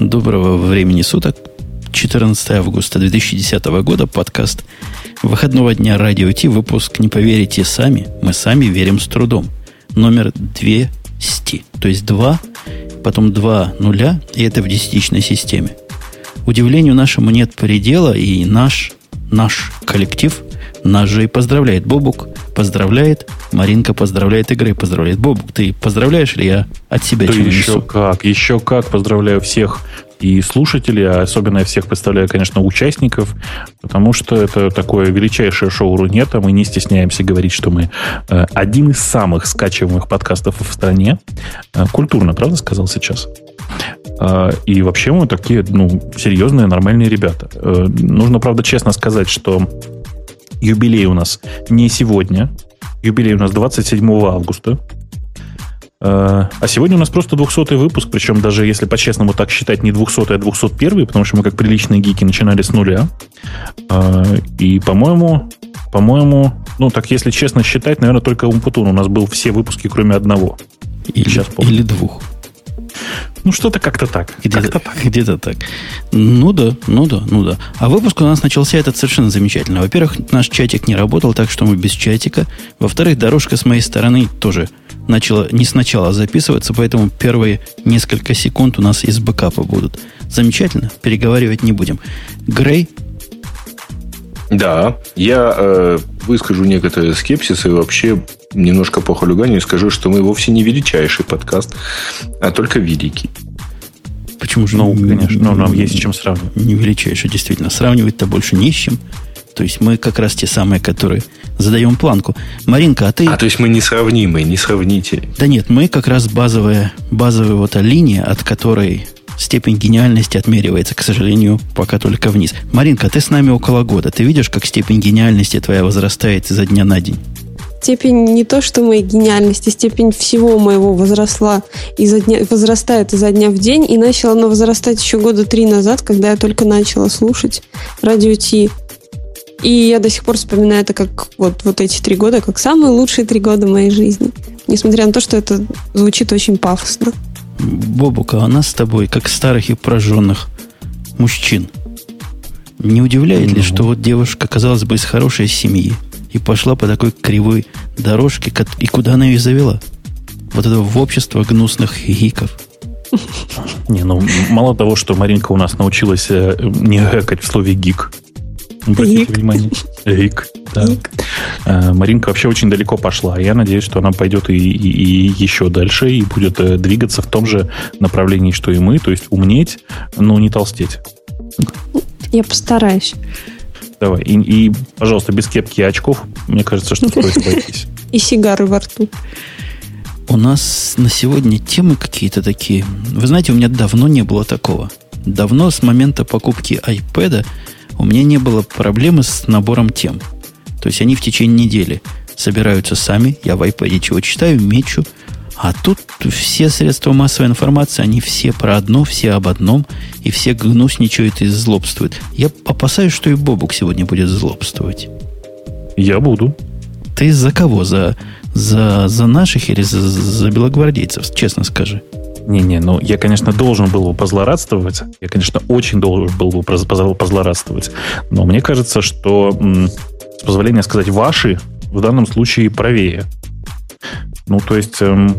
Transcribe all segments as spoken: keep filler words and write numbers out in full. Доброго времени суток. четырнадцатого августа две тысячи десятого года, подкаст выходного дня Радио Ти, выпуск «Не поверите сами, мы сами верим с трудом». Номер двести, то есть два, потом два нуля, и это в десятичной системе. Удивлению нашему нет предела, и наш, наш коллектив нас же и поздравляет. Бобук поздравляет, Маринка поздравляет, Игорь поздравляет. Бобук, ты поздравляешь или я от себя да чем-нибудь еще несу? Как, еще как, поздравляю всех и слушателей, а особенно всех представляю, конечно, участников, потому что это такое величайшее шоу Рунета. Мы не стесняемся говорить, что мы один из самых скачиваемых подкастов в стране. Культурно, правда, сказал сейчас? И вообще мы такие, ну, серьезные, нормальные ребята. Нужно, правда, честно сказать, что юбилей у нас не сегодня. Юбилей у нас двадцать седьмого августа. А сегодня у нас просто двухсотый выпуск, причем даже если по-честному так считать, не двухсотый, а двухсот первый, потому что мы как приличные гики начинали с нуля. И, по-моему, по-моему, ну так если честно считать, наверное, только Умпутун у нас был все выпуски, кроме одного. Или, Сейчас помню. Или двух. Ну, что-то как-то так. Где-то, как-то так. Где-то так. Ну да, ну да, ну да. А выпуск у нас начался этот совершенно замечательно. Во-первых, наш чатик не работал, так что мы без чатика. Во-вторых, дорожка с моей стороны тоже начала не сначала записываться, поэтому первые несколько секунд у нас из бэкапа будут. Замечательно, переговаривать не будем. Грей? Да, я э, выскажу некоторые скепсисы и вообще немножко похулиганю и скажу, что мы вовсе не величайший подкаст, а только великий. Почему же? Ну, конечно, но нам есть с чем сравнивать. Не величайший, действительно. Сравнивать-то больше не с чем. То есть мы как раз те самые, которые задаем планку. Маринка, а ты... А, то есть мы несравнимые, несравнители. Да нет, мы как раз базовая, базовая вот линия, от которой степень гениальности отмеривается, к сожалению, пока только вниз. Маринка, ты с нами около года. Ты видишь, как степень гениальности твоя возрастает изо дня на день? Степень не то, что моей гениальности, степень всего моего возросла изо дня, возрастает изо дня в день, и начала она возрастать еще года три назад, когда я только начала слушать Радио Ти. И я до сих пор вспоминаю это как вот, вот эти три года, как самые лучшие три года моей жизни. Несмотря на то, что это звучит очень пафосно. Бобука, а нас с тобой, как старых и прожженных мужчин, не удивляет mm-hmm. ли, что вот девушка, казалось бы, из хорошей семьи, и пошла по такой кривой дорожке, и куда она ее завела? Вот это в общество гнусных гиков. Не, ну, мало того, что Маринка у нас научилась не гэкать в слове «гик». Обратите внимание. Гик. Да. А, Маринка вообще очень далеко пошла. Я надеюсь, что она пойдет и, и, и еще дальше, и будет двигаться в том же направлении, что и мы. То есть умнеть, но не толстеть. Я постараюсь. Давай. И, и, пожалуйста, без кепки и очков. Мне кажется, что стоит обойтись. И сигары во рту. У нас на сегодня темы какие-то такие. Вы знаете, у меня давно не было такого. Давно, с момента покупки iPad, у меня не было проблемы с набором тем. То есть они в течение недели собираются сами. Я в iPad чего читаю, мечу. А тут все средства массовой информации, они все про одно, все об одном, и все гнусничают и злобствуют. Я опасаюсь, что и Бобук сегодня будет злобствовать. Я буду. Ты за кого? За, за, за наших или за, за белогвардейцев? Честно скажи. Не-не, ну я, конечно, должен был бы позлорадствовать. Я, конечно, очень должен был бы позлорадствовать. Но мне кажется, что, с позволения сказать, ваши в данном случае правее. Ну, то есть, эм,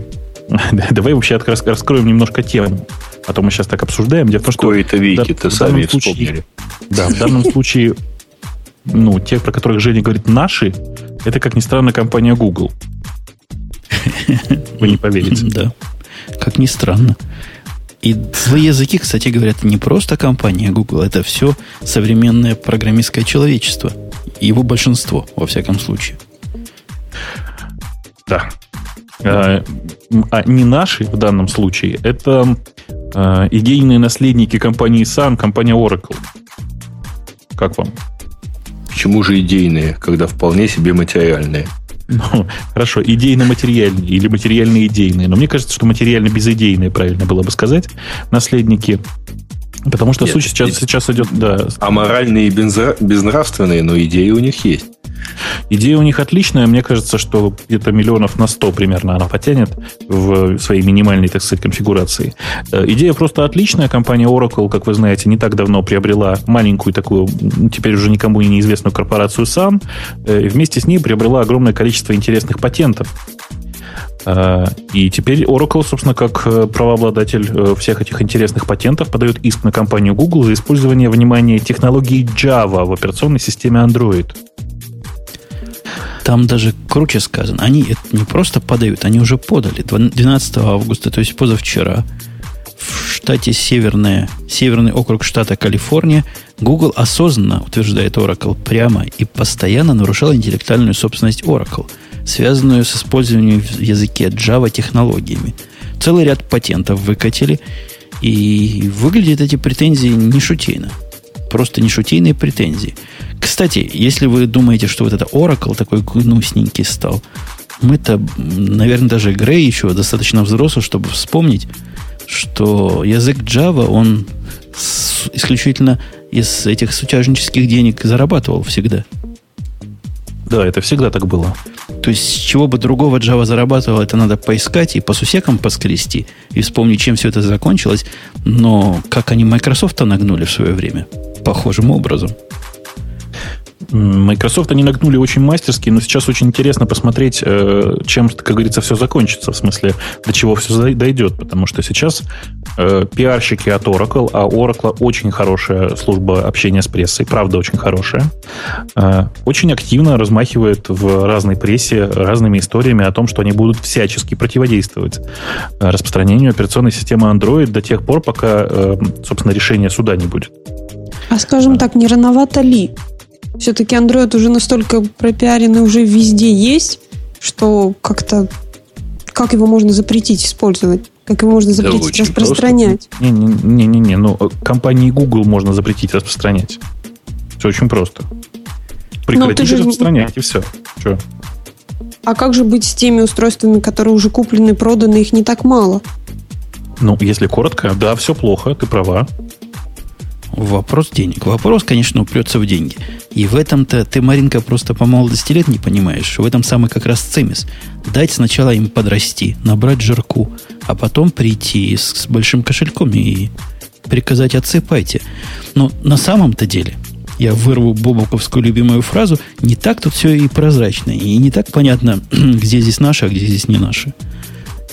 давай вообще откро- раскроем немножко тему. А то мы сейчас так обсуждаем. Дело в том, что Кое-то вики-то в, сами случае, вспомнили. Да, в данном случае, ну, те, про которых Женя говорит «наши», это, как ни странно, компания Google. Вы не поверите. Да. Как ни странно. И злые языки, кстати, говорят, не просто компания Google, это все современное программистское человечество. Его большинство, во всяком случае. Да. А не наши в данном случае, это идейные наследники компании Sun, компания Oracle. Как вам? Почему же идейные, когда вполне себе материальные? Ну, хорошо, идейно-материальные или материально-идейные. Но мне кажется, что материально-безидейные, правильно было бы сказать, наследники Потому что Нет, суть сейчас, сейчас идет... Да. Аморальные и безнравственные, но идеи у них есть. Идея у них отличная. Мне кажется, что где-то миллионов на сто примерно она потянет в своей минимальной, так сказать, конфигурации. Идея просто отличная. Компания Oracle, как вы знаете, не так давно приобрела маленькую такую, теперь уже никому неизвестную корпорацию Sun. И вместе с ней приобрела огромное количество интересных патентов. И теперь Oracle, собственно, как правообладатель всех этих интересных патентов, подает иск на компанию Google за использование, внимание, технологии Java в операционной системе Android. Там даже круче сказано. Они это не просто подают, они уже подали. двенадцатого августа, то есть позавчера, в штате Северная, Северный округ штата Калифорния, Google осознанно, утверждает Oracle, прямо и постоянно нарушала интеллектуальную собственность Oracle, связанную с использованием в языке Java технологиями. Целый ряд патентов выкатили, и выглядят эти претензии не шутейно. Просто не шутейные претензии. Кстати, если вы думаете, что вот это Oracle такой гнусненький стал, мы-то, наверное, даже Грей еще достаточно взрослый, чтобы вспомнить, что язык Java, он исключительно из этих сутяжнических денег зарабатывал всегда. Да, это всегда так было. То есть, с чего бы другого Java зарабатывал, это надо поискать и по сусекам поскрести, и вспомнить, чем все это закончилось. Но как они Microsoft-то нагнули в свое время? Похожим образом. Microsoft они нагнули очень мастерски, но сейчас очень интересно посмотреть, чем, как говорится, все закончится, в смысле, до чего все дойдет, потому что сейчас пиарщики от Oracle, а Oracle очень хорошая служба общения с прессой, правда, очень хорошая, очень активно размахивает в разной прессе разными историями о том, что они будут всячески противодействовать распространению операционной системы Android до тех пор, пока, собственно, решения суда не будет. А скажем так, не рановато ли? Все-таки Android уже настолько пропиаренный, уже везде есть, что как-то... Как его можно запретить использовать? Как его можно запретить да, распространять? Не-не-не, ну, компании Google можно запретить распространять. Все очень просто. Прекратить же... распространять, и все. Че? А как же быть с теми устройствами, которые уже куплены, проданы, их не так мало? Ну, если коротко, да, все плохо, ты права. Вопрос денег. Вопрос, конечно, упрется в деньги. И в этом-то ты, Маринка, просто по молодости лет не понимаешь. В этом самый как раз цимис. Дать сначала им подрасти, набрать жирку, а потом прийти с, с большим кошельком и приказать «отсыпайте». Но на самом-то деле, я вырву бобоковскую любимую фразу, не так тут все и прозрачно, и не так понятно, где здесь наши, а где здесь не наши.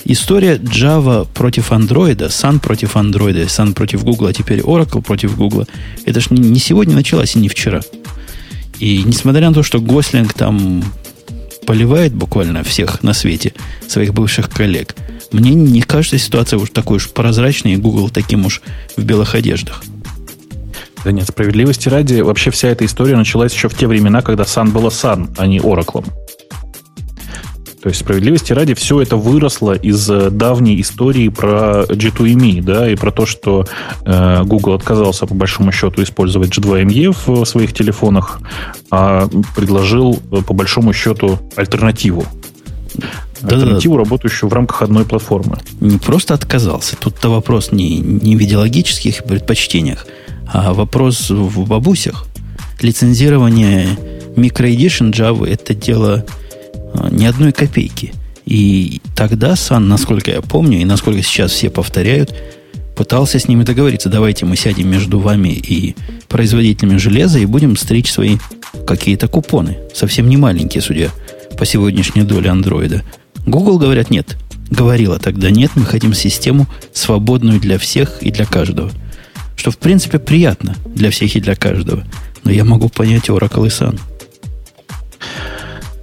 История Java против Android, Sun против Android, Sun против Google, а теперь Oracle против Google. Это ж не сегодня началась и не вчера. И несмотря на то, что Гослинг там поливает буквально всех на свете, своих бывших коллег, мне не кажется ситуация уж такой уж прозрачной, и Google таким уж в белых одеждах. Да нет, справедливости ради, вообще вся эта история началась еще в те времена, когда Sun была Sun, а не Oracle. То есть, справедливости ради, все это выросло из давней истории про джи ту эм и, да, и про то, что э, Google отказался, по большому счету, использовать джи ту эм и в своих телефонах, а предложил, по большому счету, альтернативу. Альтернативу, да-да-да, работающую в рамках одной платформы. Не просто отказался. Тут-то вопрос не, не в идеологических предпочтениях, а вопрос в бабусях. Лицензирование microedition Java – это дело... Ни одной копейки. И тогда Sun, насколько я помню, и насколько сейчас все повторяют, пытался с ними договориться. Давайте мы сядем между вами и производителями железа и будем стричь свои какие-то купоны. Совсем не маленькие, судя по сегодняшней доле Андроида. Google, говорят, нет. Говорила тогда нет. Мы хотим систему свободную для всех и для каждого. Что, в принципе, приятно для всех и для каждого. Но я могу понять Oracle и Sun.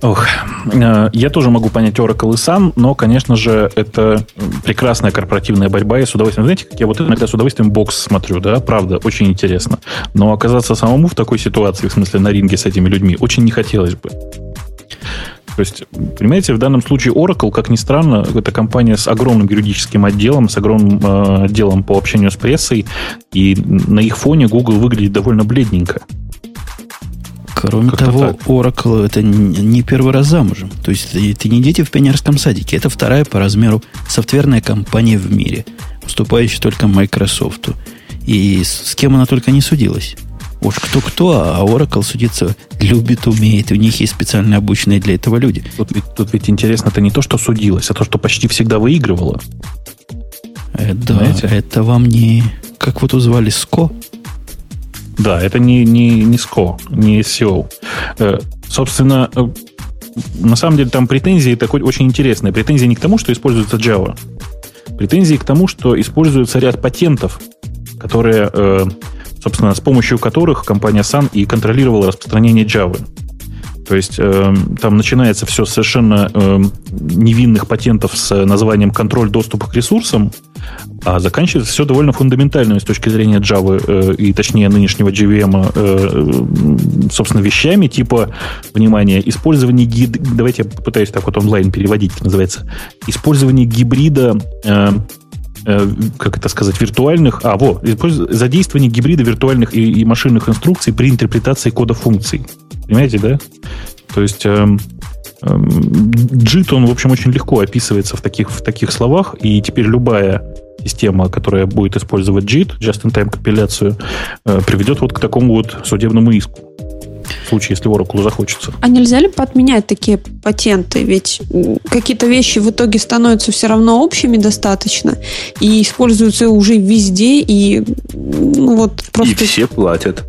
Ох, я тоже могу понять Oracle и Sun, но, конечно же, это прекрасная корпоративная борьба, и с удовольствием, знаете, как я вот иногда с удовольствием бокс смотрю, да, правда, очень интересно. Но оказаться самому в такой ситуации, в смысле на ринге с этими людьми, очень не хотелось бы. То есть, понимаете, в данном случае Oracle, как ни странно, это компания с огромным юридическим отделом, с огромным отделом по общению с прессой, и на их фоне Google выглядит довольно бледненько. Кроме Как-то того, так. Oracle это не первый раз замужем. То есть это не дети в пионерском садике. Это вторая по размеру софтверная компания в мире, уступающая только Microsoft. И с кем она только не судилась. Уж кто-кто, а Oracle судиться любит, умеет. У них есть специально обученные для этого люди. Тут ведь, тут ведь интересно-то не то, что судилась, а то, что почти всегда выигрывала. Э, да, знаете? Это вам не... Как вы тут звали? Ско? Да, это не, не, не Ско, не эс и о. Э, собственно... На самом деле там претензии такой очень интересные. Претензии не к тому, что используется Java. Претензии к тому, что используется ряд патентов, которые, собственно, с помощью которых компания Sun и контролировала распространение Java. То есть там начинается все с совершенно невинных патентов с названием «Контроль доступа к ресурсам», а заканчивается все довольно фундаментальными с точки зрения Java э, и, точнее, нынешнего джей ви эм, э, собственно, вещами, типа, внимание, использование гид... Давайте я попытаюсь так вот онлайн переводить, это называется. Использование гибрида, э, э, как это сказать, виртуальных... А, во, задействование гибрида виртуальных и, и машинных инструкций при интерпретации кода функций. Понимаете, да? То есть... Э, джит, он, в общем, очень легко описывается в таких, в таких словах, и теперь любая система, которая будет использовать джит, just-in-time компиляцию, приведет вот к такому вот судебному иску. В случае, если Oracle захочется. А нельзя ли подменять такие патенты? Ведь какие-то вещи в итоге становятся все равно общими достаточно и используются уже везде, и ну, вот просто... И все платят.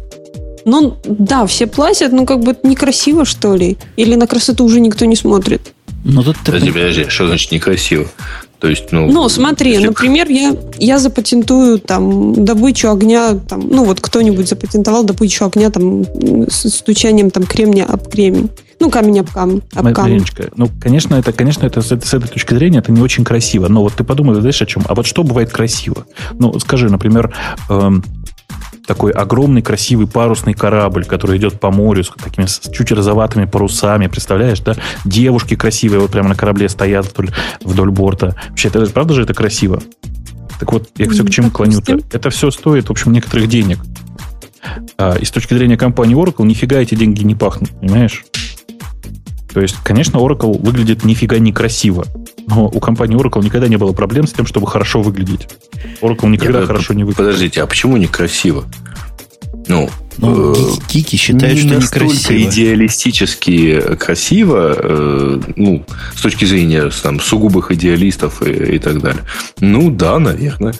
Ну, да, все платят, но как бы это некрасиво, что ли? Или на красоту уже никто не смотрит? Ну, тут ты... Подожди, подожди, что значит некрасиво? То есть, ну... Ну, смотри, если... например, я, я запатентую там добычу огня, там, ну, вот кто-нибудь запатентовал добычу огня там с стучанием там кремня об кремень. Ну, камень об камень. Об камень. Ну, конечно, это, конечно это, с, с этой точки зрения это не очень красиво. Но вот ты подумай, знаешь, о чем? А вот что бывает красиво? Ну, скажи, например... Эм... такой огромный, красивый парусный корабль, который идет по морю с такими чуть розоватыми парусами, представляешь, да? Девушки красивые вот прямо на корабле стоят вдоль, вдоль борта. Вообще, это, правда же это красиво? Так вот, я все к чему клоню-то. Это все стоит, в общем, некоторых денег. И с точки зрения компании Oracle, нифига эти деньги не пахнут, понимаешь? То есть, конечно, Oracle выглядит нифига не красиво. Но у компании Oracle никогда не было проблем с тем, чтобы хорошо выглядеть. Oracle никогда Нет, хорошо не выглядит. Подождите, а почему некрасиво? Ну, ну э- Кики считает, не что некрасиво. Не настолько идеалистически красиво, э- ну, с точки зрения там, сугубых идеалистов и-, и так далее. Ну, да, наверное.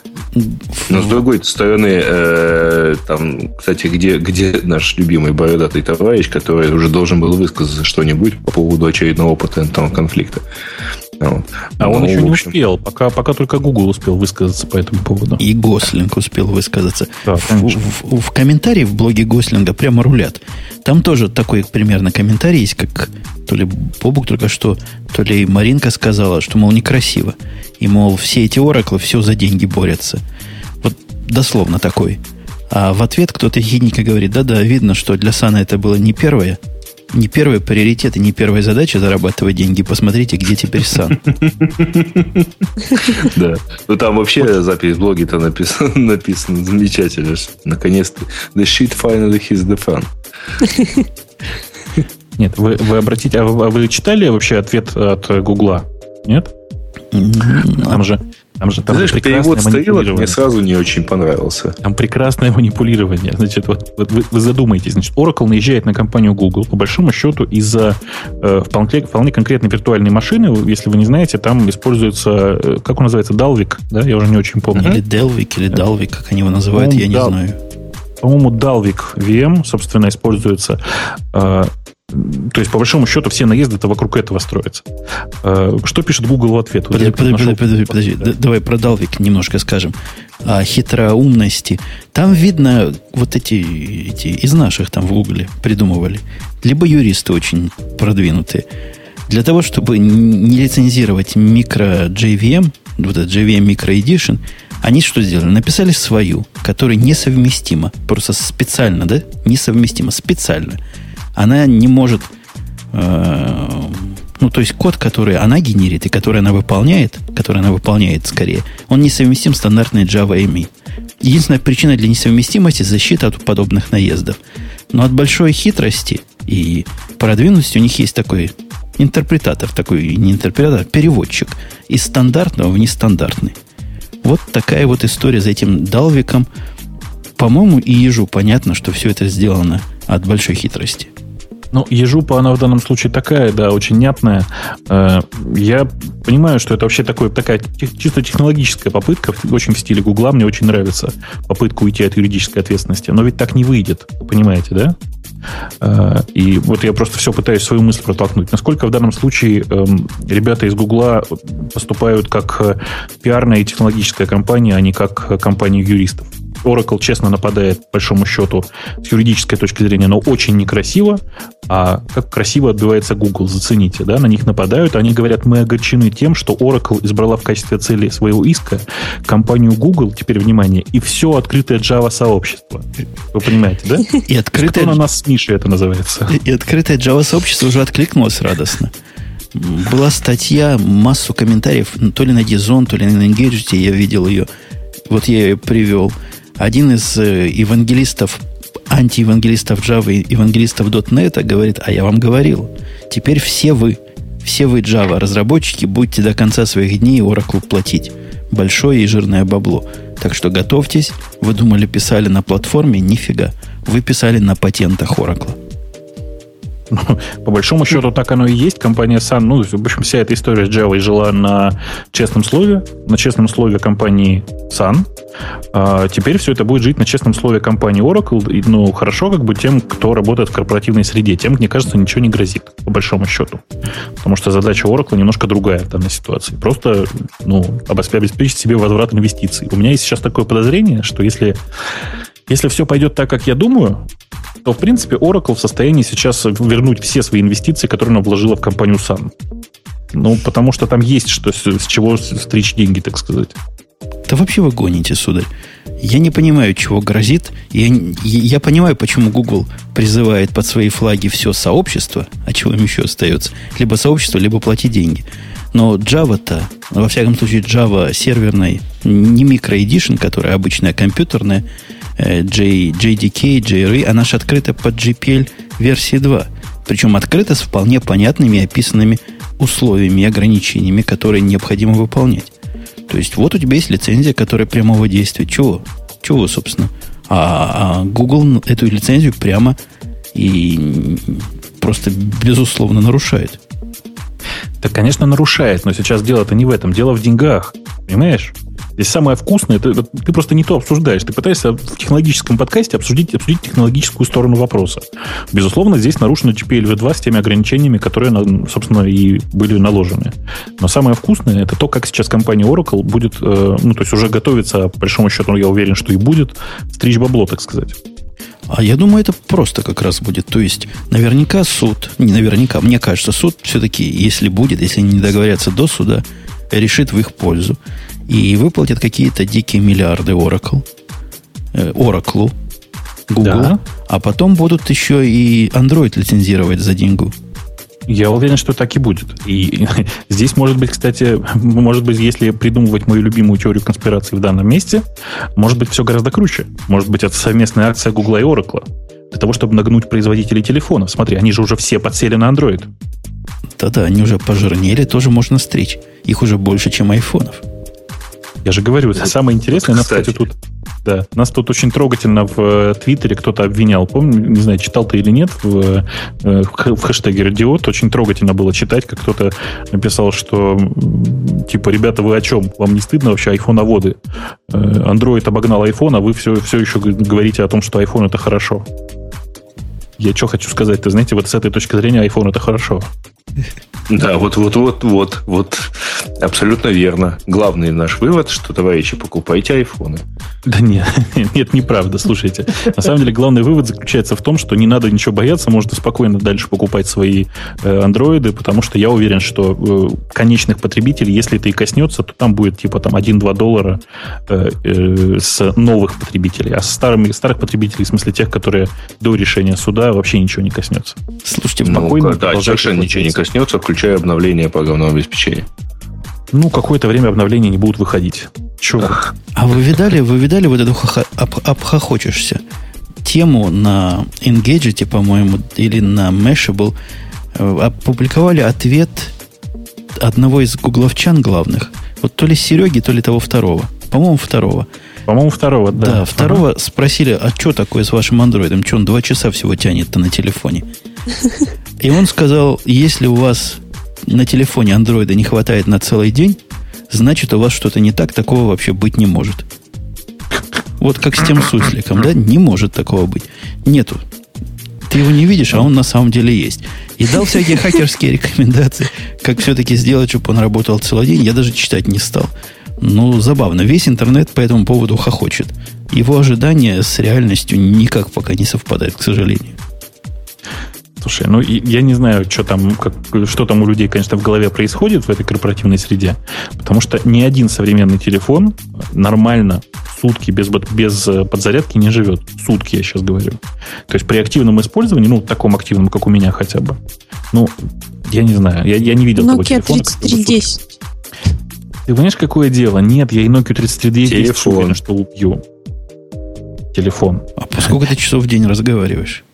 Но с другой стороны, э- там, кстати, где, где наш любимый бородатый товарищ, который уже должен был высказаться что-нибудь по поводу очередного патентного конфликта? Вот. А ну, он еще не успел, пока, пока только Google успел высказаться по этому поводу. И Гослинг успел высказаться. Да, в, в, в комментарии в блоге Гослинга прямо рулят. Там тоже такой примерно комментарий есть, как то ли Бобук только что, то ли Маринка сказала, что, мол, некрасиво. И, мол, все эти ораклы все за деньги борются. Вот дословно такой. А в ответ кто-то хитненько говорит, да-да, видно, что для Сана это было не первое. Не первый приоритет и не первая задача зарабатывать деньги. Посмотрите, где теперь Сан. Да. Ну, там вообще запись в блоге-то написано замечательно. Наконец-то. The shit finally hits the fan. Нет, вы обратите... А вы читали вообще ответ от Гугла? Нет? Там же... Там же, там знаешь, же перевод стрелок мне сразу не очень понравился. Там прекрасное манипулирование. Значит, вот, вот вы, вы задумаетесь. Значит, Oracle наезжает на компанию Google, по большому счету, из-за э, вполне, вполне конкретной виртуальной машины. Если вы не знаете, там используется, э, как он называется, Dalvik, да? Я уже не очень помню. Или Dalvik, или Dalvik, как они его называют, я не Dal... знаю. По-моему, Dalvik ви эм, собственно, используется... Э, То есть, по большому счету, все наезды-то вокруг этого строятся. Что пишет Google в ответ? Подожди, подожди, нашел... подожди, подожди. Да. Давай про Dalvik немножко скажем. О хитроумности. Там видно, вот эти, эти из наших там в Гугле придумывали. Либо юристы очень продвинутые. Для того, чтобы не лицензировать микро джей ви эм, вот этот джей ви эм Micro Edition, они что сделали? Написали свою, которая несовместима. Просто специально, да? Несовместима. Специально. Она не может... Э, ну, то есть код, который она генерит и который она выполняет, который она выполняет скорее, он несовместим с стандартной Java эм и. Единственная причина для несовместимости – защита от подобных наездов. Но от большой хитрости и продвинутости у них есть такой интерпретатор, такой не интерпретатор, переводчик из стандартного в нестандартный. Вот такая вот история за этим Dalvik'ом. по-моему, и ежу понятно, что все это сделано от большой хитрости. Ну, ежупа, она в данном случае такая, да, очень нятная. Я понимаю, что это вообще такой, такая чисто технологическая попытка, очень в стиле Гугла, мне очень нравится попытка уйти от юридической ответственности. Но ведь так не выйдет, понимаете, да? И вот я просто все пытаюсь свою мысль протолкнуть. Насколько в данном случае ребята из Гугла поступают как пиарная и технологическая компания, а не как компания юристов. Oracle честно нападает, по большому счету, с юридической точки зрения, но очень некрасиво. А как красиво отбивается Google, зацените, да, на них нападают. Они говорят, мы огорчены тем, что Oracle избрала в качестве цели своего иска компанию Google, теперь внимание, и все открытое Java-сообщество. Вы понимаете, да? И открытое... Кто на нас с Мишей это называется? И открытое Java-сообщество уже откликнулось радостно. Была статья, массу комментариев, то ли на Dizon, то ли на Engage, я видел ее. Вот я ее привел. Один из евангелистов, антиевангелистов Java и евангелистов .дот нет говорит, а я вам говорил, теперь все вы, все вы Java-разработчики, будете до конца своих дней Oracle платить. Большое и жирное бабло. Так что готовьтесь. Вы думали, писали на платформе? Нифига. Вы писали на патентах Oracle. По большому счету, так оно и есть. Компания Sun, ну, в общем, вся эта история с Java жила на честном слове, на честном слове компании Sun. А теперь все это будет жить на честном слове компании Oracle. И, ну, хорошо, как бы тем, кто работает в корпоративной среде. Тем, мне кажется, ничего не грозит, по большому счету. Потому что задача Oracle немножко другая в данной ситуации. Просто, ну, обеспечить себе возврат инвестиций. У меня есть сейчас такое подозрение, что если... Если все пойдет так, как я думаю, то, в принципе, Oracle в состоянии сейчас вернуть все свои инвестиции, которые она вложила в компанию Sun. Ну, потому что там есть что, с чего стричь деньги, так сказать. Да вообще вы гоните, сударь. Я не понимаю, чего грозит. Я, я понимаю, почему Google призывает под свои флаги все сообщество, а чего им еще остается. Либо сообщество, либо плати деньги. Но Java-то, во всяком случае, Java серверной, не микроэдишн, которая обычная компьютерная, J, джей ди кей, джей ар и, она же открыта под джи пи эл версии два. Причем открыта с вполне понятными и описанными условиями и ограничениями, которые необходимо выполнять. То есть вот у тебя есть лицензия, которая прямого действия. Чего? Чего, собственно? А, а Google эту лицензию прямо и просто безусловно нарушает. Так, конечно, нарушает, но сейчас дело-то не в этом. Дело в деньгах, понимаешь? Здесь самое вкусное, ты, ты просто не то обсуждаешь. Ты пытаешься в технологическом подкасте обсудить, обсудить технологическую сторону вопроса. Безусловно, здесь нарушено джи пи эл ви два с теми ограничениями, которые, собственно, и были наложены. Но самое вкусное – это то, как сейчас компания Oracle будет, ну, то есть уже готовится, по большому счету, я уверен, что и будет, стричь бабло, так сказать. А я думаю, это просто как раз будет. То есть, наверняка суд, не наверняка, мне кажется, суд все-таки, если будет, если не договорятся до суда, решит в их пользу. И выплатят какие-то дикие миллиарды Oracle, Oracle, Google, да. А потом будут еще и Android лицензировать за деньгу. Я уверен, что так и будет. И здесь, может быть, кстати, может быть, если придумывать мою любимую теорию конспирации в данном месте, может быть, все гораздо круче. Может быть, это совместная акция Гугла и Oracle для того, чтобы нагнуть производителей телефонов. Смотри, они же уже все подсели на Android. Да-да, они уже пожирнели, тоже можно стричь. Их уже больше, чем айфонов. Я же говорю, это самое интересное, нас, кстати, тут, да, нас тут очень трогательно в Твиттере кто-то обвинял. Помню, не знаю, читал ты или нет, в, в хэштеге «Радиот» очень трогательно было читать, как кто-то написал, что типа, ребята, вы о чем? Вам не стыдно вообще айфоноводы? Android обогнал айфон, а вы все, все еще говорите о том, что айфон – это хорошо. Я что хочу сказать, ты знаете, вот с этой точки зрения iPhone это хорошо. Да, вот-вот-вот-вот, вот абсолютно верно. Главный наш вывод, что, товарищи, покупайте айфоны. Да нет, нет, неправда, слушайте. На самом деле, главный вывод заключается в том, что не надо ничего бояться, можно спокойно дальше покупать свои андроиды, потому что я уверен, что конечных потребителей, если это и коснется, то там будет типа там один-два доллара с новых потребителей, а с старыми, старых потребителей, в смысле тех, которые до решения суда, вообще ничего не коснется. Слушайте, спокойно. Ну, да, совершенно ничего не коснется, включая обновления программного обеспечения. Ну, какое-то время обновления не будут выходить. Чего? Ах. А вы видали, вы видали вот эту обхохочешься тему на Engadget, по-моему, или на Mashable, опубликовали ответ одного из гугловчан главных. Вот то ли Сереги, то ли того второго. По-моему, второго. По-моему, второго, да. Да, второго ага. спросили, а что такое с вашим андроидом? Что он два часа всего тянет-то на телефоне? И он сказал, если у вас на телефоне андроида не хватает на целый день, значит, у вас что-то не так, такого вообще быть не может. Вот как с тем сусликом, да? Не может такого быть. Нету. Ты его не видишь, а он на самом деле есть. И дал всякие хакерские рекомендации, как все-таки сделать, чтобы он работал целый день. Я даже читать не стал. Ну, забавно. Весь интернет по этому поводу хохочет. Его ожидания с реальностью никак пока не совпадают, к сожалению. Слушай, ну я не знаю, что там, как, что там у людей, конечно, в голове происходит в этой корпоративной среде, потому что ни один современный телефон нормально сутки без, без подзарядки не живет. Сутки, я сейчас говорю. То есть при активном использовании, ну, таком активном, как у меня хотя бы, ну, я не знаю, я, я не видел Nokia того телефона. тридцать три десять. Ты понимаешь, какое дело? Нет, я и Nokia тридцать три десять уверен, что убью. Телефон. А по сколько ты часов в день разговариваешь?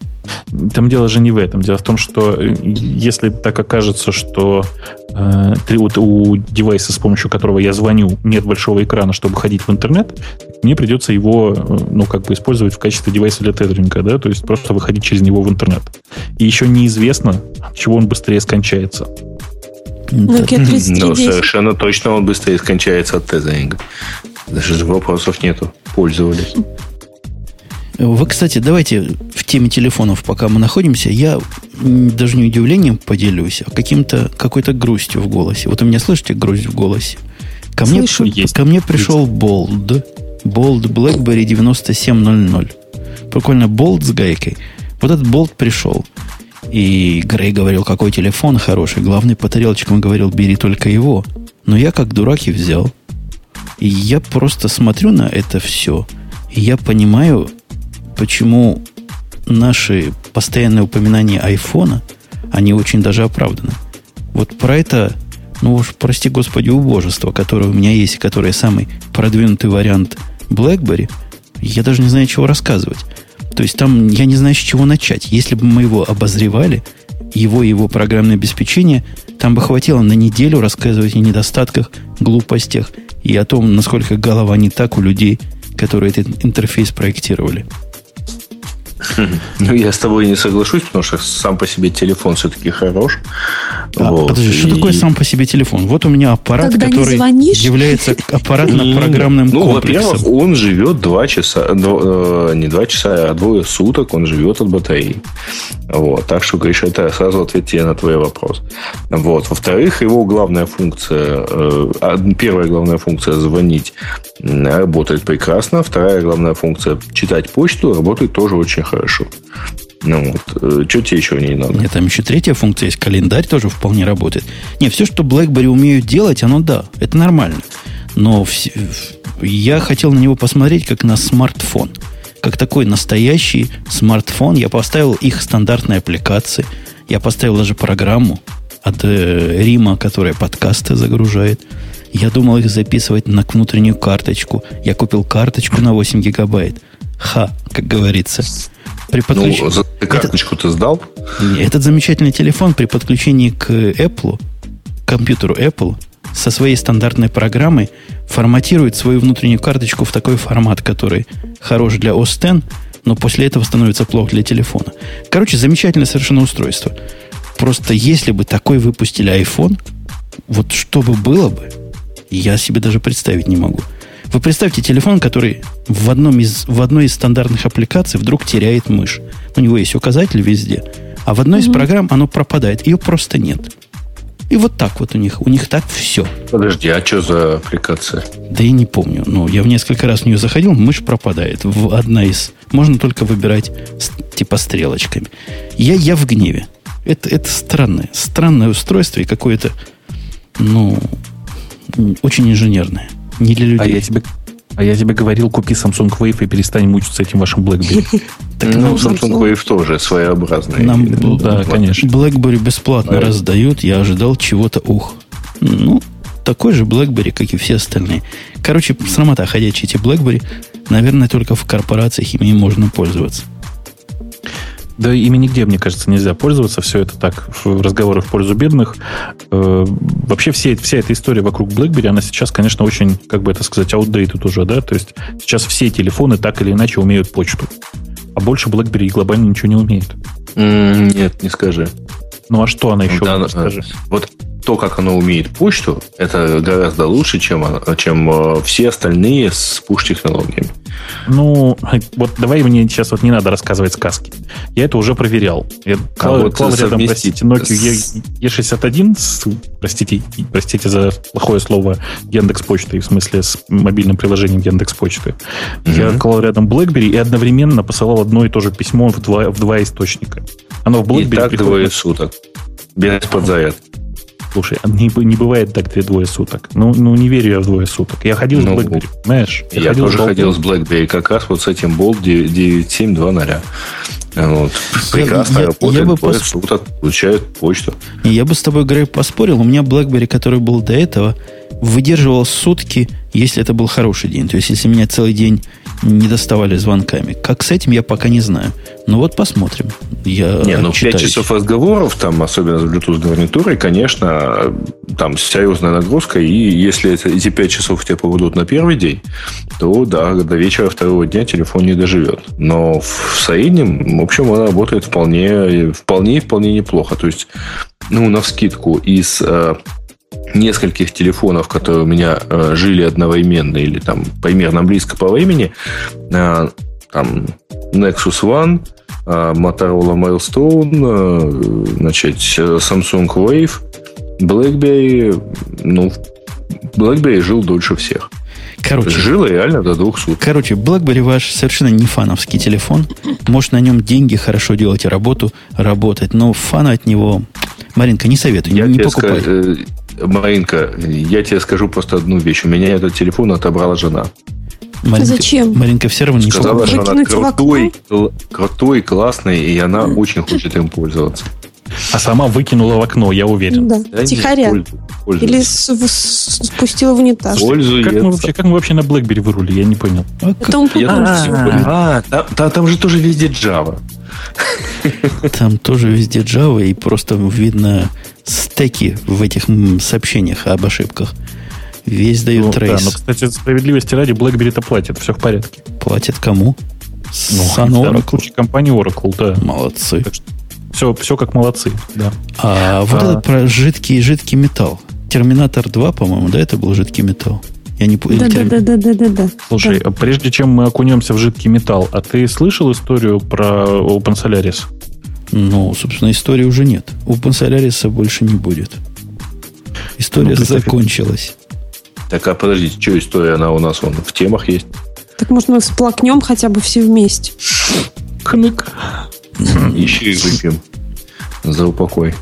Там дело же не в этом. Дело в том, что если так окажется, что э, вот у девайса, с помощью которого я звоню, нет большого экрана, чтобы ходить в интернет, мне придется его, ну, как бы использовать в качестве девайса для тедеринга, да, то есть просто выходить через него в интернет. И еще неизвестно, от чего он быстрее скончается. Ну, совершенно точно он быстрее скончается от тедеринга. Даже вопросов нету. Пользовались. Вы, кстати, давайте в теме телефонов, пока мы находимся, я даже не удивлением поделюсь, а каким-то, какой-то грустью в голосе. Вот у меня, слышите, грусть в голосе? Ко мне, Слышу, есть. Ко мне пришел Болд. Болд BlackBerry девяносто семь ноль ноль. Прикольно, Болд с гайкой. Вот этот Болд пришел. И Грей говорил, какой телефон хороший. Главный по тарелочкам говорил, бери только его. Но я как дурак и взял. И я просто смотрю на это все. И я понимаю... Почему наши постоянные упоминания айфона, они очень даже оправданы. Вот про это, ну уж прости господи, убожество, которое у меня есть, и которое самый продвинутый вариант BlackBerry, я даже не знаю, чего рассказывать. То есть там я не знаю, с чего начать. Если бы мы его обозревали, его и его программное обеспечение, там бы хватило на неделю рассказывать о недостатках, глупостях и о том, насколько голова не так у людей, которые этот интерфейс проектировали. Ну, я с тобой не соглашусь, потому что сам по себе телефон все-таки хорош. А, вот. Подожди, что и... такое сам по себе телефон? Вот у меня аппарат, когда который является аппаратно-программным ну, комплексом. Ну, во-первых, он живет два часа, дво, не два часа, а двое суток он живет от батареи. Вот. Так что, Гриша, это сразу ответ тебе на твой вопрос. Вот. Во-вторых, его главная функция, первая главная функция звонить, работает прекрасно. Вторая главная функция читать почту, работает тоже очень хорошо. Хорошо. Ну вот, что тебе еще не надо? Нет, там еще третья функция есть, календарь тоже вполне работает. Не, все, что BlackBerry умеют делать, оно да, это нормально. Но в... я хотел на него посмотреть как на смартфон. Как такой настоящий смартфон. Я поставил их стандартные аппликации. Я поставил даже программу от э, Рима, которая подкасты загружает. Я думал их записывать на внутреннюю карточку. Я купил карточку на восемь гигабайт. Ха, как говорится. При подключ... Ну, за карточку ты сдал? Этот замечательный телефон при подключении к Apple, к компьютеру Apple, со своей стандартной программой форматирует свою внутреннюю карточку в такой формат, который хорош для о эс икс, но после этого становится плох для телефона. Короче, замечательное совершенно устройство. Просто если бы такой выпустили iPhone, вот что бы было бы, я себе даже представить не могу. Вы представьте телефон, который в, одном из, в одной из стандартных аппликаций вдруг теряет мышь. У него есть указатель везде, а в одной mm-hmm. из программ оно пропадает. Ее просто нет. И вот так вот у них. У них так все. Подожди, а что за аппликация? Да я не помню. Ну, я в несколько раз в нее заходил, мышь пропадает. В одна из... Можно только выбирать типа стрелочками. Я, я в гневе. Это, это странное. Странное устройство и какое-то, ну, очень инженерное. Не для людей. А я тебе, а я тебе говорил, купи Samsung Wave и перестань мучиться этим вашим BlackBerry. Ну, Samsung Wave тоже своеобразный. Нам, да, конечно. BlackBerry бесплатно раздают. Я ожидал чего-то, ух. Ну, такой же BlackBerry, как и все остальные. Короче, срамота ходячие эти BlackBerry. Наверное, только в корпорациях ими можно пользоваться. Да ими нигде, мне кажется, нельзя пользоваться. Все это так, разговоры в пользу бедных. Э, вообще все, вся эта история вокруг BlackBerry, она сейчас, конечно, очень, как бы это сказать, outdated уже, да? То есть сейчас все телефоны так или иначе умеют почту. А больше BlackBerry глобально ничего не умеет. Mm, нет, не скажи. Ну а что она еще да, умеет, скажи? Вот то, как она умеет почту, это гораздо лучше, чем, чем все остальные с пуш-технологиями. Ну, вот давай мне сейчас вот не надо рассказывать сказки. Я это уже проверял. Я а вот клал рядом, простите, Nokia и шестьдесят один, с, простите, простите за плохое слово, Яндекс.Почты, в смысле с мобильным приложением Яндекс.Почты. Mm-hmm. Я клал рядом BlackBerry и одновременно посылал одно и то же письмо в два, в два источника. Оно в BlackBerry и так приходит... двое суток. Без подзарядки. Слушай, не, не бывает так двое суток. Ну, ну, не верю я в двое суток. Я ходил ну, с BlackBerry, понимаешь? Я, я ходил тоже с ходил с BlackBerry, как раз вот с этим Bolt девять семь два ноль. Вот. Прекрасно я, работает, я, я пос... суток получают почту. Я бы с тобой, Грей, поспорил. У меня BlackBerry, который был до этого, выдерживал сутки, если это был хороший день. То есть, если меня целый день не доставали звонками. Как с этим, я пока не знаю. Ну вот посмотрим. Я не, ну пять часов разговоров, там, особенно с Bluetooth-гарнитурой, конечно, там серьезная нагрузка. И если это, эти пять часов у тебя поведут на первый день, то да, до вечера второго дня телефон не доживет. Но в среднем, в общем, он работает вполне, вполне, вполне неплохо. То есть, ну, навскидку, из... нескольких телефонов, которые у меня э, жили одновременно или там примерно близко по времени, э, там Nexus One, э, Motorola Milestone, э, значит, Samsung Wave, BlackBerry, ну, BlackBerry жил дольше всех. Короче, жило реально до двух суток. Короче, BlackBerry ваш совершенно не фановский телефон. Может, на нем деньги хорошо делать и работу работать, но фана от него... Маринка, не советую, я не покупай. Скажу, Маринка, я тебе скажу просто одну вещь. У меня этот телефон отобрала жена. Маринка, зачем? Маринка все равно не сказала, что она крутой, крутой, классный, и она очень хочет им пользоваться. А сама выкинула в окно, я уверен. Да, да тихоря. Или спустила в унитаз. Как мы, вообще, как мы вообще на BlackBerry вырули, я не понял. А, как... а, а, а, там же тоже везде Java. Там тоже везде Java, и просто видно стеки в этих сообщениях об ошибках. Весь дает ну, трейс. Да, но, кстати, справедливости ради, BlackBerry-то платит, все в порядке. Платит кому? Sun Oracle. Компания Oracle, да. Молодцы. Так что Все, все как молодцы, да. А, а вот а... это про жидкий, жидкий металл. Терминатор два, по-моему, да, это был жидкий металл. Я не помню. Да, терм... да, да, да, да, да. Слушай, да. Прежде чем мы окунемся в жидкий металл, а ты слышал историю про OpenSolaris? Ну, собственно, истории уже нет. OpenSolaris больше не будет. История ну, закончилась. Так, а подождите, что история, она у нас вон в темах есть? Так, может, мы всплакнем хотя бы все вместе? Кнык. Еще и выпьем за упокой.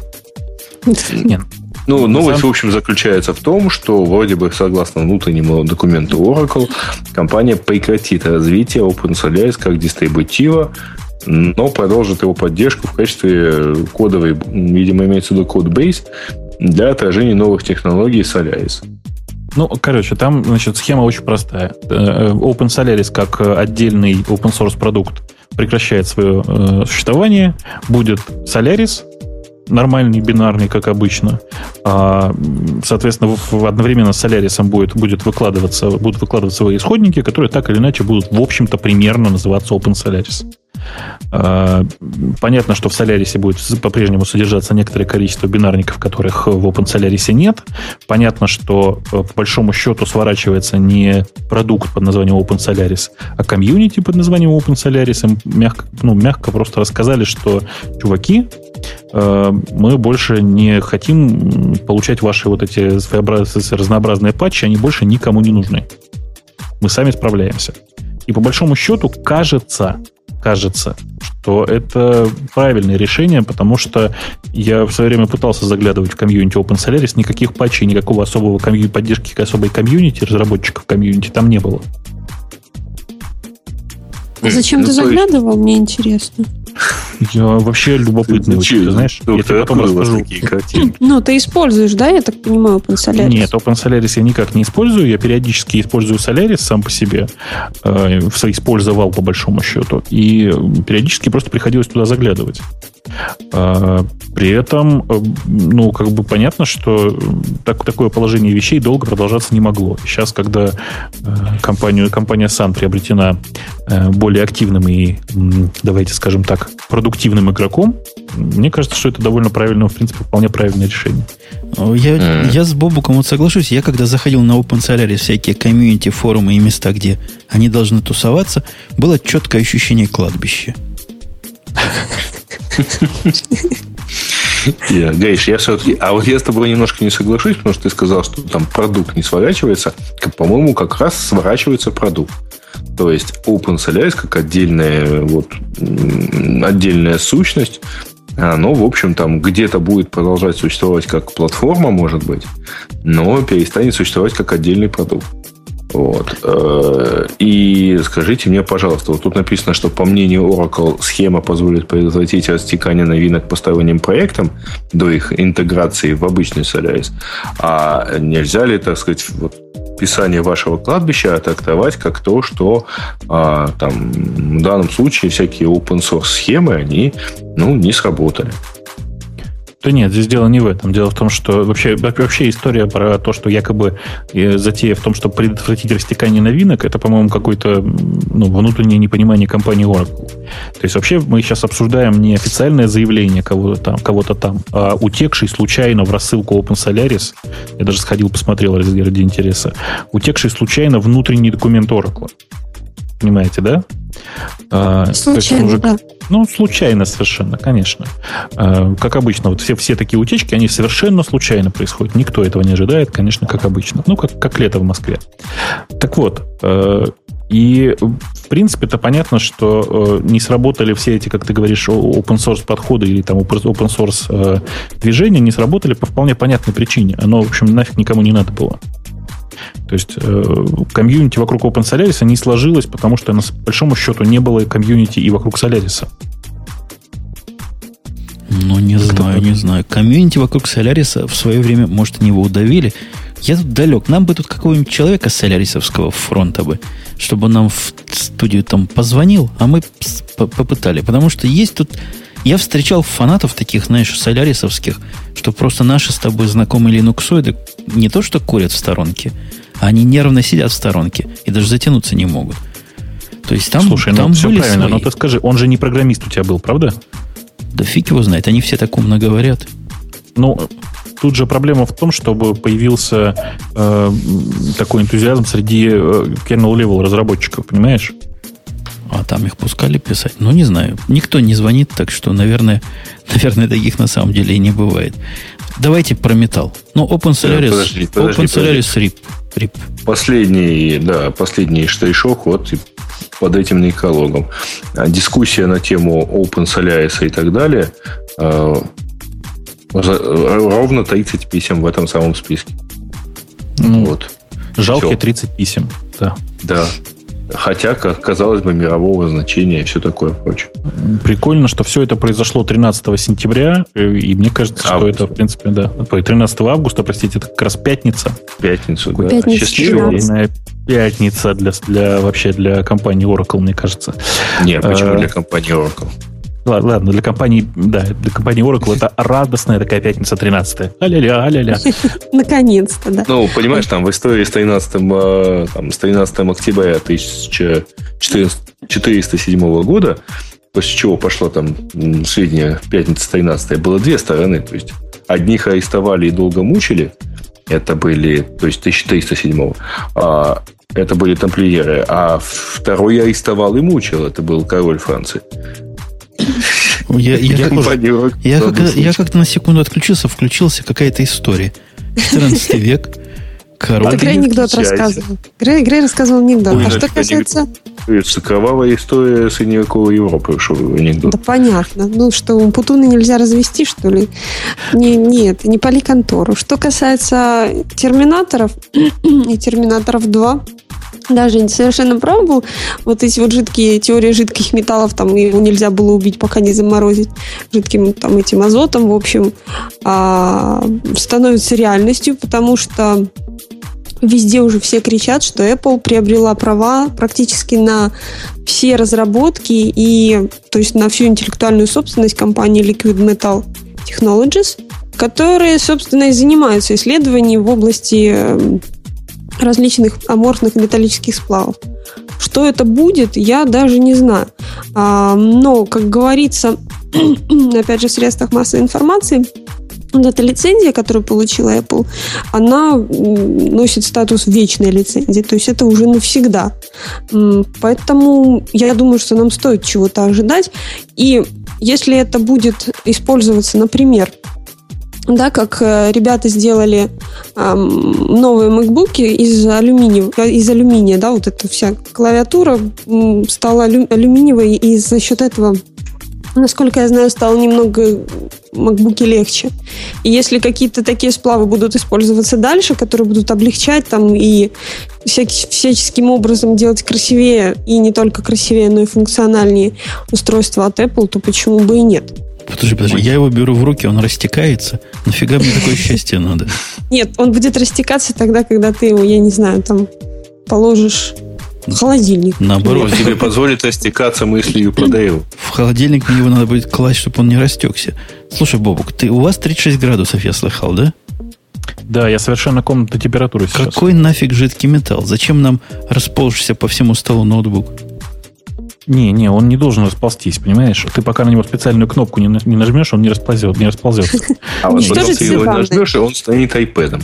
Нет. Ну, новость, Сам... в общем, заключается в том, что, вроде бы, согласно внутреннему документу Oracle, компания прекратит развитие OpenSolaris как дистрибутива, но продолжит его поддержку в качестве кодовой, видимо, имеется в виду кодбейс, для отражения новых технологий Solaris. Ну, короче, там, значит, схема очень простая. OpenSolaris как отдельный open-source продукт прекращает свое э, существование, будет Solaris, нормальный, бинарный, как обычно. А, соответственно, в, в, одновременно с Solaris будет, будет выкладываться, будут выкладываться свои исходники, которые так или иначе будут, в общем-то, примерно называться OpenSolaris. А, понятно, что в Solaris будет по-прежнему содержаться некоторое количество бинарников, которых в OpenSolaris нет. Понятно, что по большому счету сворачивается не продукт под названием OpenSolaris, а комьюнити под названием OpenSolaris. Им мягко, ну, мягко просто рассказали, что чуваки, мы больше не хотим получать ваши вот эти разнообразные патчи, они больше никому не нужны. Мы сами справляемся. И по большому счету, кажется, кажется, что это правильное решение, потому что я в свое время пытался заглядывать в комьюнити OpenSolaris, никаких патчей, никакого особого комью... поддержки к особой комьюнити, разработчиков комьюнити там не было. А зачем ну, ты заглядывал, мне интересно. Вообще любопытно, ты знаешь. Я тебе потом расскажу. Ну, ты используешь, да, я так понимаю, OpenSolaris? Нет, OpenSolaris я никак не использую. Я периодически использую Solaris сам по себе. Использовал, по большому счету. И периодически просто приходилось туда заглядывать. При этом, ну, как бы понятно, что так, такое положение вещей долго продолжаться не могло. Сейчас, когда компанию, компания Sun приобретена более активным и, давайте скажем так, продуктивным игроком, мне кажется, что это довольно правильное, в принципе, вполне правильное решение. Я, я с Бобуком вот соглашусь. Я когда заходил на OpenSolaris, всякие комьюнити, форумы и места, где они должны тусоваться, было четкое ощущение кладбища. Yeah, Гриш, я все-таки... А вот я с тобой немножко не соглашусь, потому что ты сказал, что там продукт не сворачивается. По-моему, как раз сворачивается продукт. То есть OpenSolaris как отдельная, вот, отдельная сущность, оно, в общем, там где-то будет продолжать существовать как платформа, может быть, но перестанет существовать как отдельный продукт. Вот. И скажите мне, пожалуйста, вот тут написано, что по мнению Oracle схема позволит предотвратить растекание новинок по сторонним проектам до их интеграции в обычный Solaris. А нельзя ли, так сказать, вот, писание вашего кладбища оттрактовать как то, что а, там, в данном случае всякие open-source схемы, они, ну, не сработали? Да нет, здесь дело не в этом. Дело в том, что вообще, вообще история про то, что якобы затея в том, чтобы предотвратить растекание новинок, это, по-моему, какое-то, ну, внутреннее непонимание компании Oracle. То есть вообще мы сейчас обсуждаем не официальное заявление кого-то там, кого-то там, а утекший случайно в рассылку OpenSolaris, я даже сходил, посмотрел ради интереса, утекший случайно внутренний документ Oracle. Понимаете, да? Случайно, уже, да. Ну, случайно совершенно, конечно. Как обычно, вот все, все такие утечки, они совершенно случайно происходят. Никто этого не ожидает, конечно, как обычно. Ну, как, как лето в Москве. Так вот, и в принципе-то понятно, что не сработали все эти, как ты говоришь, open-source подходы или там open-source движения, не сработали по вполне понятной причине. Оно, в общем, нафиг никому не надо было. То есть э, комьюнити вокруг OpenSolaris не сложилось, потому что, по большому счету, не было комьюнити и вокруг Solaris. Ну, не Кто знаю, это? не знаю. Комьюнити вокруг Solaris в свое время, может, они его удавили. Я тут далек. Нам бы тут какого-нибудь человека солярисовского фронта бы, чтобы он нам в студию там позвонил, а мы попытали. Потому что есть тут... Я встречал фанатов таких, знаешь, солярисовских, что просто наши с тобой знакомые линуксоиды не то что курят в сторонке, они нервно сидят в сторонке и даже затянуться не могут. То есть там, Слушай, там ну, все были правильно, свои. Но ты скажи, он же не программист у тебя был, правда? Да фиг его знает, они все так умно говорят. Ну, тут же проблема в том, чтобы появился э, такой энтузиазм среди э, kernel-level разработчиков, понимаешь? А там их пускали писать? Ну, не знаю. Никто не звонит, так что, наверное, наверное, таких на самом деле и не бывает. Давайте про металл. Ну, OpenSolaris, подожди, подожди, OpenSolaris RIP. RIP. Последний, да, последний штришок вот под этим экологом. Дискуссия на тему OpenSolaris и так далее. Э, ровно тридцать писем в этом самом списке. Ну, вот. Жалкие тридцать писем. Да. Да. Хотя, казалось бы, мирового значения и все такое прочее. Прикольно, что все это произошло тринадцатого сентября, и мне кажется, августа. Что это, в принципе, да. тринадцатого августа, простите, это как раз пятница. Пятницу, да. Счастливая пятница для, для, вообще для компании Oracle, мне кажется. Не, почему а, для компании Oracle? Ладно, ладно, для компании, да, для компании Oracle это радостная такая пятница тринадцатая. А-ля-ля, а-ля-ля. Наконец-то, да. Ну, понимаешь, там в истории с тринадцатого октября тысяча четыреста седьмого года, после чего пошло там сведения пятница тринадцатая, было две стороны. То есть одних арестовали и долго мучили, это были, то есть тысяча четыреста седьмого, а это были тамплиеры, а второй арестовал и мучил, это был король Франции. Я, я, я, как, я, как, я как-то на секунду отключился, включился какая-то история. четырнадцатый век. Король. Грей анекдот рассказывал. Грей, Грей рассказывал анекдот. Ой, а что касается... Это кровавая история средневековой Европы, что анекдот. Да понятно. Ну что, путуны нельзя развести, что ли? Не, нет, не пали контору. Что касается терминаторов и терминаторов два, даже не совершенно прав был. Вот эти вот жидкие, теория жидких металлов, там его нельзя было убить, пока не заморозить жидким там этим азотом, в общем, а, становится реальностью, потому что везде уже все кричат, что Apple приобрела права практически на все разработки и, то есть, на всю интеллектуальную собственность компании Liquid Metal Technologies, которые, собственно, и занимаются исследованием в области различных аморфных металлических сплавов. Что это будет, я даже не знаю. Но, как говорится, опять же, в средствах массовой информации, вот эта лицензия, которую получила Apple, она носит статус вечной лицензии, то есть это уже навсегда. Поэтому я думаю, что нам стоит чего-то ожидать. И если это будет использоваться, например, да, как ребята сделали эм, новые MacBook'и из алюминия, из алюминия, да, вот эта вся клавиатура эм, стала алю, алюминиевой, и за счет этого, насколько я знаю, стало немного MacBook'и легче. И если какие-то такие сплавы будут использоваться дальше, которые будут облегчать там и всяки, всяческим образом делать красивее, и не только красивее, но и функциональнее устройства от Apple, то почему бы и нет? Подожди, подожди, я его беру в руки, он растекается. Нафига мне такое счастье надо? Нет, он будет растекаться тогда, когда ты его, я не знаю, там положишь в холодильник. Наоборот, тебе позволит растекаться мыслью по Дэйлу. В холодильник мне его надо будет класть, чтобы он не растекся. Слушай, Бобук, ты, у вас тридцать шесть градусов, я слыхал, да? Да, я совершенно комнатной температуры сейчас. Какой нафиг жидкий металл? Зачем нам расползшийся по всему столу ноутбук? Не, не, он не должен расползтись, понимаешь? Ты пока на него специальную кнопку не, не нажмешь, он не расползет, не расползется. А вот потом ты его нажмешь, и он станет iPad'ом.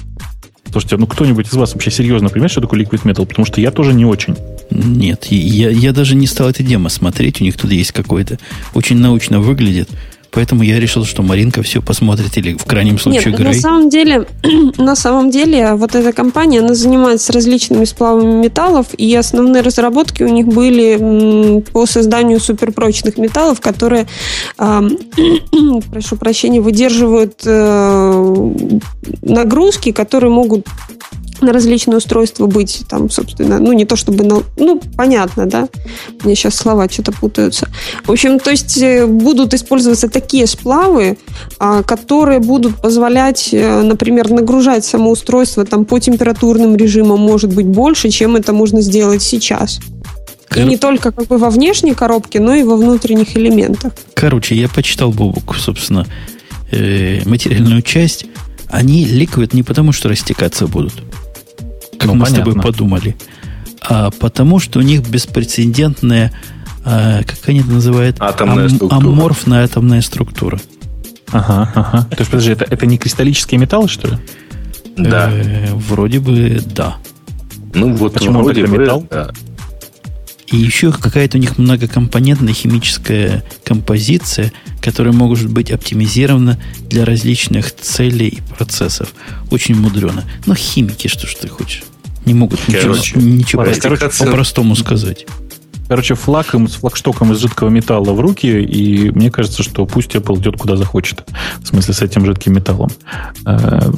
Слушайте, ну кто-нибудь из вас вообще серьезно понимает, что такое Liquid Metal? Потому что я тоже не очень. Нет, я, я даже не стал это демо смотреть, у них тут есть какое-то. Очень научно выглядит. Поэтому я решил, что Маринка все посмотрит, или в крайнем случае Грей. Нет, на самом деле, на самом деле, вот эта компания, она занимается различными сплавами металлов, и основные разработки у них были по созданию суперпрочных металлов, которые, э, прошу прощения, выдерживают э, нагрузки, которые могут на различные устройства быть там, собственно, ну, не то чтобы... На, ну, понятно, да? У меня сейчас слова что-то путаются. В общем, то есть будут использоваться такие сплавы, которые будут позволять, например, нагружать само устройство там, по температурным режимам, может быть, больше, чем это можно сделать сейчас. Кор... И не только как бы во внешней коробке, но и во внутренних элементах. Короче, я почитал, Бобук, собственно, материальную часть. Они ликвид не потому, что растекаться будут, как ну, мы понятно. С тобой подумали. А потому, что у них беспрецедентная, а, как они это называют, атомная ам, структура. аморфная атомная структура. Ага, ага. То есть, подожди, это, это не кристаллические металлы, что ли? Да. Э, вроде бы да. Ну, вот почему вроде бы металл? Да. И еще какая-то у них многокомпонентная химическая композиция, которая может быть оптимизирована для различных целей и процессов. Очень мудрено. Но химики, что ж ты хочешь? Не могут короче, ничего, ничего по-простому сказать. Короче, флаг им, с флагштоком из жидкого металла в руки, и мне кажется, что пусть Apple идет куда захочет. В смысле, с этим жидким металлом. То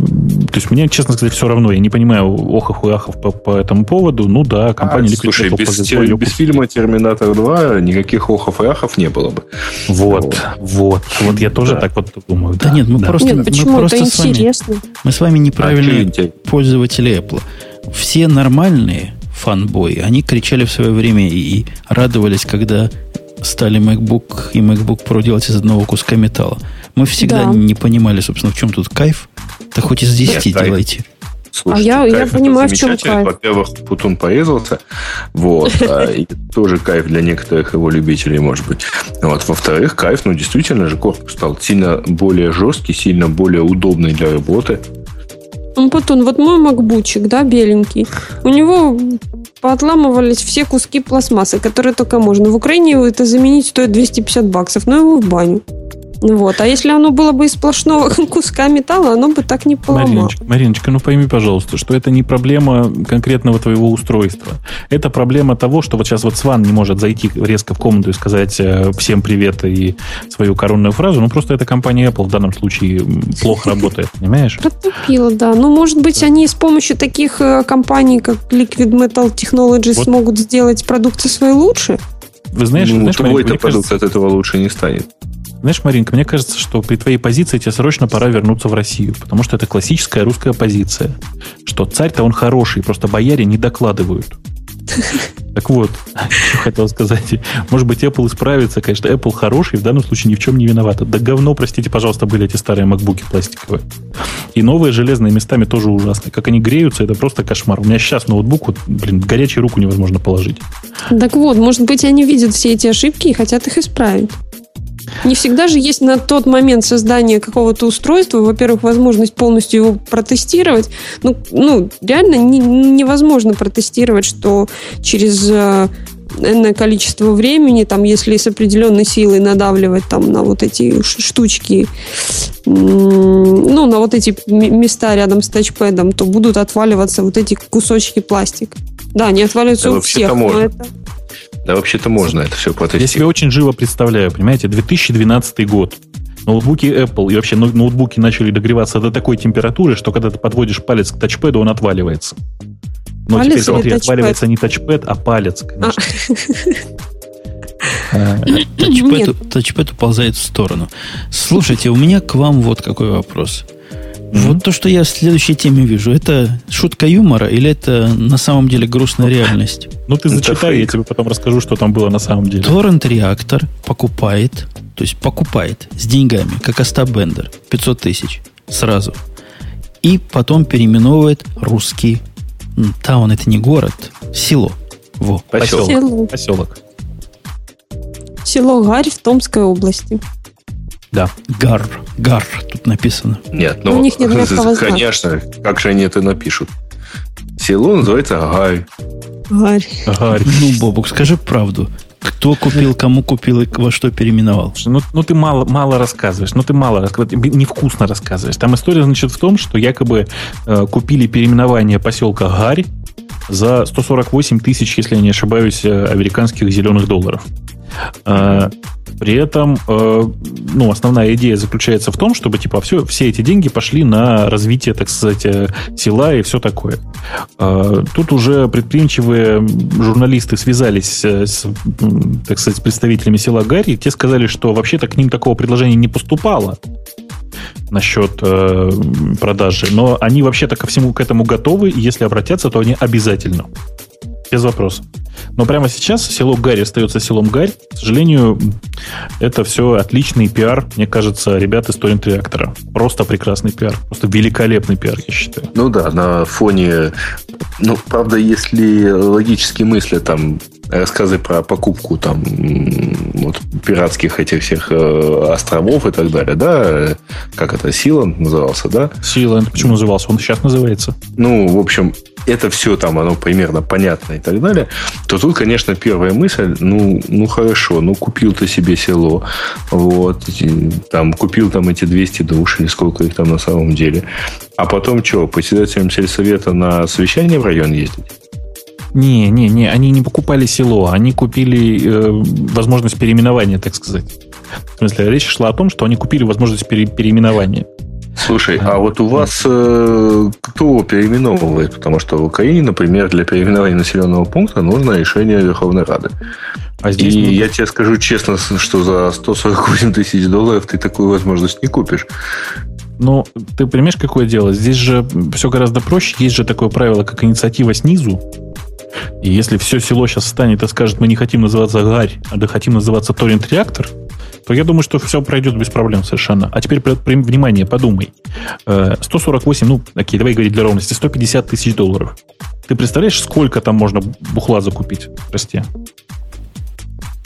есть, мне, честно сказать, все равно. Я не понимаю охов и ахов по, по этому поводу. Ну да, компания... А, слушай, Apple без, тер... ее... без фильма «Терминатор два» никаких охов и ахов не было бы. Вот, вот. Вот, вот я тоже да. так вот думаю. Да, да нет, мы да. просто, нет, мы почему? просто Это с вами... Интересно. Мы с вами неправильные а, пользователи Apple. Все нормальные... фанбои, они кричали в свое время и, и радовались, когда стали MacBook и MacBook Pro делать из одного куска металла. Мы всегда да. не понимали, собственно, в чем тут кайф. Да хоть из десяти Нет, делайте. Слушайте, а я, я понимаю, в чем кайф. Во-первых, Путун порезался. Вот. Тоже кайф для некоторых его любителей, может быть. Во-вторых, кайф, ну, действительно же, корпус стал сильно более жесткий, сильно более удобный для работы. Потом, вот мой макбучик, да, беленький, у него поотламывались все куски пластмассы, которые только можно. В Украине это заменить стоит двести пятьдесят баксов, но его в баню. Вот. А если оно было бы из сплошного куска металла, оно бы так не поломало. Мариночка, Мариночка, ну пойми, пожалуйста, что это не проблема конкретного твоего устройства. Это проблема того, что вот сейчас вот Сван не может зайти резко в комнату и сказать всем привет и свою коронную фразу. Ну, просто эта компания Apple в данном случае плохо работает, понимаешь? Протупила, да. Ну, может быть, они с помощью таких компаний, как Liquid Metal Technologies, вот. Смогут сделать продукты свои лучше? Вы знаешь, ну, знаешь, твой-то продукт кажется... от этого лучше не станет. Знаешь, Маринка, мне кажется, что при твоей позиции тебе срочно пора вернуться в Россию, потому что это классическая русская позиция, что царь-то он хороший, просто бояре не докладывают. Так вот, что хотел сказать. Может быть, Apple исправится, конечно, Apple хороший, в данном случае ни в чем не виновата. Да говно, простите, пожалуйста, были эти старые макбуки пластиковые. И новые железные местами тоже ужасные. Как они греются, это просто кошмар. У меня сейчас ноутбук, вот, блин, горячую руку невозможно положить. Так вот, может быть, они видят все эти ошибки и хотят их исправить. Не всегда же есть на тот момент создания какого-то устройства, во-первых, возможность полностью его протестировать. Ну, ну реально не, невозможно протестировать, что через энное количество времени, там, если с определенной силой надавливать там, на вот эти штучки, ну, на вот эти места рядом с тачпэдом, то будут отваливаться вот эти кусочки пластика. Да, они отваливаются да, у всех, но это... Да, вообще-то можно это все потестировать. Я себе очень живо представляю, понимаете, две тысячи двенадцатый год. Ноутбуки Apple и вообще ноутбуки начали догреваться до такой температуры, что когда ты подводишь палец к тачпэду, он отваливается. Но палец теперь, смотри, тачпэд? Отваливается не тачпэд, а палец, конечно. Тачпэд уползает в сторону. Слушайте, у меня к вам вот какой вопрос. Вот то, что я в следующей теме вижу, это шутка юмора или это на самом деле грустная реальность? Ну, ты зачитай, я тебе потом расскажу, что там было на самом деле. Торрент-реактор покупает, то есть покупает с деньгами, как Остабендер, пятьсот тысяч сразу. И потом переименовывает русский. Таун — это не город, село. Во. Поселок. Поселок. Село Гарь в Томской области. Да. Гар. Гар тут написано. Нет, ну, у них нет мягкого знака. Конечно, как же они это напишут? Село называется Гарь. Гарь. Гарь. Ну, Бобук, скажи правду. Кто купил, кому купил и во что переименовал? Ну, ну ты мало, мало рассказываешь. Ну, ты мало рассказываешь. Невкусно рассказываешь. Там история, значит, в том, что якобы э, купили переименование поселка Гарь за сто сорок восемь тысяч, если я не ошибаюсь, американских зеленых долларов. При этом, ну, основная идея заключается в том, чтобы, типа, все, все эти деньги пошли на развитие, так сказать, села и все такое. Тут уже предприимчивые журналисты связались с, так сказать, с представителями села Гарри, и те сказали, что вообще-то к ним такого предложения не поступало насчет э, продажи, но они вообще-то ко всему к этому готовы, и если обратятся, то они обязательно. Без вопросов. Но прямо сейчас село Гарь остается селом Гарь. К сожалению, это все отличный пиар, мне кажется, ребят из торрент-реактора. Просто прекрасный пиар. Просто великолепный пиар, я считаю. Ну да, на фоне... Ну, правда, если логически мысли, там, рассказы про покупку, там, вот, пиратских этих всех островов и так далее, да? Как это? Силанд назывался, да? Силанд. Почему назывался? Он сейчас называется. Ну, в общем... это все там, оно примерно понятно и так далее, то тут, конечно, первая мысль, ну, ну хорошо, ну, купил ты себе село, вот, там, купил там эти двести душ или сколько их там на самом деле, а потом что, председателем сельсовета на совещание в район ездить? Не, не, не, они не покупали село, они купили э, возможность переименования, так сказать. В смысле, речь шла о том, что они купили возможность пере- переименования. Слушай, а вот у вас э, кто переименовывает? Потому что в Украине, например, для переименования населенного пункта нужно решение Верховной Рады. А здесь И я тебе скажу честно, что за сто сорок восемь тысяч долларов ты такую возможность не купишь. Ну, ты понимаешь, какое дело? Здесь же все гораздо проще. Есть же такое правило, как инициатива снизу. И если все село сейчас встанет и скажет, мы не хотим называться Гарь, а хотим называться торрент-реактор, то я думаю, что все пройдет без проблем совершенно. А теперь, внимание, подумай. сто сорок восемь, ну, окей, давай говорить для ровности, сто пятьдесят тысяч долларов. Ты представляешь, сколько там можно бухла закупить? Прости.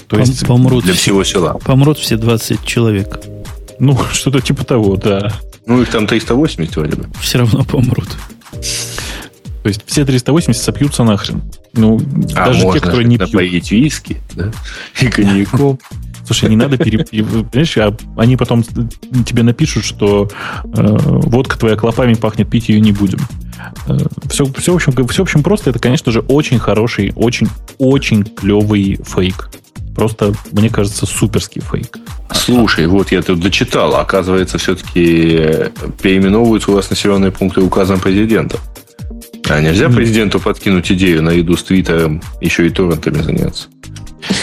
То Пом- есть помрут для все, всего села. Помрут все двадцать человек. Ну, что-то типа того, да. Ну, их там триста восемьдесят вроде бы. Все равно помрут. То есть все триста восемьдесят сопьются нахрен. Ну, а даже те, которые не пьют. А можно напоить виски, да? И коньяком. Слушай, не надо перепутать. Понимаешь, они потом тебе напишут, что водка твоя клопами пахнет, пить ее не будем. Все, все, в общем, все в общем просто. Это, конечно же, очень хороший, очень-очень клевый фейк. Просто, мне кажется, суперский фейк. Слушай, вот я тут дочитал. Оказывается, все-таки переименовываются у вас населенные пункты указом президента. А нельзя президенту подкинуть идею наряду с Твиттером еще и торрентами заняться?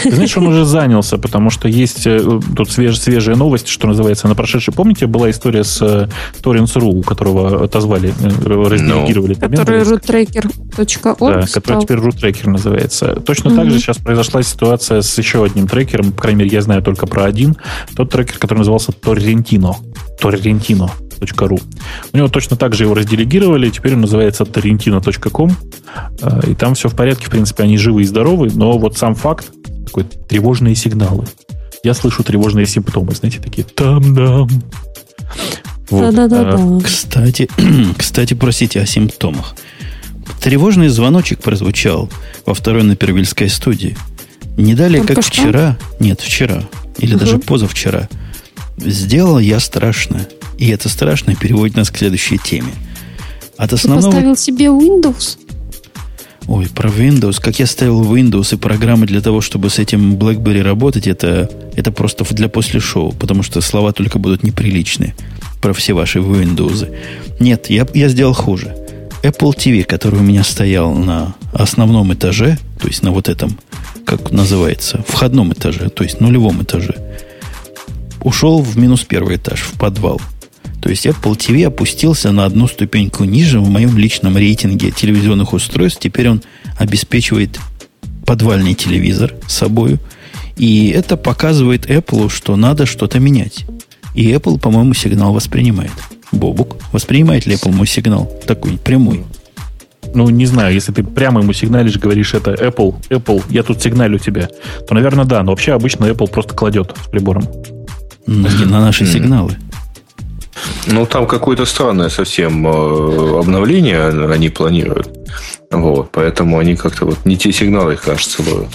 Ты знаешь, он уже занялся, потому что есть тут свеж, свежая новость, что называется, на прошедшей. Помните, была история с торрентс точка ру, у которого отозвали, разделегировали. No. Который root tracker точка org. Да, который теперь root tracker называется. Точно mm-hmm. так же сейчас произошла ситуация с еще одним трекером, по крайней мере, я знаю только про один. Тот трекер, который назывался Torrentino. Torrentino точка ру. У него точно так же его разделегировали, теперь он называется torrentino точка ком. И там все в порядке, в принципе, они живы и здоровы, но вот сам факт, такой тревожные сигналы. Я слышу тревожные симптомы, знаете, такие там-дам. Вот. Да-да-да-да. Кстати, кстати, простите, о симптомах. Тревожный звоночек прозвучал во второй Напервильской студии. Не далее, Только как что? вчера, нет, вчера, или угу. даже позавчера, сделал я страшное. И это страшное переводит нас к следующей теме. От основного... Ты поставил себе Windows? Ой, про Windows. Как я ставил Windows и программы для того, чтобы с этим BlackBerry работать, это, это просто для после шоу, потому что слова только будут неприличные про все ваши Windows. Нет, я, я сделал хуже. Apple ти ви, который у меня стоял на основном этаже, то есть на вот этом, как называется, входном этаже, то есть нулевом этаже, ушел в минус первый этаж, в подвал. То есть Apple ти ви опустился на одну ступеньку ниже в моем личном рейтинге телевизионных устройств. Теперь он обеспечивает подвальный телевизор собою. И это показывает Apple, что надо что-то менять. И Apple, по-моему, сигнал воспринимает. Бобук, воспринимает ли Apple мой сигнал? Такой прямой. Ну, не знаю, если ты прямо ему сигналишь, говоришь, это Apple, Apple, я тут сигналю тебя, то, наверное, да. Но вообще обычно Apple просто кладет с прибором. Ну, на наши сигналы. Ну, там какое-то странное совсем обновление они планируют. Вот, поэтому они как-то вот не те сигналы, кажется, ловят.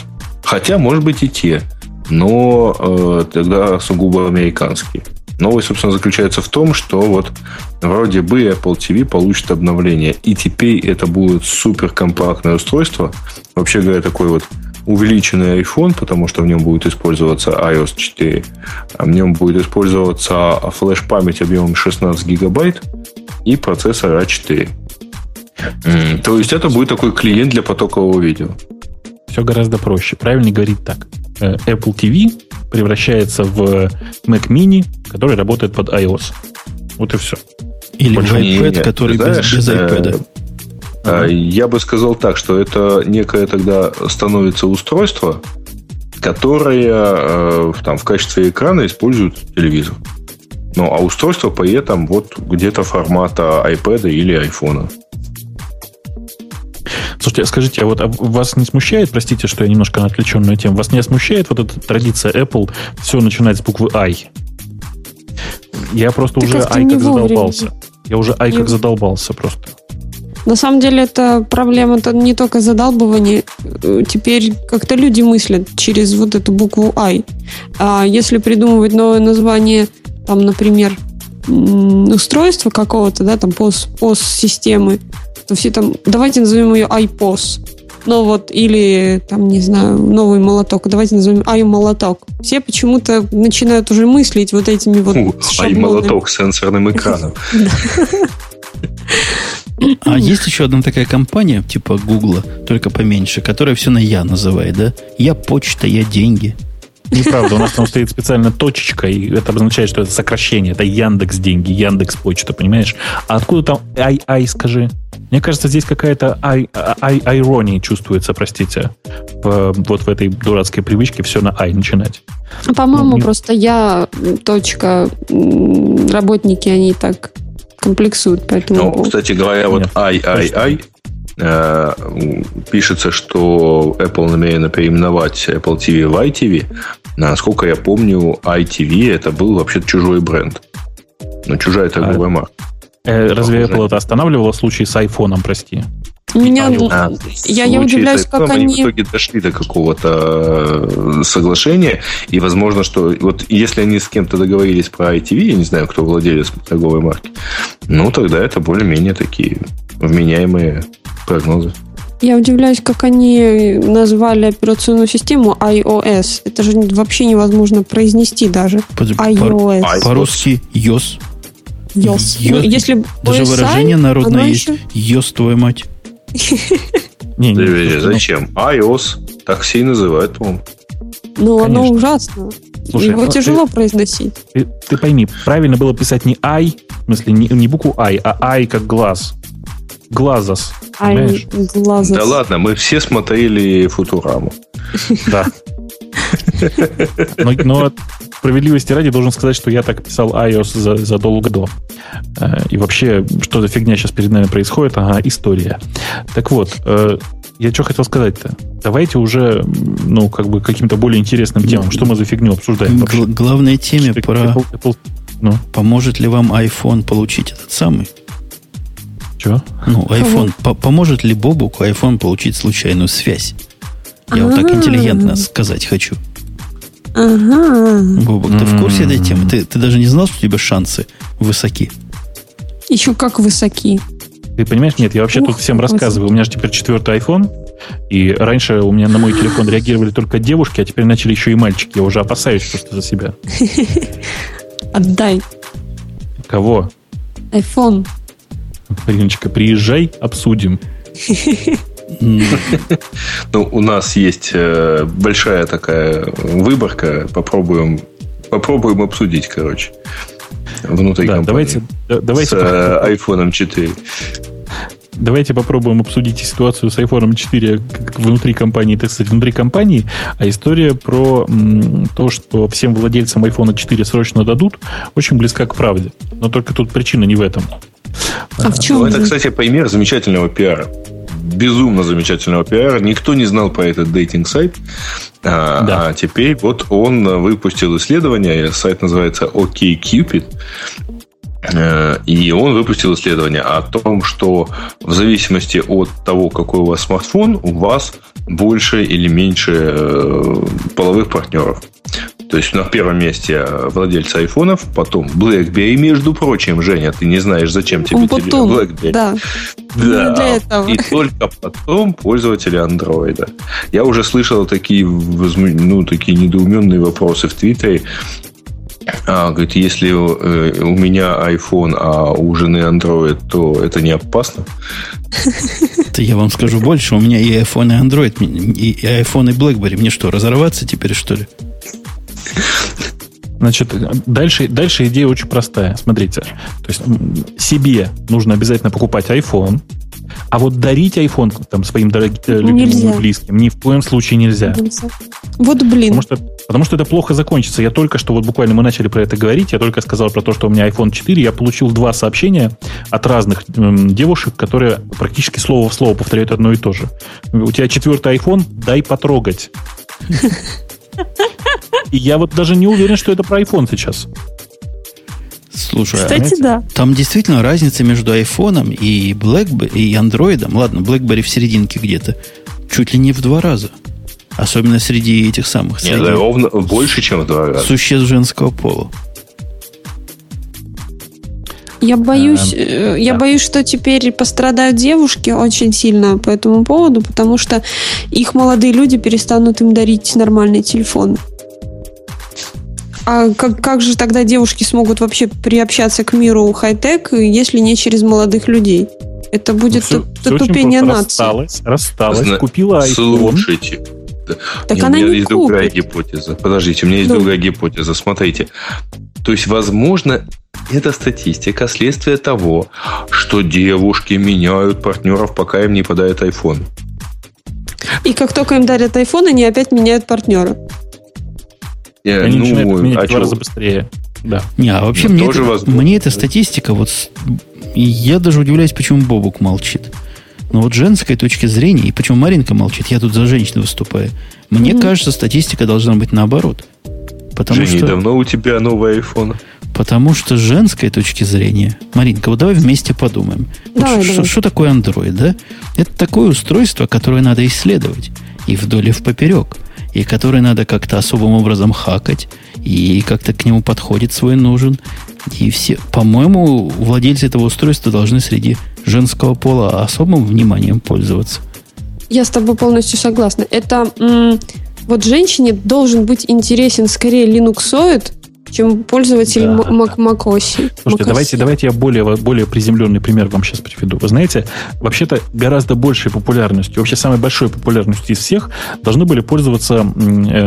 Хотя, может быть, и те, но э, тогда сугубо американские. Новость, собственно, заключается в том, что вот вроде бы Apple ти ви получит обновление. И теперь это будет суперкомпактное устройство. Вообще говоря, такой вот увеличенный iPhone, потому что в нем будет использоваться ай о эс четыре, а в нем будет использоваться флеш-память объемом шестнадцать гигабайт и процессор а четыре. Mm. То есть это будет такой клиент для потокового видео. Все гораздо проще. Правильно говорить так. Apple ти ви превращается в Mac Mini, который работает под iOS. Вот и все. Или в iPad, который без, без iPad. Я бы сказал так, что это некое тогда становится устройство, которое там, в качестве экрана используют телевизор. Ну, а устройство при этом вот где-то формата iPad или iPhone. Слушайте, скажите, а вот вас не смущает, простите, что я немножко на отвлеченную тему, вас не смущает вот эта традиция Apple все начинать с буквы I? Я просто Ты уже I как задолбался. Времени. Я уже I я... как задолбался просто. На самом деле, это проблема-то не только задалбывание. Теперь как-то люди мыслят через вот эту букву I. А если придумывать новое название, там, например, устройства какого-то, да, там, пос-системы, то все там, давайте назовем ее iPOS. Ну вот, или, там, не знаю, новый молоток, давайте назовем i-молоток. Все почему-то начинают уже мыслить вот этими вот шаблонами. i-молоток с сенсорным экраном. А есть еще одна такая компания, типа Гугла, только поменьше, которая все на «я» называет, да? «Я почта», «я деньги». Неправда, у нас там стоит специально точечка, и это означает, что это сокращение. Это Яндекс деньги, Яндекс почта, понимаешь? А откуда там «ай-ай», скажи? Мне кажется, здесь какая-то ай, ай, айрония чувствуется, простите, в, вот в этой дурацкой привычке все на «ай» начинать. По-моему, ну, просто «я», точка, работники, они так... комплексуют, поэтому... Ну, кстати говоря, вот ай ай ай э, пишется, что Apple намерена переименовать Apple ти ви в iTV. Насколько я помню, iTV это был вообще чужой бренд. Но чужая торговая а, марка. Э, разве Apple это останавливало случай с iPhone, прости? Меня, а, я, я удивляюсь, как они... они в итоге дошли до какого-то соглашения, и возможно, что вот если они с кем-то договорились про ай ти ви, я не знаю, кто владелец торговой марки, ну тогда это более-менее такие вменяемые прогнозы. Я удивляюсь, как они назвали операционную систему iOS. Это же вообще невозможно произнести даже. iOS. По-русски iOS. iOS. Даже выражение народное есть. iOS, твою мать. Не, не, зачем? iOS. Так все и называют, по-моему. Ну, оно ужасно. Слушай, его ну, тяжело ты, произносить. Ты, ты пойми, правильно было писать не I, в смысле, не, не букву I, а I как глаз. Глазос. Понимаешь? Глазос. Да ладно, мы все смотрели Футураму. Да. Но, но справедливости ради должен сказать, что я так писал iOS за, задолго до. И вообще, что за фигня сейчас перед нами происходит? Ага, история. Так вот, я что хотел сказать-то? Давайте уже, ну, как бы каким-то более интересным темам. Что мы за фигню обсуждаем? Г- главная тема про... Apple, Apple, ну? Поможет ли вам iPhone получить этот самый? Чего? Ну, iPhone. По- поможет ли Бобуку iPhone получить случайную связь? Я А-а-а. вот так интеллигентно сказать хочу. Ага. Бобук, ты в курсе этой темы? Ты, ты даже не знал, что у тебя шансы высоки? Еще как высоки. Ты понимаешь, нет, я вообще Ух, тут всем рассказываю. У меня же теперь четвертый iPhone. И раньше у меня на мой телефон реагировали только девушки, а теперь начали еще и мальчики. Я уже опасаюсь просто за себя. Отдай. Кого? iPhone. Мариночка, приезжай, обсудим. Ну, у нас есть большая такая выборка. Попробуем попробуем обсудить, короче. Внутри компании. С iPhone четыре. Давайте попробуем обсудить ситуацию с iPhone четыре внутри компании, так сказать, внутри компании. А история про м, то, что всем владельцам iPhone четыре срочно дадут, очень близка к правде. Но только тут причина не в этом. А в чем? Ну, это, кстати, пример замечательного пиара. Безумно замечательного пиара. Никто не знал про этот дейтинг-сайт. Да. А теперь вот он выпустил исследование. Сайт называется OkCupid. И он выпустил исследование о том, что в зависимости от того, какой у вас смартфон, у вас больше или меньше половых партнеров. То есть на первом месте владельцы айфонов, потом BlackBerry, между прочим, Женя, ты не знаешь, зачем тебе телефон BlackBerry. Да. Да. Для этого. И только потом пользователи Android. Я уже слышал такие, ну, такие недоуменные вопросы в Твиттере. А, говорит, если у меня iPhone, а у жены Android, то это не опасно? Да я вам скажу больше. У меня и iPhone, и Android, и iPhone, и BlackBerry. Мне что, разорваться теперь, что ли? Значит, дальше, дальше идея очень простая. Смотрите, то есть себе нужно обязательно покупать iPhone, а вот дарить iPhone там, своим дорогим, любимым и близким ни в коем случае нельзя. нельзя. Вот блин. Потому что, потому что это плохо закончится. Я только что, вот буквально мы начали про это говорить, я только сказал про то, что у меня iPhone четыре, я получил два сообщения от разных м, девушек, которые практически слово в слово повторяют одно и то же. У тебя четвертый iPhone, дай потрогать. И я вот даже не уверен, что это про iPhone сейчас. Слушай, кстати, а, да. Там действительно разница между iPhone и BlackBerry и Android. Ладно, BlackBerry в серединке где-то. Чуть ли не в два раза. Особенно среди этих самых. Нет, да, ровно больше, чем в два раза. Существ женского пола. Я боюсь, а, я да. боюсь, что теперь пострадают девушки очень сильно по этому поводу, потому что их молодые люди перестанут им дарить нормальные телефоны. А как, как же тогда девушки смогут вообще приобщаться к миру хай-тек, если не через молодых людей? Это будет ну, все, тупение все нации. Рассталась, рассталась, Зна- купила iPhone. Слушайте. Так она не купит. У меня есть другая гипотеза. Подождите, у меня есть да. другая гипотеза. Смотрите. То есть, возможно, это статистика следствие того, что девушки меняют партнеров, пока им не подают iPhone. И как только им дарят iPhone, они опять меняют партнера. Yeah, они ну, начинают менять а два раза быстрее. Да. Не, а вообще мне это, мне эта статистика, вот я даже удивляюсь, почему Бобук молчит. Но вот с женской точки зрения, и почему Маринка молчит, я тут за женщину выступаю. Мне mm-hmm. кажется, статистика должна быть наоборот. Потому Жень, что... давно у тебя новый iPhone? Потому что с женской точки зрения... Маринка, вот давай вместе подумаем. Давай, вот давай. Что, что такое Android, да? Это такое устройство, которое надо исследовать. И вдоль, и впоперек. И которое надо как-то особым образом хакать. И как-то к нему подходит свой нужен. И все... По-моему, владельцы этого устройства должны среди женского пола особым вниманием пользоваться. Я с тобой полностью согласна. Это... М- вот женщине должен быть интересен скорее линуксоид, чем пользователь да, Mac, да. macOS. Слушайте, macOS. Давайте, давайте я более, более приземленный пример вам сейчас приведу. Вы знаете, вообще-то гораздо большей популярностью, вообще самой большой популярностью из всех должны были пользоваться э,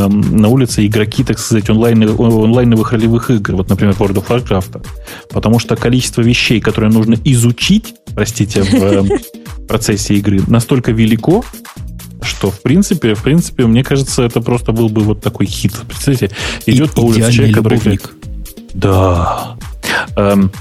на улице игроки, так сказать, онлайн, онлайновых ролевых игр. Вот, например, World of Warcraft. Потому что количество вещей, которые нужно изучить, простите, в процессе игры, настолько велико, что, в принципе, в принципе, мне кажется, это просто был бы вот такой хит. Представляете, идет и, по улице человек, который... Да. Эм,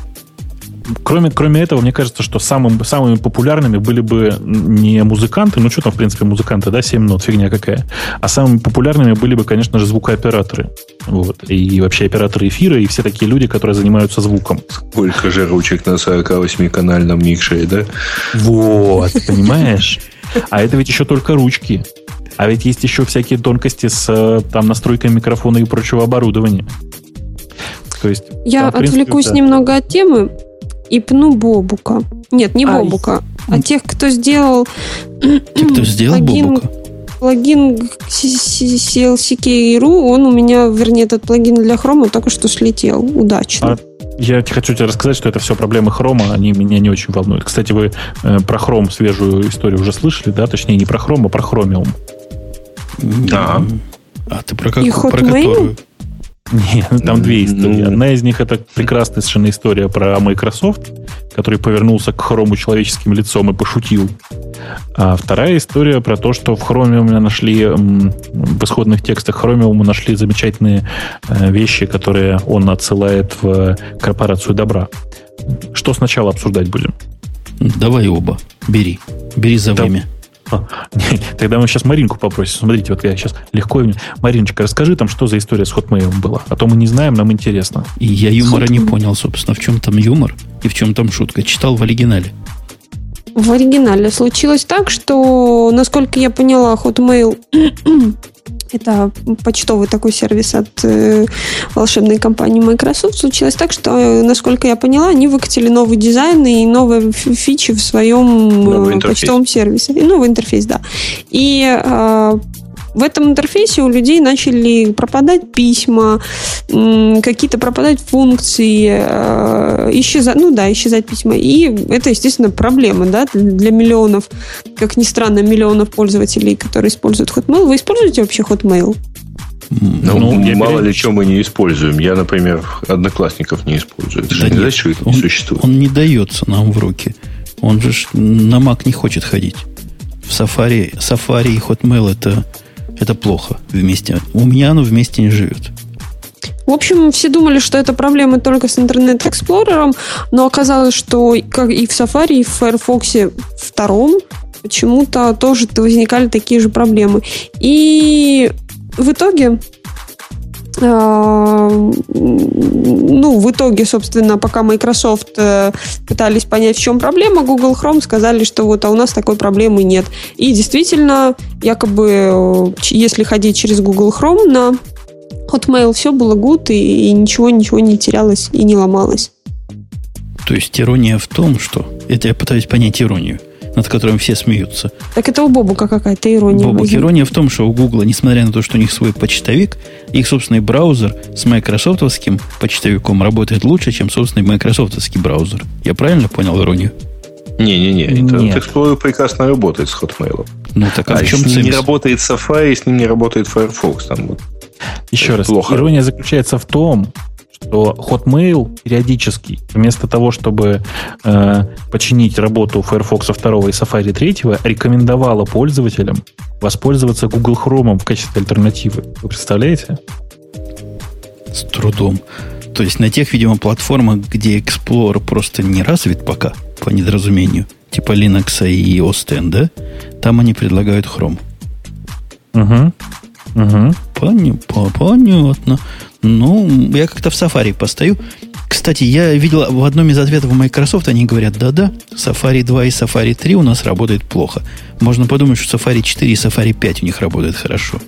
кроме, кроме этого, мне кажется, что самым, самыми популярными были бы не музыканты, ну, что там, в принципе, музыканты, да, семь нот, фигня какая, а самыми популярными были бы, конечно же, звукооператоры. Вот. И вообще операторы эфира, и все такие люди, которые занимаются звуком. Сколько же ручек на сорок восьмиканальном микшере, да? Вот, понимаешь? А это ведь еще только ручки. А ведь есть еще всякие тонкости с там, настройкой микрофона и прочего оборудования. То есть, я там, в принципе, отвлекусь да. немного от темы и пну Бобука. Нет, не а, Бобука, и... а тех, кто сделал... Те, кто сделал плагин, Бобука? Плагин си эл си кей точка ру, он у меня, вернее, этот плагин для Хрома только что слетел. Удачно. А... Я хочу тебе рассказать, что это все проблемы Хрома, они меня не очень волнуют. Кстати, вы э, про Хром свежую историю уже слышали, да? Точнее, не про Хром, а про Хромиум. Да. А ты про, как, про которую? Нет, там mm-hmm. две истории. Одна из них — это прекрасная совершенно история про Microsoft, который повернулся к Хрому человеческим лицом и пошутил. А вторая история про то, что в Хромиуме нашли, в исходных текстах Хромиума нашли замечательные вещи, которые он отсылает в корпорацию добра. Что сначала обсуждать будем? Давай оба. Бери. Бери за да. время. А, нет, тогда мы сейчас Маринку попросим. Смотрите, вот я сейчас легко... Мариночка, расскажи там, что за история с Hotmail была. А то мы не знаем, нам интересно. И я юмора Hotmail. не понял, собственно. В чем там юмор и в чем там шутка. Читал в оригинале. В оригинале случилось так, что, насколько я поняла, Hotmail... это почтовый такой сервис от э, волшебной компании Microsoft. Случилось так, что, насколько я поняла, они выкатили новый дизайн и новые фичи в своем э, почтовом сервисе. И новый интерфейс, да. И э, в этом интерфейсе у людей начали пропадать письма, э, какие-то пропадать функции, э, исчезать, ну да, исчезать письма. И это, естественно, проблема, да, для миллионов, как ни странно, миллионов пользователей, которые используют Hotmail. Вы используете вообще Hotmail? Ну, ну мало ли что мы не используем. Я, например, Одноклассников не использую. Это да же нет, не значит, что их не существует. Он не дается нам в руки. Он же на Mac не хочет ходить. В Safari, Safari и Hotmail это... Это плохо вместе. У меня оно вместе не живет. В общем, все думали, что это проблема только с интернет-эксплорером, но оказалось, что как и в Safari, и в Firefox втором почему-то тоже возникали такие же проблемы. И в итоге... Ну, в итоге, собственно, пока Microsoft пытались понять, в чем проблема, Google Chrome сказали, что вот, а у нас такой проблемы нет. И действительно, якобы, если ходить через Google Chrome на Hotmail, все было good, и ничего-ничего не терялось и не ломалось. То есть ирония в том, что... Это я пытаюсь понять иронию, над которым все смеются. Так это у Бобука какая-то ирония. Бобук, будет. Ирония в том, что у Гугла, несмотря на то, что у них свой почтовик, их собственный браузер с майкрософтовским почтовиком работает лучше, чем собственный майкрософтовский браузер. Я правильно понял иронию? Не-не-не, Internet Explorer прекрасно работает с Hotmail. Ну, так, а, а в чем с ним не работает Safari, с ним не работает Firefox. Там вот. Еще раз, плохо. Ирония заключается в том, что Hotmail периодически, вместо того, чтобы э, починить работу Firefox два и Safari три, рекомендовала пользователям воспользоваться Google Chrome в качестве альтернативы. Вы представляете? С трудом. То есть на тех, видимо, платформах, где Explorer просто не развит пока, по недоразумению, типа Linux и iOS X, да? Там они предлагают Chrome. Угу. Угу. Понятно. Ну, я как-то в Safari постою. Кстати, я видел в одном из ответов Microsoft, они говорят, да-да, Safari два и Safari три у нас работают плохо. Можно подумать, что Safari четыре и Safari пять у них работают хорошо.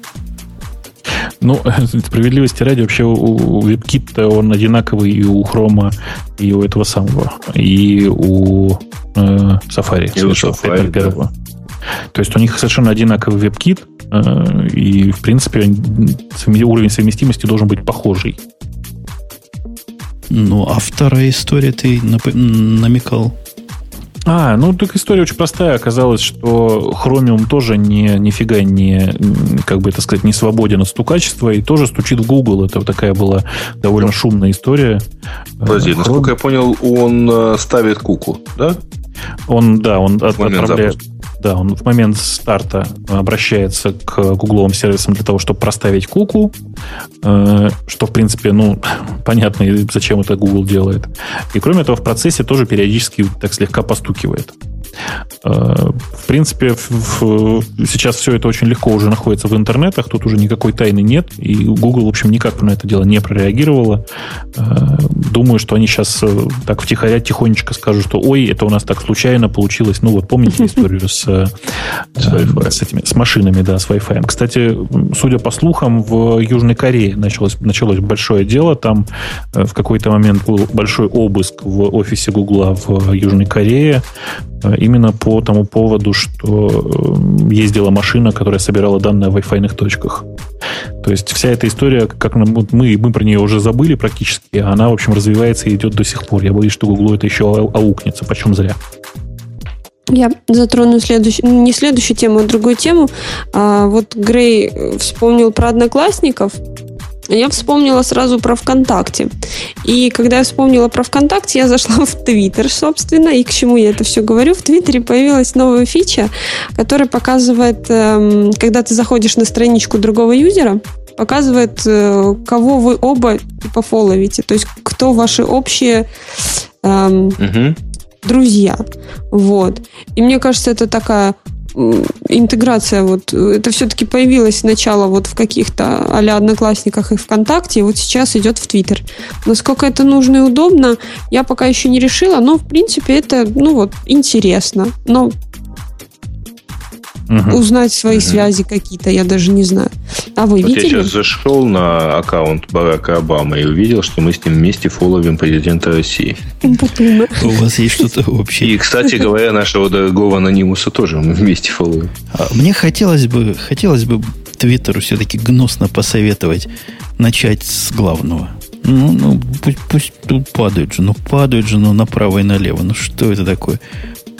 Ну, справедливости ради, вообще у WebKit он одинаковый и у Chrome, и у этого самого, и у э, Safari. И у Safari, да. То есть у них совершенно одинаковый WebKit, э, и, в принципе, уровень совместимости должен быть похожий. Ну, а вторая история, ты нап- намекал? А, ну, так история очень простая. Оказалось, что Chromium тоже не, нифига не, как бы это сказать, не свободен от стукачества и тоже стучит в Google. Это такая была довольно шумная история. Подожди, Chrome... насколько я понял, он ставит куку, да? Он, да, он от, отправляет... Запуска. Да, он в момент старта обращается к гугловым сервисам для того, чтобы проставить куку, что, в принципе, ну, понятно, зачем это Google делает. И, кроме этого, в процессе тоже периодически так слегка постукивает. В принципе, сейчас все это очень легко уже находится в интернетах, тут уже никакой тайны нет, и Google, в общем, никак на это дело не прореагировала. Думаю, что они сейчас так втихаря тихонечко скажут, что ой, это у нас так случайно получилось. Ну вот помните историю с, с, этими, с машинами, да, с Wi-Fi. Кстати, судя по слухам, в Южной Корее началось, началось большое дело. Там в какой-то момент был большой обыск в офисе Google в Южной Корее. Именно по тому поводу, что ездила машина, которая собирала данные о Wi-Fi-ных точках. То есть вся эта история, как мы, мы про нее уже забыли практически, она, в общем, развивается и идет до сих пор. Я боюсь, что Google это еще аукнется, почем зря. Я затрону следующую, не следующую тему, а другую тему. А вот Грей вспомнил про одноклассников. Я вспомнила сразу про ВКонтакте. И когда я вспомнила про ВКонтакте, я зашла в Твиттер, собственно. И к чему я это все говорю? В Твиттере появилась новая фича, которая показывает, когда ты заходишь на страничку другого юзера, показывает, кого вы оба типа фолловите. То есть, кто ваши общие... Эм, угу. друзья. Вот. И мне кажется, это такая... интеграция, вот это все-таки появилось сначала вот в каких-то а-ля Одноклассниках и ВКонтакте, и вот сейчас идет в Твиттер. Насколько это нужно и удобно, я пока еще не решила, но в принципе это, ну вот, интересно. Но угу. узнать свои угу. связи какие-то, я даже не знаю. А вы вот видели? Я сейчас зашел на аккаунт Барака Обамы и увидел, что мы с ним вместе фолловим президента России. У вас есть что-то общее. И, кстати говоря, нашего дорогого анонимуса тоже мы вместе фолловим. Мне хотелось бы, хотелось бы Твиттеру все-таки гнусно посоветовать начать с главного. Ну, ну пусть, пусть тут падают же, ну падают же, ну направо и налево. Ну что это такое?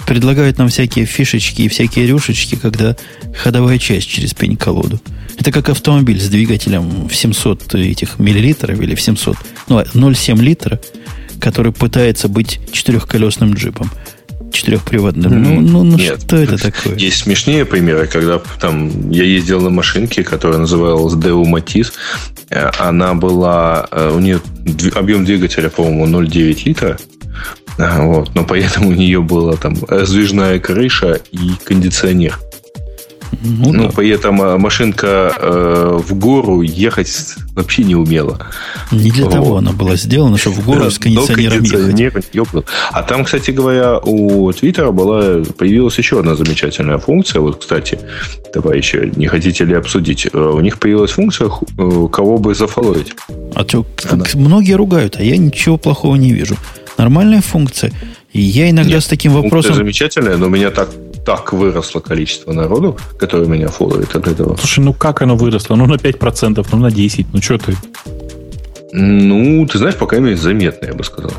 Предлагают нам всякие фишечки и всякие рюшечки, когда ходовая часть через пень-колоду. Это как автомобиль с двигателем в семьсот этих миллилитров или в семьсот, ну, ноль целых семь десятых литра, который пытается быть четырехколесным джипом, четырехприводным. Mm-hmm. Ну, ну, ну Нет, что это такое? Есть смешнее примеры, когда там я ездил на машинке, которая называлась Дэу Матис. Она была... У нее объем двигателя, по-моему, ноль целых девять десятых литра. Вот, но поэтому у нее была там раздвижная крыша и кондиционер. Ну, ну да. При этом машинка э, в гору ехать вообще не умела. Не для вот. того она была сделана, чтобы в гору да, с кондиционером ехать. А там, кстати говоря, у Твиттера была, появилась еще одна замечательная функция. Вот, кстати, товарищи, не хотите ли обсудить? У них появилась функция, кого бы зафоловить. А что, многие ругают, а я ничего плохого не вижу. Нормальная функция. И я иногда Нет, с таким вопросом... замечательная, но у меня так, так выросло количество народу, которые меня фолловит от этого. Слушай, ну как оно выросло? Ну на пять процентов, ну на десять процентов. Ну что ты? Ну, ты знаешь, по крайней мере, заметно, я бы сказал.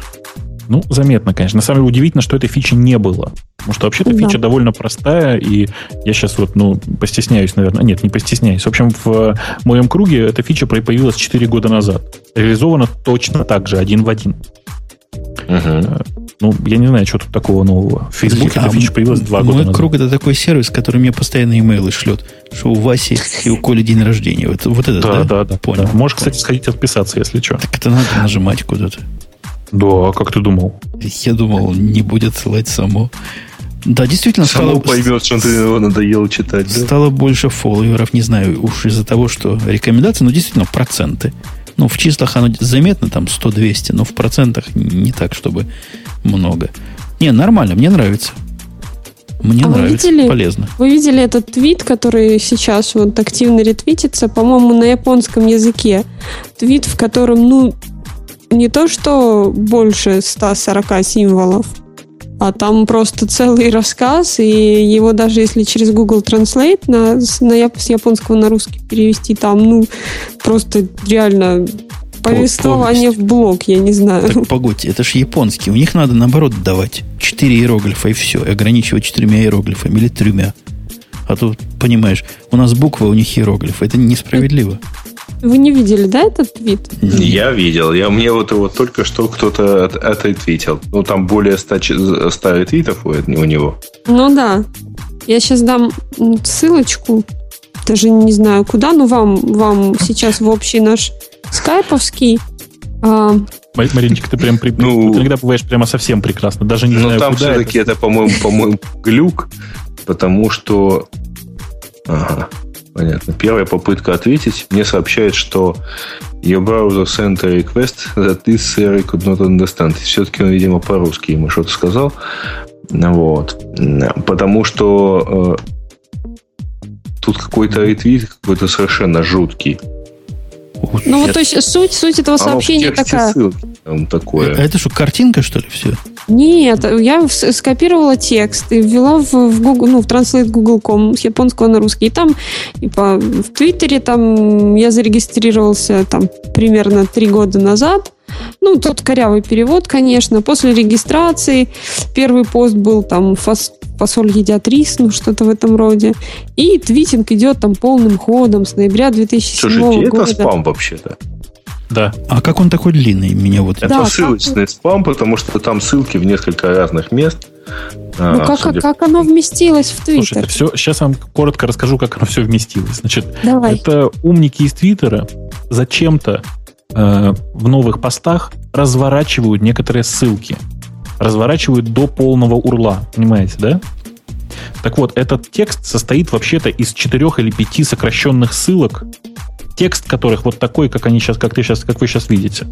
Ну, заметно, конечно. На самом деле удивительно, что этой фичи не было. Потому что вообще-то да. фича довольно простая, и я сейчас вот, ну, постесняюсь, наверное. Нет, не постесняюсь. В общем, в моем круге эта фича появилась четыре года назад. Реализована точно так же, один в один. Uh-huh. Ну, я не знаю, что тут такого нового. В Фейсбуке эта фича появилась два года назад. Мой круг — это такой сервис, который мне постоянно имейлы шлет, что у Васи и у Коли день рождения. Вот, вот это, да? Да, да. Понял. Да. Можешь, кстати, сходить отписаться, если что. Так это надо нажимать куда-то. Да, как ты думал? Я думал, не будет ссылать само. Да, действительно, само стало... поймет, что ты его надоело читать. Стало да? больше фолловеров, не знаю, уж из-за того, что рекомендации, но действительно проценты. Ну, в числах оно заметно, там сто-двести, но в процентах не так, чтобы много. Не, нормально, мне нравится. Мне а нравится, видели, полезно. Вы видели этот твит, который сейчас вот активно ретвитится, по-моему, на японском языке? Твит, в котором, ну, не то что больше ста сорока символов, а там просто целый рассказ, и его даже если через Google Translate на, на, с японского на русский перевести, там, ну, просто реально... повествование в блок, я не знаю. Так, погодьте, это же японский. У них надо, наоборот, давать четыре иероглифа и все. И ограничивать четырьмя иероглифами или тремя. А то, понимаешь, у нас буквы, у них иероглифы. Это несправедливо. Вы не видели, да, этот твит? Я видел. Я, мне вот его только что кто-то отретвитил. Ну, там более ста, ста ретвитов у него. Ну, да. Я сейчас дам ссылочку. Даже не знаю куда, но вам, вам сейчас в общий наш... скайповский. А... Маринчик, ты прям при... ну, ты иногда бываешь прямо совсем прекрасно. Даже не ну, знаю, там куда все-таки это, это по-моему, по-моему, глюк, потому что... Ага, понятно. Первая попытка ответить мне сообщает, что your browser sent a request that this server could not understand. Все-таки он, видимо, по-русски ему что-то сказал. Вот. Потому что э, тут какой-то ретвит какой-то совершенно жуткий. Ух, ну, я... вот то есть суть, суть этого а сообщения такая. Там такое. А это что, картинка, что ли, все? Нет, я скопировала текст и ввела в, в Google, ну, в Translate гугл точка ком с японского на русский. И там, и по, в Твиттере там я зарегистрировался там примерно три года назад. Ну, тот корявый перевод, конечно. После регистрации первый пост был там фас, фасоль едят рис, ну, что-то в этом роде. И твитинг идет там полным ходом с ноября две тысячи седьмого Слушайте, года. Это спам вообще-то? Да. А как он такой длинный? Меня вот... Это да, ссылочный как... спам, потому что там ссылки в несколько разных мест. Ну, а, как, судя... как оно вместилось в Твиттер? Слушай, все... сейчас я вам коротко расскажу, как оно все вместилось. Значит, давай. Это умники из Твиттера зачем-то э, в новых постах разворачивают некоторые ссылки. Разворачивают до полного урла. Понимаете, да? Так вот, этот текст состоит вообще-то из четырех или пяти сокращенных ссылок, текст которых вот такой, как они сейчас, как ты сейчас, как вы сейчас видите.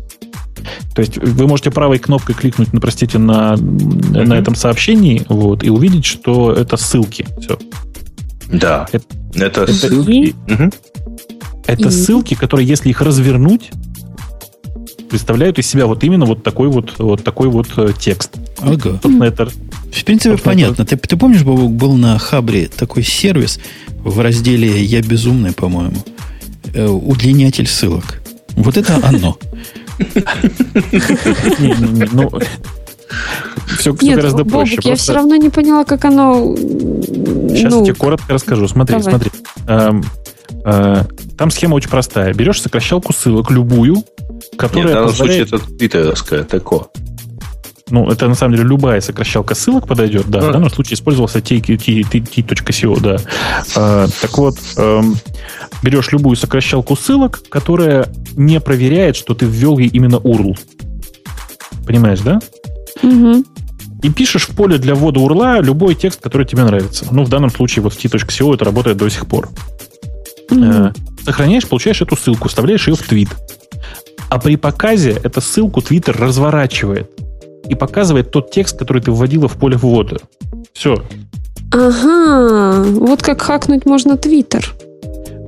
То есть вы можете правой кнопкой кликнуть, ну, простите, на, mm-hmm. на этом сообщении, вот, и увидеть, что это ссылки. Все. Да. Это, это, это ссылки. Mm-hmm. Это mm-hmm. ссылки, которые, если их развернуть, представляют из себя вот именно вот такой вот, вот такой вот текст. Ага. Собственно, это, в принципе, понятно. Это... Ты, ты помнишь, Бабук, был на Хабре такой сервис в разделе «Я безумный», по-моему, удлинятель ссылок. Вот это оно. Все гораздо проще. Я все равно не поняла, как оно... Сейчас я тебе коротко расскажу. Смотри, смотри. Там схема очень простая. Берешь сокращалку ссылок, любую, которая... Нет, в данном случае это твиттерская, тако. Ну, это на самом деле любая сокращалка ссылок подойдет, да. В данном случае использовался ти точка си о, да. Так вот, берешь любую сокращалку ссылок, которая не проверяет, что ты ввел ей именно ю ар эл. Понимаешь, да? Угу. И пишешь в поле для ввода ю ар эл любой текст, который тебе нравится. Ну, в данном случае вот в ти точка си о это работает до сих пор. Угу. Сохраняешь, получаешь эту ссылку, вставляешь ее в твит. А при показе эту ссылку Twitter разворачивает и показывает тот текст, который ты вводила в поле ввода. Все. Ага. Вот как хакнуть можно Twitter.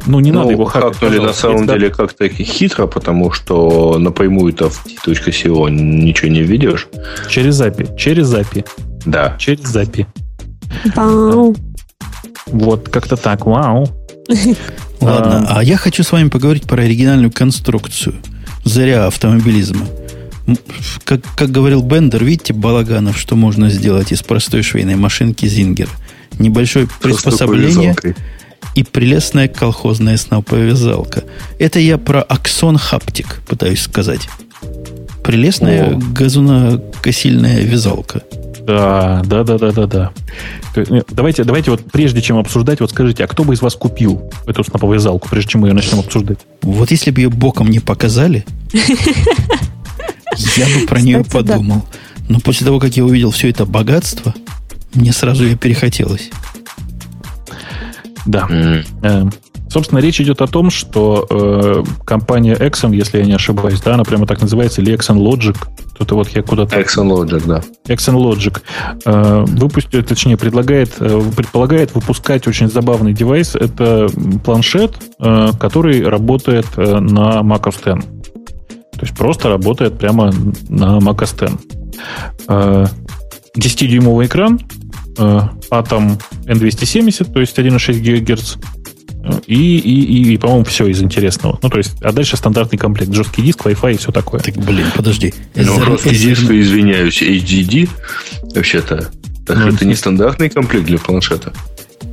Ну, не ну, надо его хакать. Хакнули на самом деле надо... как-то хитро, потому что напрямую-то в ти точка си о ничего не введешь. Через эй пи ай. Через эй пи ай. Да. Через эй пи ай. Вау. Вот, как-то так. Вау. Ладно, а я хочу с вами поговорить про оригинальную конструкцию. Заря автомобилизма. Как, как говорил Бендер, видите, Балаганов, что можно сделать из простой швейной машинки Зингера. Небольшое приспособление и прелестная колхозная сноповязалка. Это я про Axon Logic пытаюсь сказать. Прелестная О. газонокосильная вязалка. Да, да, да, да, да, да. Давайте, давайте вот прежде чем обсуждать, вот скажите, а кто бы из вас купил эту сноповязалку, прежде чем мы ее начнем обсуждать? Вот если бы ее боком не показали... Я бы про Кстати, нее подумал. Да. Но после того, как я увидел все это богатство, Мне сразу ее перехотелось. Да. Mm-hmm. Собственно, речь идет о том, что э, компания Axon, если я не ошибаюсь, да, она прямо так называется, или Axon Logic, тут вот я куда-то... Axon Logic, да. Axon Logic э, выпустит, точнее, предлагает, э, предполагает выпускать очень забавный девайс. Это планшет, э, который работает э, на Mac О Эс Икс. То есть просто работает прямо на Mac О Эс Икс. Э, десятидюймовый экран, э, Atom Эн двести семьдесят, то есть один и шесть гигагерц. И, и, и, по-моему, все из интересного. Ну, то есть, а дальше стандартный комплект. Жесткий диск, Wi-Fi и все такое. Так, блин, подожди. Ну, жесткий диск, извиняюсь, эйч ди ди, вообще-то. Так ну, это не стандартный комплект для планшета.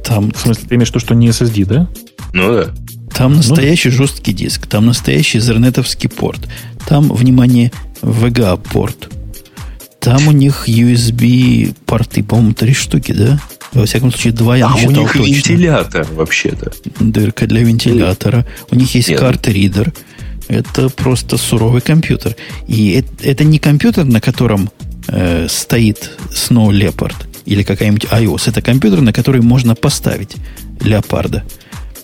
Там... В смысле, ты имеешь в виду, что не эс эс ди, да? Ну, да. Там настоящий ну, жесткий диск. Там настоящий зернетовский порт. Там, внимание, ви джи а-порт. Там у них ю эс би-порты, по-моему, три штуки, да? Во всяком случае, два я насчитал точно. А у них точно. Вентилятор вообще-то. Дырка для вентилятора. У них есть карт-ридер. Это просто суровый компьютер. И это, это не компьютер, на котором э, стоит Snow Leopard или какая-нибудь iOS. Это компьютер, на который можно поставить леопарда.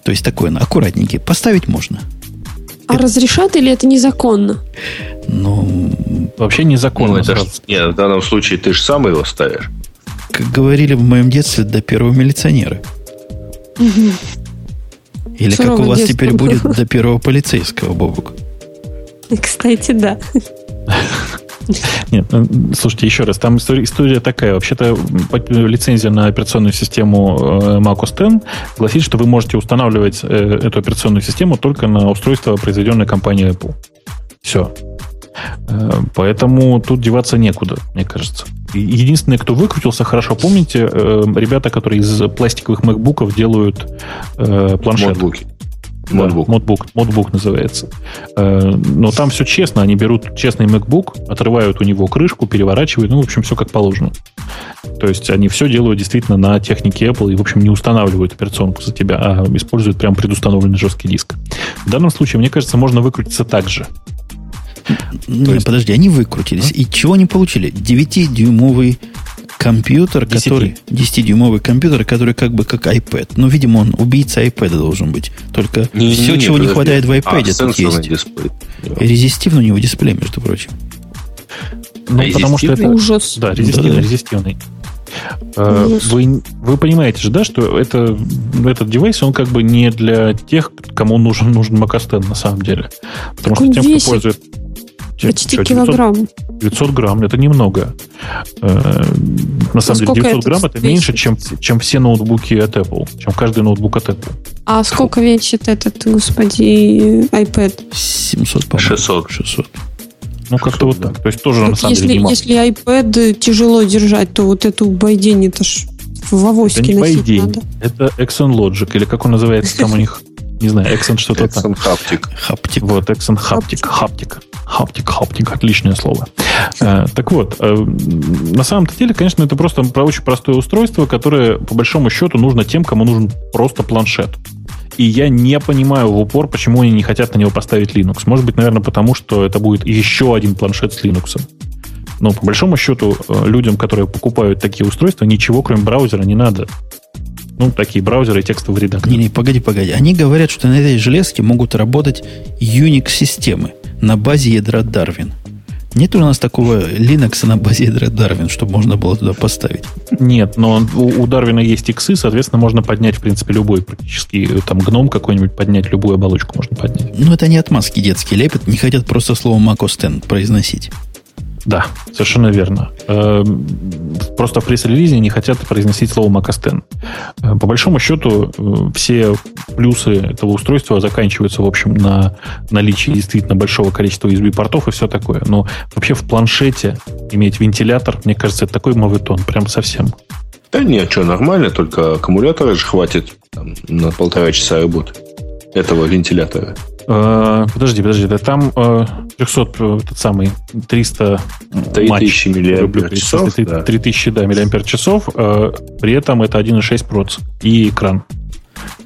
То есть, такой, аккуратненький. Поставить можно. А это... разрешат или это незаконно? Ну, вообще незаконно. Ну, это ж... Нет, в данном случае ты же сам его ставишь. Как говорили в моем детстве, до первого милиционера. Угу. Или суровый, как у вас детство теперь было. Будет до первого полицейского, Бобок. Кстати, да. Нет, слушайте, еще раз, там история такая. Вообще-то лицензия на операционную систему Mac О Эс Икс гласит, что вы можете устанавливать эту операционную систему только на устройство, произведенное компанией Apple. Все. Поэтому тут деваться некуда, мне кажется. Единственное, кто выкрутился, хорошо помните, ребята, которые из пластиковых MacBook'ов делают планшеты. Модбуки. Модбук. Да, модбук. Модбук называется. Но там все честно. Они берут честный MacBook, отрывают у него крышку, переворачивают. Ну, в общем, все как положено. То есть они все делают действительно на технике Apple и, в общем, не устанавливают операционку за тебя, а используют прям предустановленный жесткий диск. В данном случае, мне кажется, можно выкрутиться так же. Не, есть... подожди, они выкрутились. А? И чего они получили? девятидюймовый компьютер, десять. Который... десятидюймовый компьютер, который как бы как iPad. Ну, видимо, он убийца iPad должен быть. Только не, все, не, не, чего подожди. Не хватает в iPad, а, тут есть. Дисплей. И резистивный у него дисплей, между прочим. Ну, а потому что это... Ужас. Да, резистивный, да, да. резистивный. Вы, вы понимаете же, да, что это, этот девайс, он как бы не для тех, кому нужен, нужен Mac О Эс Икс на самом деле. Потому так что тем, весит. Кто пользует... Почти килограмм. девятьсот грамм, это немного. На самом деле, девятьсот грамм это меньше, чем, чем все ноутбуки от Apple. Чем каждый ноутбук от Apple. А сколько весит этот, господи, iPad? семьсот, по-моему. шестьсот. шестьсот. Ну, как-то вот так. То есть тоже, так на самом если, деле, не мало. Если iPad тяжело держать, то вот эту байдень, это ж в авоське это не носить байдень. Надо. Это Axon Logic, или как он называется там у них? Не знаю, Axon что-то там. Axon Haptic. Haptic. Вот, Axon Haptic. Haptic. Haptic, Haptic. Отличное слово. Так вот, на самом-то деле, конечно, это просто очень простое устройство, которое, по большому счету, нужно тем, кому нужен просто планшет. И я не понимаю в упор, почему они не хотят на него поставить Linux. Может быть, наверное, потому, что это будет еще один планшет с Linux. Но, по большому счету, людям, которые покупают такие устройства, ничего, кроме браузера, не надо. Ну, такие браузеры и текстовые редакторы. Не-не, погоди, погоди. Они говорят, что на этой железке могут работать Unix-системы на базе ядра Darwin. Нет у нас такого Linux на базе ядра Darwin, чтобы можно было туда поставить? Нет, но у, у Darwin есть иксы, соответственно, можно поднять, в принципе, любой практически, там, гном какой-нибудь поднять, любую оболочку можно поднять. Ну, это не отмазки детские лепят, не хотят просто слово Mac О Эс Икс произносить. Да, совершенно верно. Просто в пресс-релизе не хотят произносить слово Mac О Эс Икс. По большому счету, все плюсы этого устройства заканчиваются, в общем, на наличии действительно большого количества ю эс би-портов и все такое. Но вообще в планшете иметь вентилятор, мне кажется, это такой моветон, прям совсем. Да нет, что, нормально, только аккумулятора же хватит там, на полтора часа работы этого вентилятора. Подожди, подожди, да там трехсот, этот самый триста матч, миллиампер-часов, три тысячи да. да, миллиампер-часов, при этом это один и шесть процентов и экран.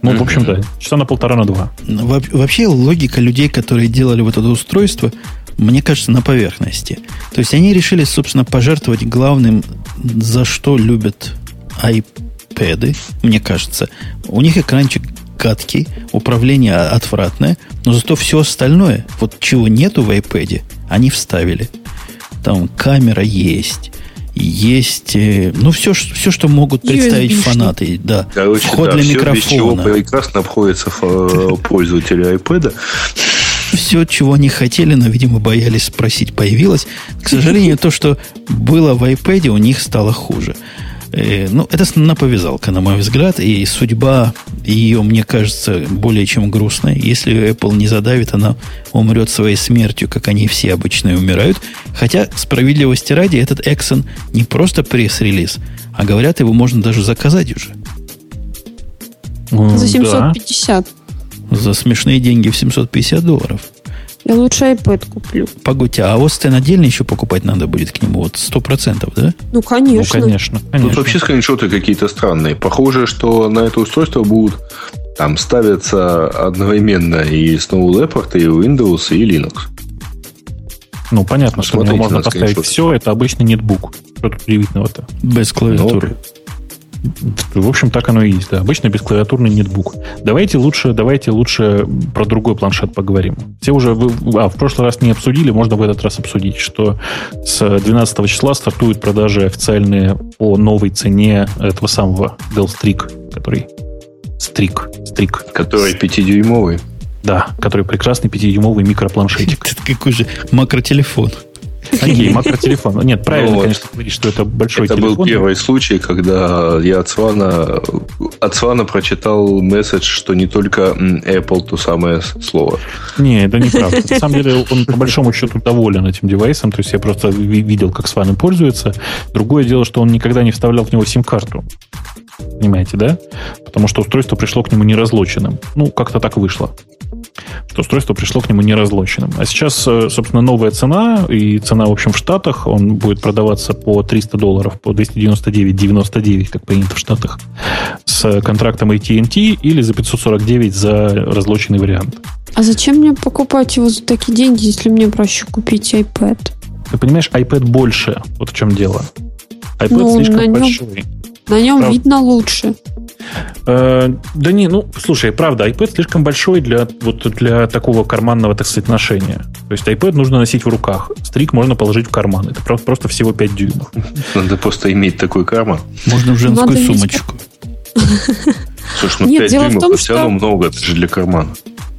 Ну, в общем, да, часа на полтора, на два. Во- вообще логика людей, которые делали вот это устройство, мне кажется, на поверхности. То есть они решили, собственно, пожертвовать главным, за что любят iPad'ы, мне кажется, у них экранчик гадкий, управление отвратное, но зато все остальное, вот чего нету в iPad'е, они вставили. Там камера есть, есть, ну, все, все что могут представить ю эс би-шный. Фанаты. Да. Короче, вход да, для все, микрофона. Без чего прекрасно обходится пользователи iPad'а. Все, чего они хотели, но, видимо, боялись спросить, появилось. К сожалению, то, что было в iPad'е, у них стало хуже. Ну, это наповязалка, на мой взгляд, и судьба ее, мне кажется, более чем грустная. Если ее Apple не задавит, она умрет своей смертью, как они все обычные умирают. Хотя, справедливости ради, этот Axon не просто пресс-релиз, а, говорят, его можно даже заказать уже. За семьсот пятьдесят. Да. За смешные деньги в семьсот пятьдесят долларов. Я лучше iPad куплю. Погодьте, а Остен отдельно еще покупать надо будет к нему? Вот сто процентов, да? Ну, конечно. Ну, конечно. конечно. Тут вообще скриншоты какие-то странные. Похоже, что на это устройство будут там ставиться одновременно и Snow Leopard, и Windows, и Linux. Ну, понятно, что на можно поставить скриншоты. Все. Это обычный нетбук. Что тут удивительного-то? Без клавиатуры. В общем, так оно и есть, да. Обычно бесклавиатурный нетбук. Давайте лучше, давайте лучше про другой планшет поговорим. Все уже вы, а, в прошлый раз не обсудили, можно в этот раз обсудить, что с двенадцатого числа стартуют продажи официальные по новой цене этого самого Dell Streak, который Streak, Streak. Который пятидюймовый. Да, который прекрасный пятидюймовый микропланшетик. Какой же макротелефон. Окей, макротелефон. Нет, правильно, ну, конечно, говорить, что это большой это телефон. Это был первый случай, когда я от Свана, от Свана прочитал месседж, что не только Apple то самое слово. Не, это неправда. На самом деле, он по большому счету доволен этим девайсом. То есть, я просто видел, как Сван им пользуется. Другое дело, что он никогда не вставлял в него сим-карту. Понимаете, да? Потому что устройство пришло к нему неразлоченным. Ну, как-то так вышло. Что устройство пришло к нему неразлоченным. А сейчас, собственно, новая цена. И цена, в общем, в Штатах. Он будет продаваться по триста долларов, по двести девяносто девять девяносто девять, как принято в Штатах, с контрактом эй ти энд ти, или за пятьсот сорок девять за разлоченный вариант. А зачем мне покупать его за такие деньги, если мне проще купить iPad? Ты понимаешь, iPad больше. Вот в чем дело. iPad ну, слишком на нем, большой. На нем Прав... видно лучше. Э, да не, ну, слушай, правда, iPad слишком большой для, вот, для такого карманного, так сказать, ношения. То есть iPad нужно носить в руках. Стрик можно положить в карман. Это правда, просто всего пять дюймов. Надо просто иметь такой карман. Можно в женскую Надо сумочку. Иметь... Слушай, ну Нет, пять дюймов, том, это все равно что... много, это же для кармана.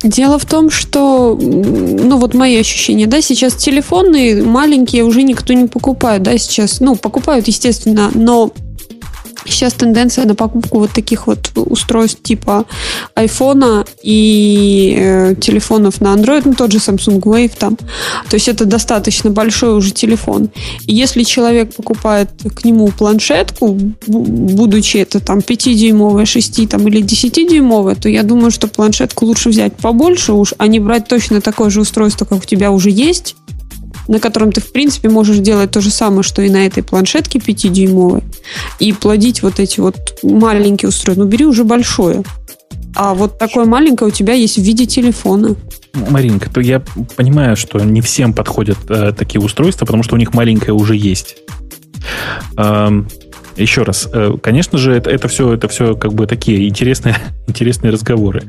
Дело в том, что, ну, вот мои ощущения, да, сейчас телефоны маленькие уже никто не покупает, да, сейчас, ну, покупают, естественно, но сейчас тенденция на покупку вот таких вот устройств типа айфона и э, телефонов на Android, ну, тот же Samsung Wave там, то есть это достаточно большой уже телефон. И если человек покупает к нему планшетку, будучи это там пятидюймовая, шести там, или десятидюймовая, то я думаю, что планшетку лучше взять побольше уж, а не брать точно такое же устройство, как у тебя уже есть, на котором ты, в принципе, можешь делать то же самое, что и на этой планшетке пятидюймовой, и плодить вот эти вот маленькие устройства. Ну, бери уже большое. А вот такое маленькое у тебя есть в виде телефона. Маринка, то я понимаю, что не всем подходят э, такие устройства, потому что у них маленькое уже есть. Эм... Еще раз, конечно же, это, это, все, это все как бы такие интересные, интересные разговоры.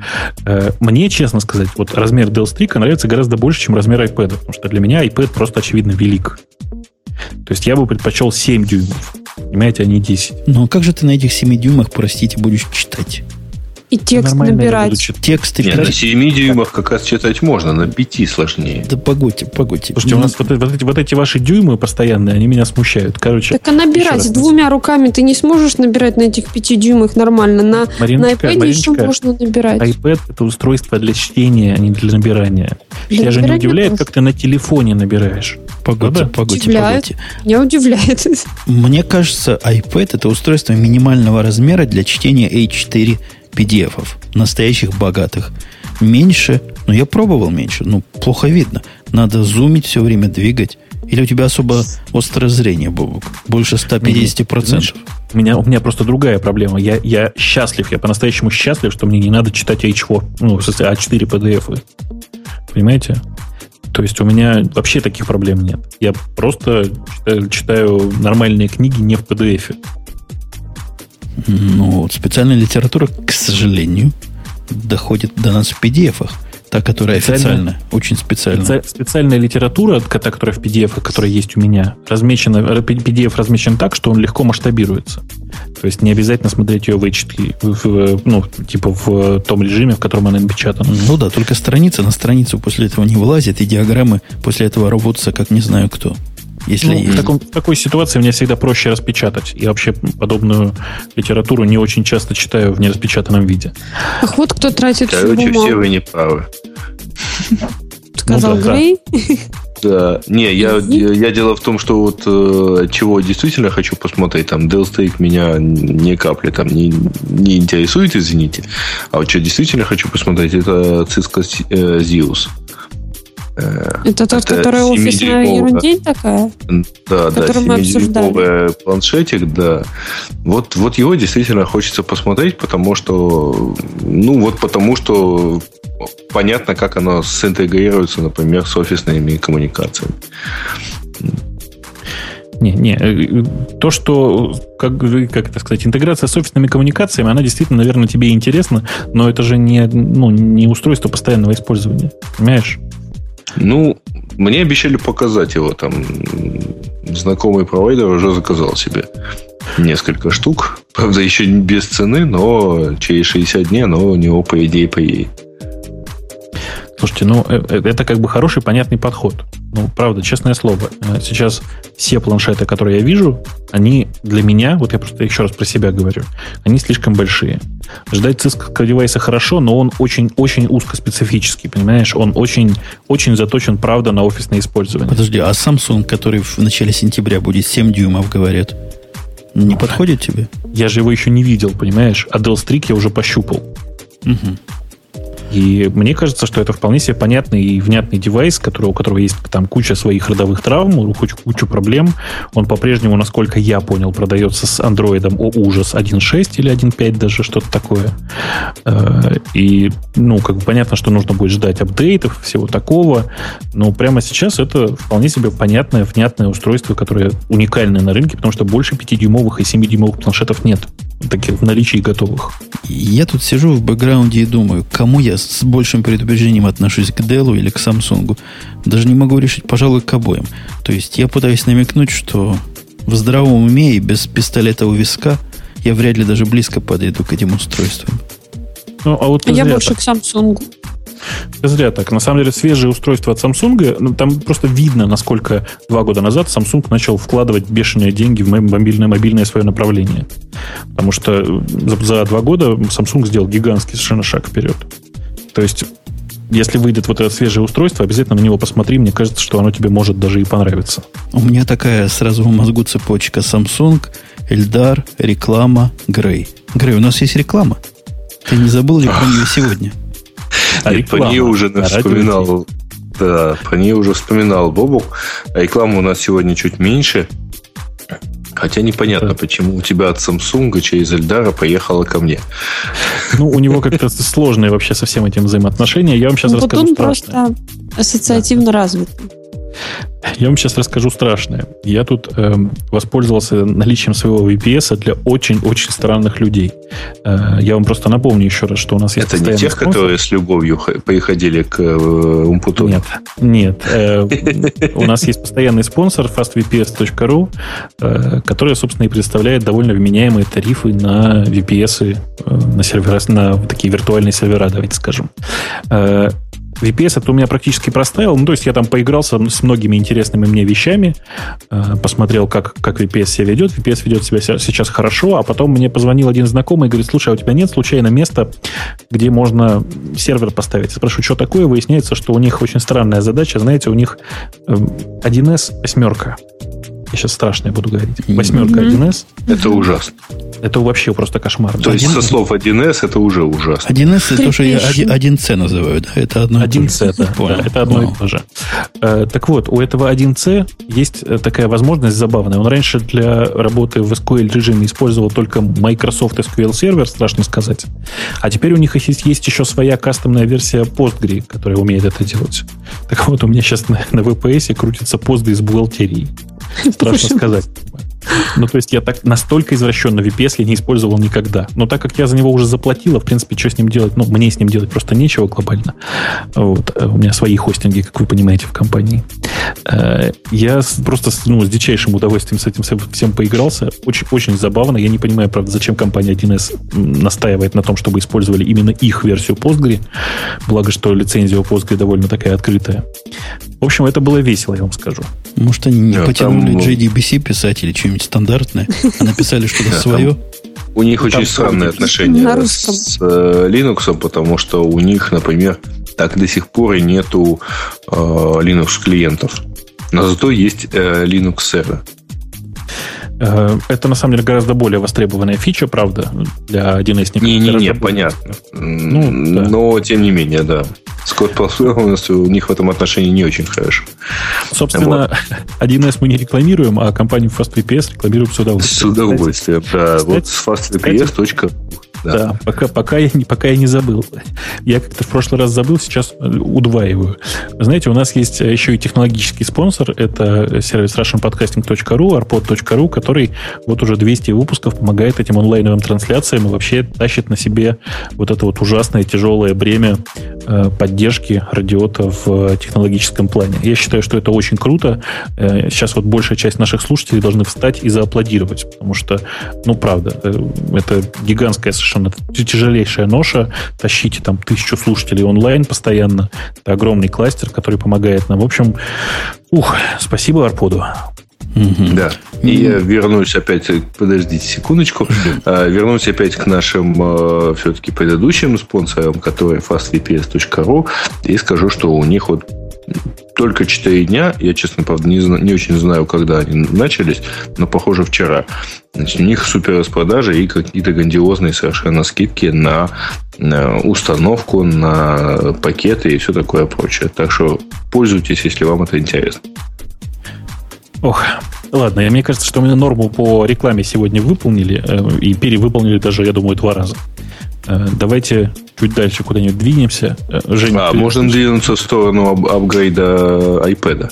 Мне, честно сказать, вот размер Dell Streak нравится гораздо больше, чем размер iPad, потому что для меня iPad просто, очевидно, велик. То есть я бы предпочел семь дюймов, понимаете, а не десять. Ну, а как же ты на этих семь дюймах, простите, будешь читать? И текст Нормально набирать. Тексты Нет, на семь дюймах как раз читать можно, на пяти сложнее. Да погодьте, погодьте. Слушайте, у нас вот, вот, эти, вот эти ваши дюймы постоянные, они меня смущают. Короче, так а набирать двумя руками ты не сможешь набирать на этих пяти дюймах нормально. На, Мариночка, на iPad Мариночка, еще можно набирать. iPad – это устройство для чтения, а не для набирания. Для Тебя же не удивляет, тоже. Как ты на телефоне набираешь. Погодьте, Правда? погодьте, удивляет. погодьте. Меня удивляет. Мне кажется, iPad – это устройство минимального размера для чтения а четыре пи ди эф-ов, настоящих богатых. Меньше, ну я пробовал меньше, ну плохо видно. Надо зумить все время, двигать. Или у тебя особо острое зрение, Бобок? Больше сто пятьдесят процентов. Знаешь, у, меня, у меня просто другая проблема. Я, я счастлив, я по-настоящему счастлив, что мне не надо читать эй четыре, ну, в смысле, а четыре пи ди эф-ы. Понимаете? То есть у меня вообще таких проблем нет. Я просто читаю, читаю нормальные книги не в пи ди эф-е. Ну вот, специальная литература, к сожалению, доходит до нас в пи ди эф-ах. Та, которая специально, официально, очень специально. Специ, специальная литература, та, которая в пи ди эф, которая есть у меня, размечена, пи ди эф размечен так, что он легко масштабируется. То есть не обязательно смотреть ее вычетки, в, ну, типа в том режиме, в котором она напечатана. Ну да, только страница на страницу после этого не вылазит, и диаграммы после этого рвутся, как не знаю кто. Если ну, в, таком, в такой ситуации мне всегда проще распечатать. Я вообще подобную литературу не очень часто читаю в нераспечатанном виде. Ах, вот кто тратит всю бумагу. Короче, все вы не правы. Сказал Грей? Да. Не, я, я дело в том, что вот э, чего действительно хочу посмотреть, там, Dell Streak меня ни капли там не, не интересует, извините. А вот что действительно хочу посмотреть, это Cisco Zeus. Это тот, это который офисная ерундень такая? Да, да, семидюймовый планшетик, да. Вот, вот его действительно хочется посмотреть, потому что, ну, вот потому что понятно, как оно синтегрируется, например, с офисными коммуникациями. Не, не. То, что, как, как это сказать, интеграция с офисными коммуникациями, она действительно, наверное, тебе интересна, но это же не, ну, не устройство постоянного использования. Понимаешь? Ну, мне обещали показать его там. Знакомый провайдер уже заказал себе несколько штук. Правда, еще без цены, но через шестьдесят дней оно у него, по идее, поедет. Слушайте, ну, это как бы хороший, понятный подход. Ну, правда, честное слово. Сейчас все планшеты, которые я вижу, они для меня, вот я просто еще раз про себя говорю, они слишком большие. Ждать Cisco девайса хорошо, но он очень-очень узкоспецифический, понимаешь? Он очень-очень заточен, правда, на офисное использование. Подожди, а Samsung, который в начале сентября будет семь дюймов, говорят, не подходит тебе? Я же его еще не видел, понимаешь? А Dell Streak я уже пощупал. Угу. И мне кажется, что это вполне себе понятный и внятный девайс, который, у которого есть там куча своих родовых травм, куча, куча проблем. Он по-прежнему, насколько я понял, продается с Android, о ужас, один шесть или один пять даже, что-то такое. И, ну, как бы понятно, что нужно будет ждать апдейтов, всего такого. Но прямо сейчас это вполне себе понятное, внятное устройство, которое уникальное на рынке, потому что больше пятидюймовых и семидюймовых планшетов нет. Таких в наличии готовых. Я тут сижу в бэкграунде и думаю, кому я с большим предубеждением отношусь, к Dell или к Samsung. Даже не могу решить, пожалуй, к обоим. То есть я пытаюсь намекнуть, что в здравом уме и без пистолета у виска я вряд ли даже близко подойду к этим устройствам. Ну, а вот а я больше так. к Samsung. Зря так. На самом деле, свежие устройства от Samsung, ну, там просто видно, насколько два года назад Samsung начал вкладывать бешеные деньги в мобильное, мобильное свое направление. Потому что за, за два года Samsung сделал гигантский совершенно шаг вперед. То есть, если выйдет вот это свежее устройство, обязательно на него посмотри. Мне кажется, что оно тебе может даже и понравиться. У меня такая сразу в мозгу цепочка: Samsung, Эльдар, реклама, Грей. Грей, у нас есть реклама? Ты не забыл ли про нее сегодня? А и по ней уже а вспоминал. Да, по ней уже вспоминал Бобук. Рекламы у нас сегодня чуть меньше. Хотя непонятно, да, почему у тебя от Samsung через Эльдара поехала ко мне. Ну, у него как-то сложные вообще со всем этим взаимоотношения. Я вам сейчас ну, расскажу вот он страшное. Он просто ассоциативно да. развит. Я вам сейчас расскажу страшное. Я тут э, воспользовался наличием своего ви пи эс для очень-очень странных людей. Э, я вам просто напомню еще раз, что у нас есть это постоянный спонсор. Это не тех, которые с любовью приходили к э, Умпуту? Нет, нет. Э, у нас есть постоянный спонсор фаст ви пи эс точка ру, э, который, собственно, и представляет довольно вменяемые тарифы на ви пи эс, э, на, сервера, на такие виртуальные сервера, давайте скажем. Э, ви пи эс это у меня практически простаивал. Ну, то есть я там поигрался с многими интересными мне вещами, посмотрел, как, как ви пи эс себя ведет. ви пи эс ведет себя сейчас хорошо, а потом мне позвонил один знакомый и говорит: слушай, а у тебя нет случайно места, где можно сервер поставить? Я спрошу, что такое? Выясняется, что у них очень странная задача. Знаете, у них один эс восьмерка. Я сейчас страшное буду говорить. Восьмерка один эс. Это ужасно. Это вообще просто кошмар. То есть, со слов один эс это уже ужасно. один эс это уже один си называют. Это одно и то же. один си, это одно и то же. Так вот, у этого один си есть такая возможность забавная. Он раньше для работы в эс ку эль режиме использовал только Microsoft эс ку эль сервер, страшно сказать. А теперь у них есть еще своя кастомная версия Postgres, которая умеет это делать. Так вот, у меня сейчас на ви пи эс крутится Postgres с бухгалтерией. Страшно сказать. Ну, то есть я так настолько извращенно ви пи эс я не использовал никогда. Но так как я за него уже заплатила, в принципе, что с ним делать? Ну, мне с ним делать просто нечего глобально. Вот. У меня свои хостинги, как вы понимаете, в компании. Я просто ну, с дичайшим удовольствием с этим всем поигрался. Очень, очень забавно. Я не понимаю, правда, зачем компания один эс настаивает на том, чтобы использовали именно их версию Postgre. Благо, что лицензия у Postgre довольно такая открытая. В общем, это было весело, я вам скажу. Может, они не да, потянули там... джей ди би си писать или что-нибудь стандартное, а написали что-то свое? У них очень странные отношения с Linux, потому что у них, например, так до сих пор и нету Linux-клиентов. Но зато есть Linux-сервер. Это, на самом деле, гораздо более востребованная фича, правда, для один эс-ников. Не-не-не, понятно. Ну, да. Но, тем не менее, да. С код-платформенностью у них в этом отношении не очень хорошо. Собственно, вот. один эс мы не рекламируем, а компанию FastVPS рекламируем с удовольствием. С удовольствием, да. Кстати, вот с FastVPS. Да, да пока, пока, я, пока я не забыл. Я как-то в прошлый раз забыл, сейчас удваиваю. Знаете, у нас есть еще и технологический спонсor. Это сервис russianpodcasting точка ру, arpod точка ру, который вот уже двести выпусков помогает этим онлайновым трансляциям и вообще тащит на себе вот это вот ужасное, тяжелое бремя поддержки радиота в технологическом плане. Я считаю, что это очень круто. Сейчас вот большая часть наших слушателей должны встать и зааплодировать, потому что, ну, правда, это гигантская совершенно тяжелейшая ноша. Тащите там тысячу слушателей онлайн постоянно. Это огромный кластер, который помогает нам. В общем, ух, спасибо Арподу. Mm-hmm. Да. И mm-hmm. я вернусь опять, подождите секундочку, mm-hmm. вернусь опять к нашим все-таки предыдущим спонсорам, которые fast v p s точка ru, и скажу, что у них вот только четыре дня, я, честно, правда, не, не очень знаю, когда они начались, но, похоже, вчера. Значит, у них супер распродажи и какие-то грандиозные совершенно скидки на, на установку, на пакеты и все такое прочее. Так что пользуйтесь, если вам это интересно. Ох, ладно, мне кажется, что у меня норму по рекламе сегодня выполнили э, и перевыполнили даже, я думаю, два раза. Э, давайте чуть дальше куда-нибудь двинемся. Женя, а, ты... можно двинуться в сторону ап- апгрейда iPad.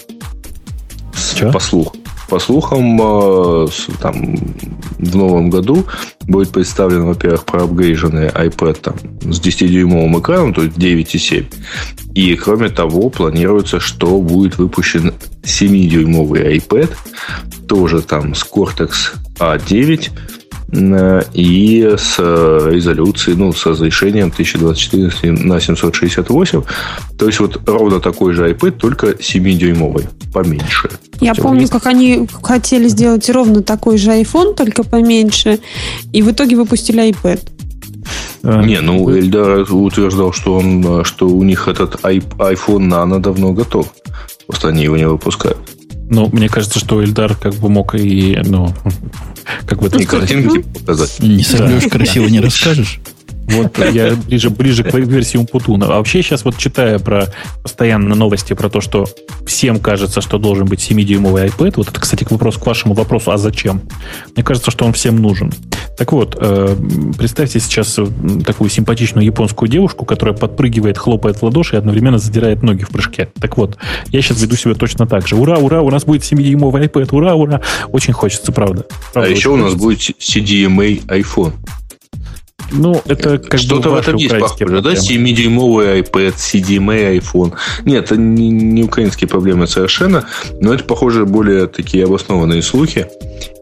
Че? По слуху. По слухам, там, в новом году будет представлен, во-первых, проапгрейженный iPad там, с десятидюймовым экраном, то есть девять целых семь десятых. И, кроме того, планируется, что будет выпущен семидюймовый iPad, тоже там с Cortex а девять и с резолюцией, ну, с разрешением тысяча двадцать четыре на семьсот шестьдесят восемь. То есть, вот ровно такой же iPad, только семидюймовый, поменьше. Я Хотя помню, есть... как они хотели сделать ровно такой же iPhone, только поменьше, и в итоге выпустили iPad. Не, ну, Эльдар утверждал, что, он, что у них этот iPhone Nano давно готов. Просто они его не выпускают. Ну, мне кажется, что Эльдар как бы мог и... Ну, как бы это... И картинки показать. Не сольешь, да. Красиво не расскажешь. Вот я ближе, ближе к версии Умпутуна. А вообще сейчас вот читая про постоянно новости про то, что всем кажется, что должен быть семидюймовый iPad. Вот это, кстати, к вопросу, к вашему вопросу, а зачем? Мне кажется, что он всем нужен. Так вот, э, представьте сейчас такую симпатичную японскую девушку, которая подпрыгивает, хлопает в ладоши и одновременно задирает ноги в прыжке. Так вот, я сейчас веду себя точно так же. Ура, ура, у нас будет семидюймовый iPad, ура, ура. Очень хочется, правда. правда а еще у нас хочется. Будет си ди эм эй iPhone. Ну, это как что-то в этом есть, похоже, да? семидюймовый iPad, си ди эм эй iPhone. Нет, это не, не украинские проблемы совершенно, но это, похоже, более такие обоснованные слухи.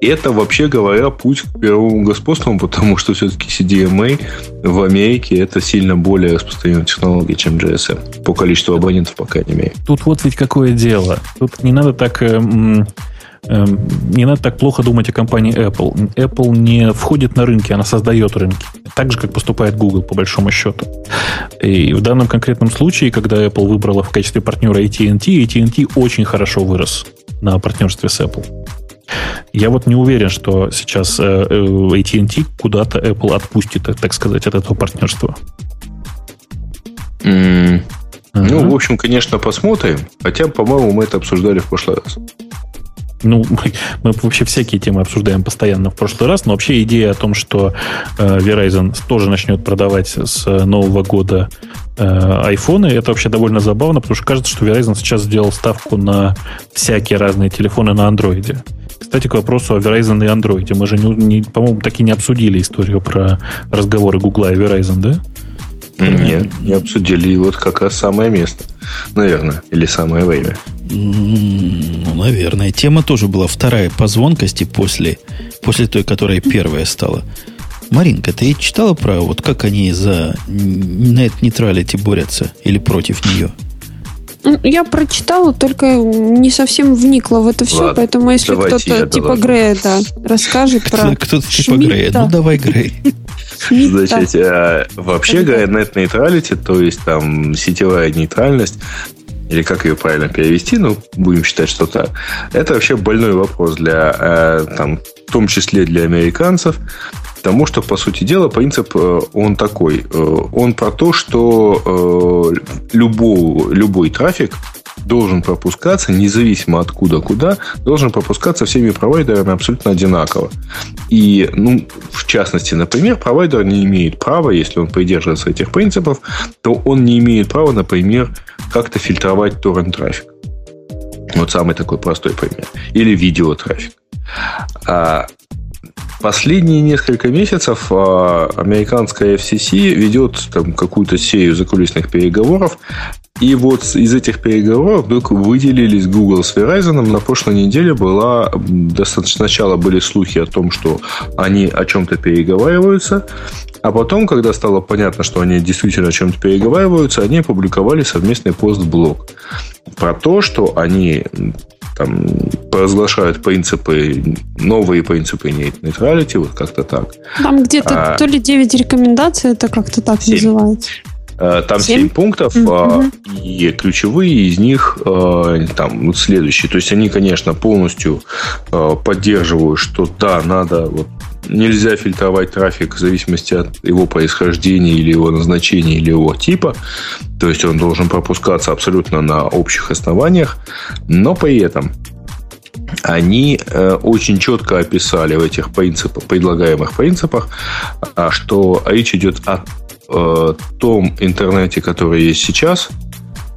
Это, вообще говоря, путь к первому господству, потому что все-таки си ди эм эй в Америке это сильно более распространенная технология, чем джи эс эм. По количеству абонентов, по крайней мере. Тут вот ведь какое дело. Тут не надо так... Эм... Не надо так плохо думать о компании Apple. Apple не входит на рынки, она создает рынки. Так же, как поступает Google, по большому счету. И в данном конкретном случае, когда Apple выбрала в качестве партнера эй ти энд ти, эй ти энд ти очень хорошо вырос на партнерстве с Apple. Я вот не уверен, что сейчас эй ти энд ти куда-то Apple отпустит, так сказать, от этого партнерства. Mm. Uh-huh. Ну, в общем, конечно, посмотрим. Хотя, по-моему, мы это обсуждали в прошлый раз. Ну, мы, мы вообще всякие темы обсуждаем постоянно в прошлый раз, но вообще идея о том, что э, Verizon тоже начнет продавать с нового года э, айфоны, это вообще довольно забавно, потому что кажется, что Verizon сейчас сделал ставку на всякие разные телефоны на андроиде. Кстати, к вопросу о Verizon и Android. Мы же, не, не, по-моему, так и не обсудили историю про разговоры Google и Verizon, да? Нет, не обсудили. И вот как раз самое место, наверное, или самое время. Ну, наверное. Тема тоже была вторая по звонкости после, после той, которая первая стала. Маринка, ты читала про вот как они за нет-нейтралити борются или против нее? Я прочитала, только не совсем вникла в это все. Ладно, поэтому если кто-то типа Грея да, расскажет кто, про кто-то типа Грея, ну давай Грей. Значит, а, вообще net neutrality, то есть там сетевая нейтральность, или как ее правильно перевести, ну, будем считать, что так. Это вообще больной вопрос для, э, там, в том числе для американцев, потому что, по сути дела, принцип э, он такой. Э, он про то, что э, любой, любой трафик должен пропускаться, независимо откуда куда, должен пропускаться всеми провайдерами абсолютно одинаково. И, ну, в частности, например, провайдер не имеет права, если он придерживается этих принципов, то он не имеет права, например, как-то фильтровать торрент-трафик. Вот самый такой простой пример. Или видеотрафик. Последние несколько месяцев американская эф си си ведет там какую-то серию закулисных переговоров. И вот из этих переговоров вдруг выделились Google с Verizon. На прошлой неделе была, сначала были слухи о том, что они о чем-то переговариваются. А потом, когда стало понятно, что они действительно о чем-то переговариваются, они опубликовали совместный пост в блог про то, что они там разглашают принципы, новые принципы нет-нейтралити, вот как-то так. Там где-то а, то ли девять рекомендаций, это как-то так семь называется. Там семь пунктов, mm-hmm. и ключевые из них там вот следующие. То есть они, конечно, полностью поддерживают, что да, надо... Вот, нельзя фильтровать трафик в зависимости от его происхождения или его назначения или его типа. То есть он должен пропускаться абсолютно на общих основаниях. Но при этом они очень четко описали в этих принципах, предлагаемых принципах, что речь идет о том интернете, который есть сейчас.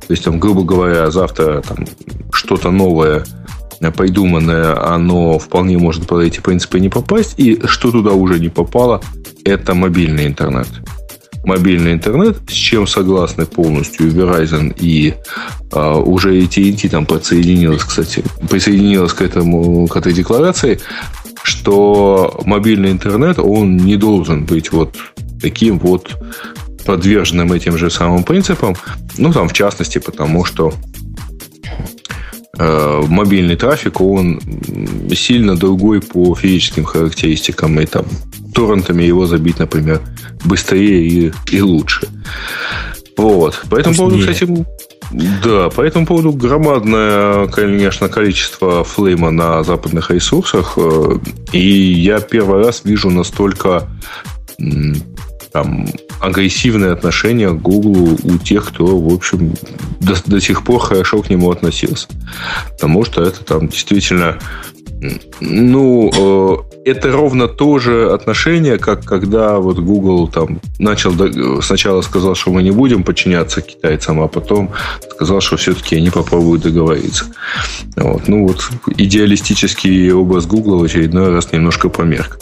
То есть, там, грубо говоря, завтра там, что-то новое придуманное, оно вполне может под эти принципы не попасть. И что туда уже не попало, это мобильный интернет. Мобильный интернет, с чем согласны полностью Verizon и а, уже эй ти энд ти там подсоединилась, кстати, присоединилась к этому, к этой декларации, что мобильный интернет, он не должен быть вот таким вот подверженным этим же самым принципам. Ну, там, в частности, потому что мобильный трафик, он сильно другой по физическим характеристикам. И там торрентами его забить, например, быстрее и, и лучше. Вот. По этому поводу, кстати, да, по этому поводу громадное, конечно, количество флейма на западных ресурсах. И я первый раз вижу настолько там агрессивное отношение к Google у тех, кто, в общем, до, до сих пор хорошо к нему относился. Потому что это там действительно... Ну, э, это ровно то же отношение, как когда вот Google там начал... Сначала сказал, что мы не будем подчиняться китайцам, а потом сказал, что все-таки они попробуют договориться. Вот. Ну, вот идеалистический образ Google в очередной раз немножко померк.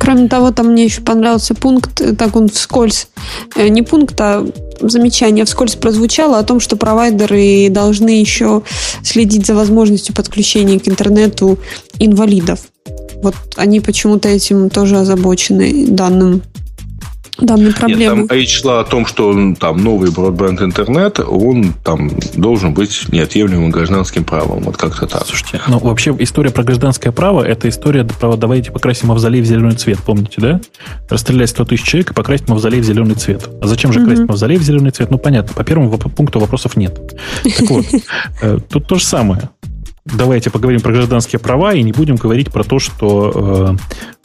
Кроме того, там мне еще понравился пункт, так он вскользь, не пункт, а замечание вскользь прозвучало о том, что провайдеры должны еще следить за возможностью подключения к интернету инвалидов. Вот они почему-то этим тоже озабочены данным. Данные проблемы. Нет, там речь шла о том, что там новый бродбенд интернет, он там должен быть неотъемлемым гражданским правом. Вот как-то так. Слушайте, ну вообще история про гражданское право, это история про давайте покрасим мавзолей в зеленый цвет, помните, да? Расстрелять сто тысяч человек и покрасить мавзолей в зеленый цвет. А зачем же mm-hmm. красить мавзолей в зеленый цвет? Ну понятно, по первому пункту вопросов нет. Так вот, тут то же самое. Давайте поговорим про гражданские права и не будем говорить про то, что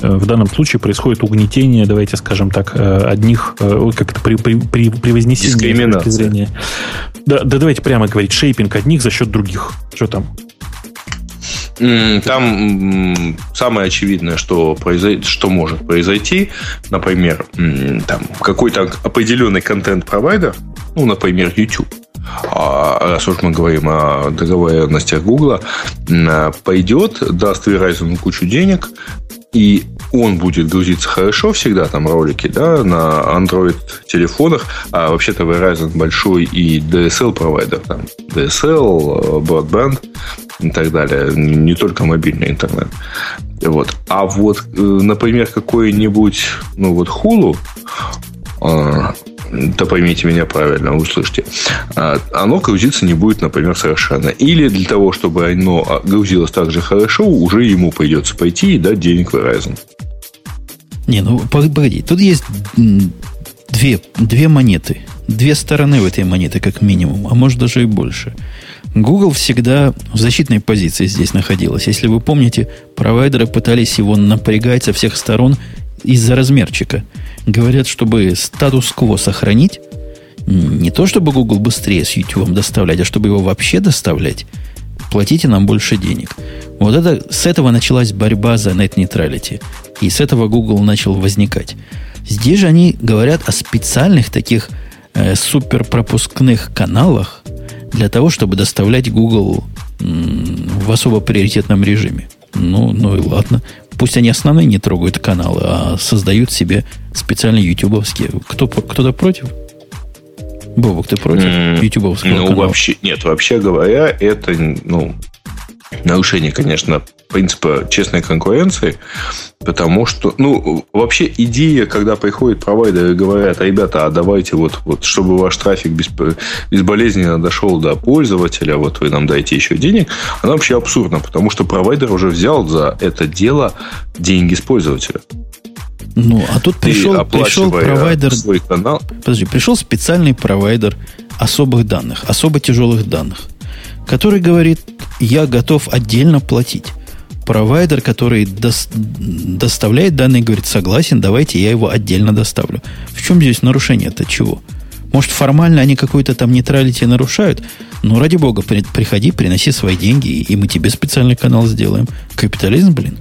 э, в данном случае происходит угнетение, давайте скажем так, одних, э, как-то при, при, при, при вознесении... Дискриминация. Да, да давайте прямо говорить, шейпинг одних за счет других. Что там? Там самое очевидное, что, произойти, что может произойти, например, там, какой-то определенный контент-провайдер, ну, например, YouTube, раз уж мы говорим о договоренностях Гугла, пойдет, даст Verizon кучу денег, и он будет грузиться хорошо всегда, там ролики, да, на Android-телефонах, а вообще-то Verizon большой и ди эс эл-провайдер, там, ди эс эл, Broadband и так далее, не только мобильный интернет. Вот. А вот, например, какой-нибудь, ну вот, Hulu, да поймите меня правильно, услышьте, оно грузиться не будет, например, совершенно. Или для того, чтобы оно грузилось так же хорошо, уже ему придется пойти и дать денег Verizon. Не, ну погоди, тут есть две, две монеты, две стороны в этой монете, как минимум, а может даже и больше. Google всегда в защитной позиции здесь находилась. Если вы помните, провайдеры пытались его напрягать со всех сторон из-за размерчика. Говорят, чтобы статус-кво сохранить, не то чтобы Google быстрее с YouTube доставлять, а чтобы его вообще доставлять, платите нам больше денег. Вот это, с этого началась борьба за net neutrality. И с этого Google начал возникать. Здесь же они говорят о специальных таких э, суперпропускных каналах для того, чтобы доставлять Google м- в особо приоритетном режиме. Ну, ну и ладно. Пусть они основные не трогают каналы, а создают себе специально ютубовские. Кто, кто-то против? Бобок, ты против mm, ютубовского ну, канала? Вообще, нет, вообще говоря, это ну, нарушение, конечно, принципа честной конкуренции, потому что, ну, вообще идея, когда приходят провайдеры и говорят, ребята, а давайте вот, вот чтобы ваш трафик без, безболезненно дошел до пользователя, вот вы нам дайте еще денег, она вообще абсурдна, потому что провайдер уже взял за это дело деньги с пользователя. Ну, а тут пришел, пришел провайдер... свой канал. Подожди, пришел специальный провайдер особых данных, особо тяжелых данных, который говорит, я готов отдельно платить. Провайдер, который дос, доставляет данные, говорит, согласен, давайте я его отдельно доставлю. В чем здесь нарушение-то чего? Может, формально они какой-то там нейтралити нарушают? Но ради бога, при, приходи, приноси свои деньги, и мы тебе специальный канал сделаем. Капитализм, блин.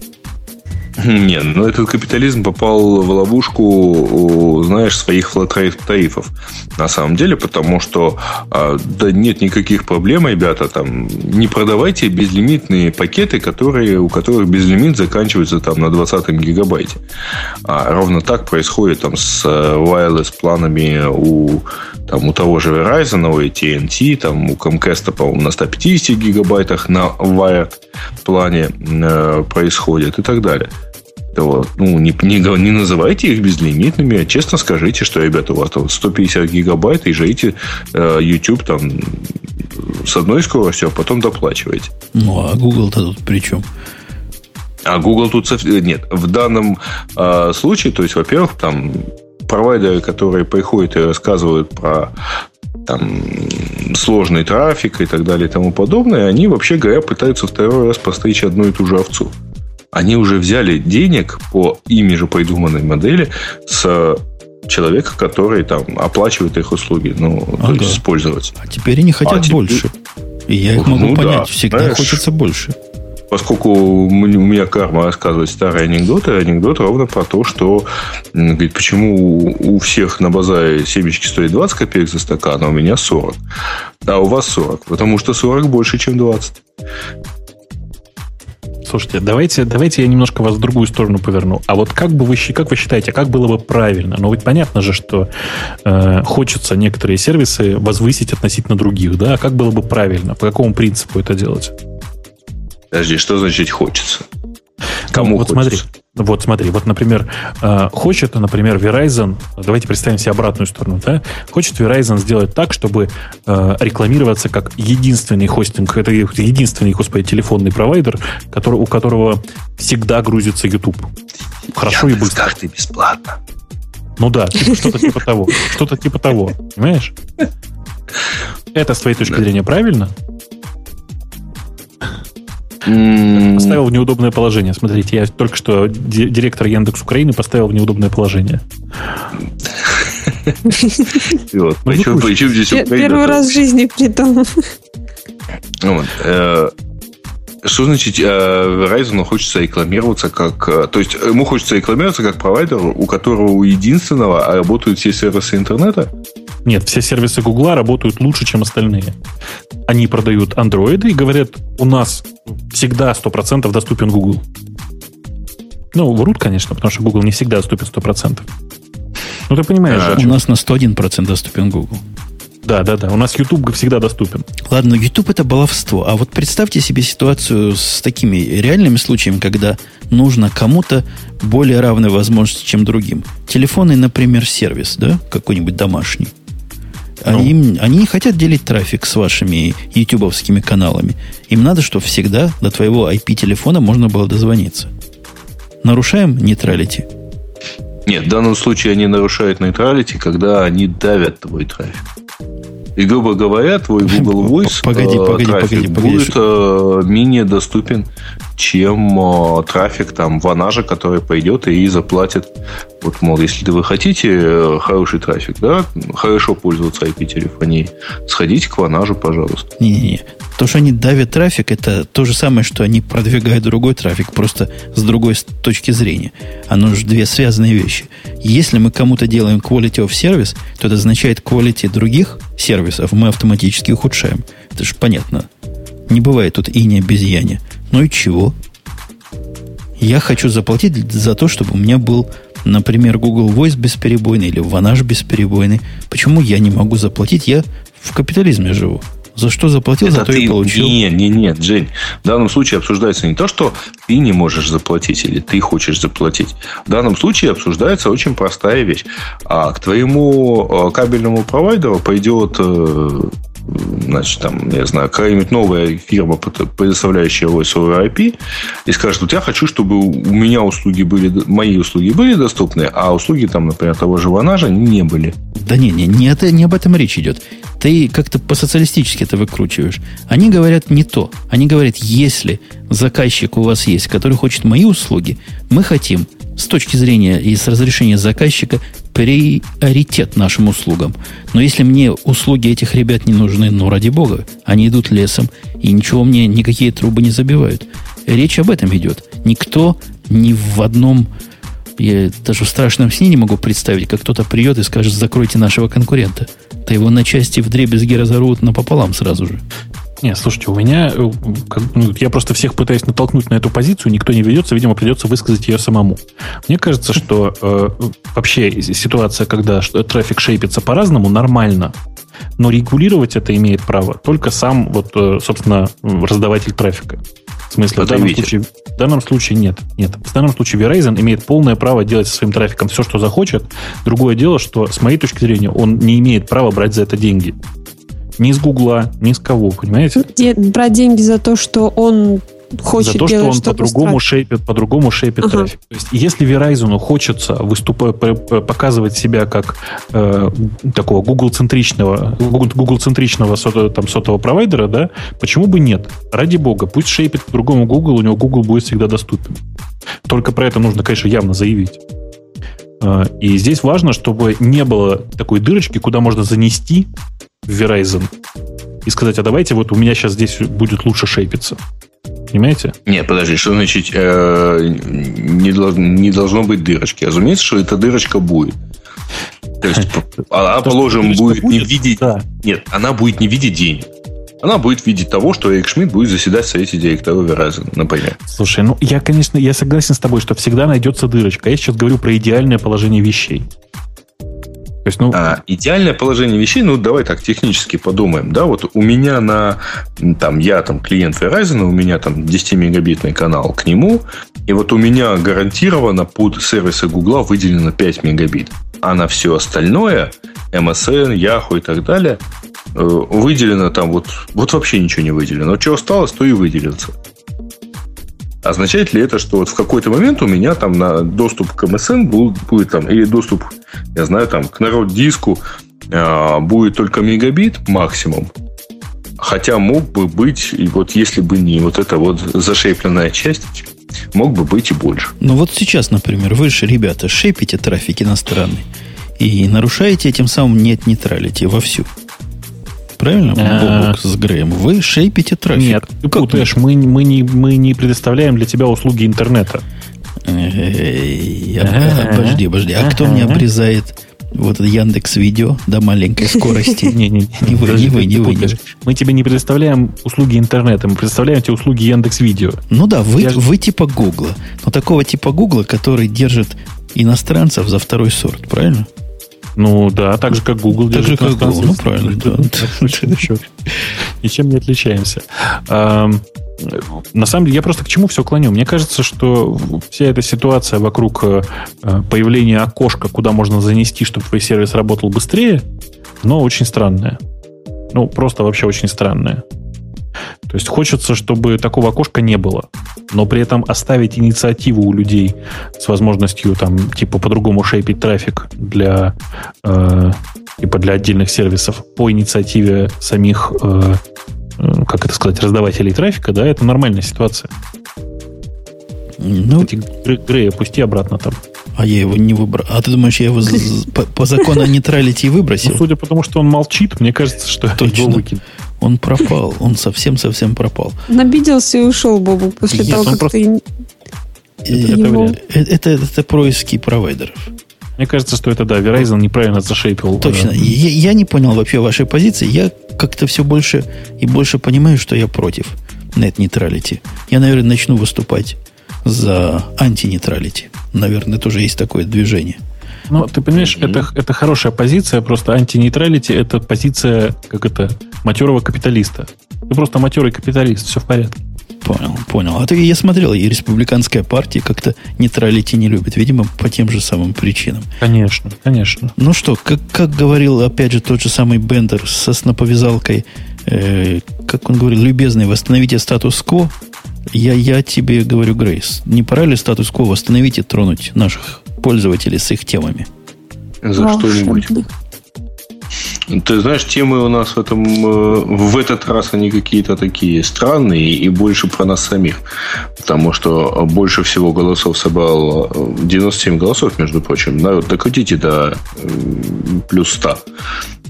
Не, ну этот капитализм попал в ловушку, знаешь, своих флэтрейт-тарифов. На самом деле, потому что да нет никаких проблем, ребята, там не продавайте безлимитные пакеты, которые, у которых безлимит заканчивается там на двадцатом гигабайте. А ровно так происходит там с wireless-планами у, там, у того же Verizon, у эй ти энд ти, там, у Comcast, по-моему, на ста пятидесяти гигабайтах на wired-плане э, происходит и так далее. Вот. Ну, не, не, не называйте их безлимитными, а честно скажите, что, ребята, у вас там сто пятьдесят гигабайт, и жрите э, YouTube там с одной скоростью, а потом доплачиваете. Ну, а Google-то тут при чем? А Google тут... Нет, в данном э, случае, то есть, во-первых, там провайдеры, которые приходят и рассказывают про там, сложный трафик и так далее и тому подобное, они, вообще говоря, пытаются второй раз постричь одну и ту же овцу. Они уже взяли денег по ими же придуманной модели с человека, который там оплачивает их услуги, ну, ага. то есть использовать. А теперь они хотят а теперь... больше. И я их могу ну, понять, да, всегда знаешь, хочется больше. Поскольку у меня карма рассказывает старые анекдоты, анекдот ровно про то, что говорит, почему у всех на базаре семечки стоят двадцать копеек за стакан, а у меня сорок. А у вас сорок, потому что сорок больше, чем двадцать. Слушайте, давайте, давайте я немножко вас в другую сторону поверну. А вот как бы вы, как вы считаете, как было бы правильно? Ну, ведь понятно же, что э, хочется некоторые сервисы возвысить относительно других, да? А как было бы правильно? По какому принципу это делать? Подожди, что значит «хочется»? Кому вот хочется? Смотри, вот смотри, вот, например, э, хочет, например, Verizon, давайте представим себе обратную сторону, да? Хочет Verizon сделать так, чтобы э, рекламироваться как единственный хостинг, это единственный, господи, телефонный провайдер, который, у которого всегда грузится YouTube. Хорошо и быстро. Яндекс.Карты бесплатно. Ну да, что-то типа того. Что-то типа того, понимаешь? Это, с твоей точки зрения, правильно? Поставил в неудобное положение. Смотрите, я только что директор Яндекс Украины поставил в неудобное положение. Первый раз в жизни придумал. Что значит Verizon хочется рекламироваться как... То есть ему хочется рекламироваться как провайдер, у которого у единственного работают все сервисы интернета? Нет, все сервисы Гугла работают лучше, чем остальные. Они продают Android и говорят, у нас всегда сто процентов доступен Google. Ну, врут, конечно, потому что Google не всегда доступен сто процентов. Ну, ты понимаешь, а, у нас на сто один процент доступен Google. Да, да, да. У нас YouTube всегда доступен. Ладно, YouTube это баловство. А вот представьте себе ситуацию с такими реальными случаями, когда нужно кому-то более равные возможности, чем другим. Телефонный, например, сервис, да, какой-нибудь домашний. Они, ну. они не хотят делить трафик с вашими ютубовскими каналами. Им надо, чтобы всегда до твоего ай пи-телефона можно было дозвониться. Нарушаем нейтралити? Нет, в данном случае они нарушают нейтралити, когда они давят твой трафик. И, грубо говоря, твой Google Voice погоди, погоди, трафик погоди, погоди, будет погоди. менее доступен, чем трафик там Vonage, который пойдет и заплатит. Вот, мол, если вы хотите хороший трафик, да, хорошо пользоваться ай пи-телефонией, сходите к Vonage, пожалуйста. Не-не-не. То, что они давят трафик, это то же самое, что они продвигают другой трафик, просто с другой точки зрения. Оно же две связанные вещи. Если мы кому-то делаем quality of service, то это означает quality других сервисов мы автоматически ухудшаем. Это же понятно. Не бывает тут инея без яния. Ну и чего? Я хочу заплатить за то, чтобы у меня был, например, Google Voice бесперебойный или Vonage бесперебойный. Почему я не могу заплатить? Я в капитализме живу. За что заплатил, это за то ты... и получил. Нет, нет, нет, Жень. В данном случае обсуждается не то, что ты не можешь заплатить или ты хочешь заплатить. В данном случае обсуждается очень простая вещь. А к твоему кабельному провайдеру пойдет, значит, там, я знаю, какая-нибудь новая фирма, предоставляющая Voice over ай пи, и скажет, вот я хочу, чтобы у меня услуги были, мои услуги были доступны, а услуги, там, например, того же Vonage не были. Да не, не, не, это, не об этом речь идет. Ты как-то по-социалистически это выкручиваешь. Они говорят не то. Они говорят, если заказчик у вас есть, который хочет мои услуги, мы хотим с точки зрения и с разрешения заказчика приоритет нашим услугам. Но если мне услуги этих ребят не нужны, ну, ради бога, они идут лесом, и ничего мне, никакие трубы не забивают. Речь об этом идет. Никто ни в одном... Я даже в страшном сне не могу представить, как кто-то придет и скажет, закройте нашего конкурента. Да его на части вдребезги разорвут напополам сразу же. Нет, слушайте, у меня... Я просто всех пытаюсь натолкнуть на эту позицию, никто не ведется, видимо, придется высказать ее самому. Мне кажется, что э, вообще ситуация, когда трафик шейпится по-разному, нормально. Но регулировать это имеет право только сам, вот, собственно, раздаватель трафика. В смысле, в данном, случае, в данном случае нет, нет. В данном случае Verizon имеет полное право делать со своим трафиком все, что захочет. Другое дело, что, с моей точки зрения, он не имеет права брать за это деньги. Ни с Гугла, ни с кого, понимаете? Нет, брать деньги за то, что он хочет за то, делать, что он по-другому шейпит, по-другому шейпит ага. трафик. То есть, если Verizon хочется выступать, показывать себя как э, такого Google-центричного, Google-центричного сото, там, сотового провайдера, да, почему бы нет? Ради бога, пусть шейпит по-другому Google, у него Google будет всегда доступен. Только про это нужно, конечно, явно заявить. Э, и здесь важно, чтобы не было такой дырочки, куда можно занести в Verizon и сказать, а давайте вот у меня сейчас здесь будет лучше шейпиться. Понимаете? Нет, подожди, что значит э, не, должно, не должно быть дырочки? Разумеется, что эта дырочка будет. То есть, она, положим, будет не в виде... Нет, она будет не в виде денег. Она будет в виде того, что Эрик Шмидт будет заседать в совете директоров Verizon, например. Слушай, ну я, конечно, я согласен с тобой, что всегда найдется дырочка. Я сейчас говорю про идеальное положение вещей. То есть, ну... а, идеальное положение вещей, ну, давай так технически подумаем, да, вот у меня на, там, я там клиент Verizon, у меня там десятимегабитный канал к нему, и вот у меня гарантированно под сервисы Гугла выделено пять мегабит, а на все остальное, эм эс эн, Yahoo и так далее, выделено там вот, вот вообще ничего не выделено, вот что осталось, то и выделится. Означает ли это, что вот в какой-то момент у меня там на доступ к эм эс эн будет, будет там, или доступ, я знаю, там, к народ-диску э, будет только мегабит максимум? Хотя мог бы быть, и вот если бы не вот эта вот зашейпленная часть, мог бы быть и больше. Ну вот сейчас, например, вы же, ребята, шейпите трафик иностранный и нарушаете тем самым нет нейтралити вовсю. Правильно, Бобок с Греем? Вы шейпите трафик. Нет, ты путаешь. Мы, мы, не, мы не предоставляем для тебя услуги интернета. Обожди, обожди. А кто мне обрезает вот это Яндекс.Видео до маленькой скорости. Не-не-не. Не вы, не вы. Мы тебе не предоставляем услуги интернета, мы предоставляем тебе услуги Яндекс.Видео. Ну да, вы типа Гугла. Но такого типа Гугла, который держит иностранцев за второй сорт, правильно? Ну да, так же, как Google держит иностранцев. Ну правильно, да. Ничем не отличаемся. На самом деле, я просто к чему все клоню. Мне кажется, что вся эта ситуация вокруг появления окошка, куда можно занести, чтобы твой сервис работал быстрее, но очень странная. Ну, просто вообще очень странная. То есть хочется, чтобы такого окошка не было, но при этом оставить инициативу у людей с возможностью там, типа, по-другому шейпить трафик для, э, типа для отдельных сервисов по инициативе самих э, как это сказать, раздавателей трафика, да, это нормальная ситуация. Ну, кстати, Грея пусти обратно там. А я его не выбрал. А ты думаешь, я его по, по закону о нейтралити выбросил? Ну, судя по тому, что он молчит, мне кажется, что точно. Его выкинут. Он пропал. Он совсем-совсем пропал. Набиделся и ушел, Бобу, после того, как ты... Это происки провайдеров. Мне кажется, что это, да, Verizon неправильно зашейпил. Точно. Я, я не понял вообще вашей позиции. Я как-то все больше и больше понимаю, что я против net neutrality. Я, наверное, начну выступать за анти-нейтралити. Наверное, тоже есть такое движение. Ну, ты понимаешь, mm-hmm. это, это хорошая позиция, просто анти-нейтралити – это позиция, как это, матерого капиталиста. Ты просто матерый капиталист, все в порядке. Понял, понял. А то я смотрел, и республиканская партия как-то нейтралити не любит. Видимо, по тем же самым причинам. Конечно, конечно. Ну что, как, как говорил, опять же, тот же самый Бендер со сноповязалкой, э, как он говорил, любезный, восстановите статус-кво. Я, я тебе говорю, Грейс, не пора ли статус-кво восстановить и тронуть наших пользователей с их темами? За Вау, что-нибудь. Ты знаешь, темы у нас в, этом, в этот раз они какие-то такие странные и больше про нас самих. Потому что больше всего голосов собрал девяносто семь голосов, между прочим. Народ, докрутите до плюс сто.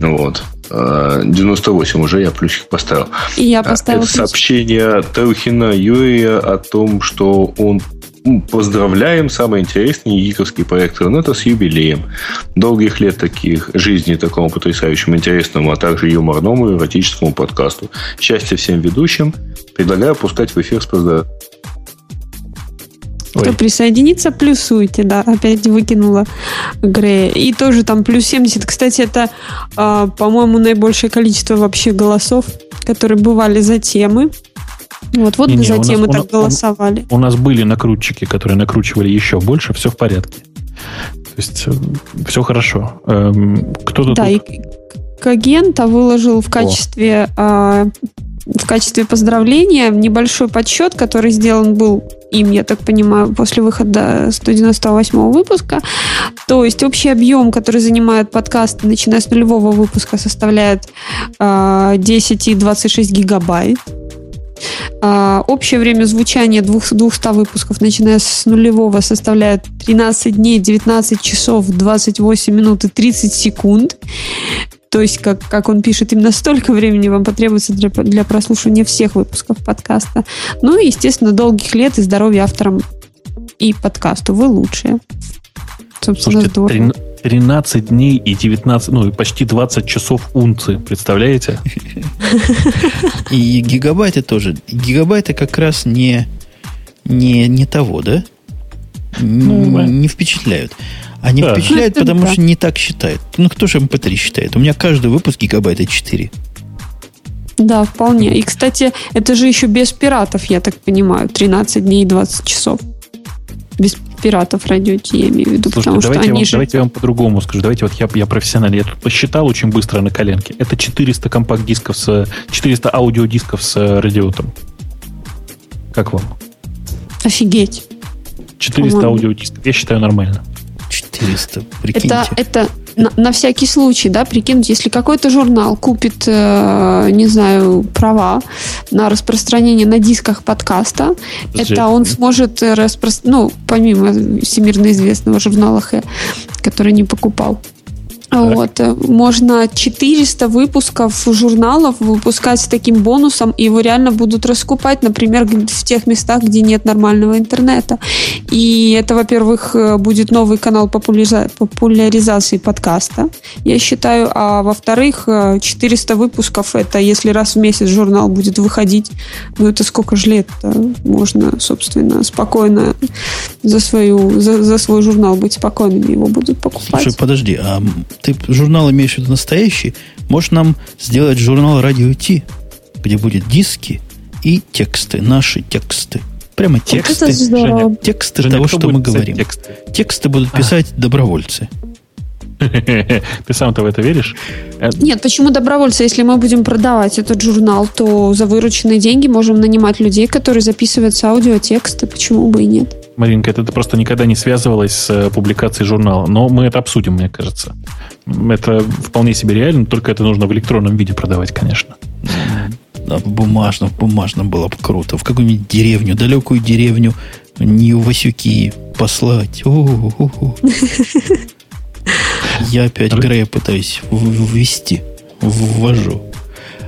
Вот. девяносто восемь уже я плюсик поставил. И я поставил это плюс. Сообщение Тарухина Юрия о том, что он... Поздравляем самый интересный гиковский проект интернета с юбилеем. Долгих лет таких жизни такому потрясающему, интересному, а также юморному и эротическому подкасту. Счастья всем ведущим. Предлагаю пускать в эфир с поздравлением. Кто Ой. Присоединится, плюсуйте, да, опять выкинула Грея. И тоже там плюс семьдесят. Кстати, это, по-моему, наибольшее количество вообще голосов, которые бывали за темы. Вот, вот бы за темы так голосовали. У, у нас были накрутчики, которые накручивали еще больше, все в порядке. То есть все хорошо. Эм, кто-то да, тут... и Кагента выложил в качестве, э, в качестве поздравления небольшой подсчет, который сделан был им, я так понимаю, после выхода сто девяносто восьмого выпуска. То есть общий объем, который занимает подкаст, начиная с нулевого выпуска, составляет э, десять целых двадцать шесть сотых гигабайт. А, общее время звучания двухсот выпусков, начиная с нулевого, составляет тринадцать дней, девятнадцать часов, двадцать восемь минут и тридцать секунд. То есть, как, как он пишет, именно столько времени вам потребуется для, для прослушивания всех выпусков подкаста. Ну и, естественно, долгих лет и здоровья авторам и подкасту. Вы лучшие. Собственно, здорово. тринадцать дней и девятнадцать, ну, и почти двадцать часов унции, представляете? И гигабайты тоже. Гигабайты как раз не, не, не того, да? Не впечатляют. Они да. впечатляют, потому да. что не так считают. Ну, кто же эм пэ три считает? У меня каждый выпуск гигабайта четыре. Да, вполне. И, кстати, это же еще без пиратов, я так понимаю. тринадцать дней и двадцать часов. Без пиратов Радио Ти, я имею в виду. Слушайте, потому давайте, что я они вам, же... давайте я вам по-другому скажу. Давайте вот я, я профессиональный. Я тут посчитал очень быстро на коленке. Это четыреста компакт-дисков, с, четыреста аудиодисков с радиотом. Как вам? Офигеть. четыреста по-моему. Аудиодисков. Я считаю нормально. четыреста, прикиньте. Это, это на, на всякий случай, да, прикиньте, если какой-то журнал купит, э, не знаю, права на распространение на дисках подкаста, Подожди. Это он сможет распространить, ну, помимо всемирно известного журнала Хэ, который не покупал. Вот. Можно четыреста выпусков журналов выпускать с таким бонусом, и его реально будут раскупать, например, в тех местах, где нет нормального интернета. И это, во-первых, будет новый канал популяриза- популяризации подкаста, я считаю. А во-вторых, четыреста выпусков, это если раз в месяц журнал будет выходить, ну это сколько же лет можно, собственно, спокойно за, свою, за, за свой журнал быть спокойными, его будут покупать. Слушай, подожди, а ты журнал имеешь в виду настоящий? Можешь нам сделать журнал «Радио Ти», где будут диски и тексты, наши тексты. Прямо тексты, вот Женя, тексты Женя, того, что мы говорим. Тексты? тексты будут писать а. добровольцы. Ты сам-то в это веришь? Нет, почему добровольцы? Если мы будем продавать этот журнал, то за вырученные деньги можем нанимать людей, которые записывают с аудио тексты. Почему бы и нет? Маринка, это просто никогда не связывалось с публикацией журнала. Но мы это обсудим, мне кажется. Это вполне себе реально, только это нужно в электронном виде продавать, конечно. Да, в бумажном, в бумажном было бы круто. В какую-нибудь деревню, далекую деревню Нью-Васюки послать. О-о-о-о. Я опять Грея пытаюсь ввести, ввожу.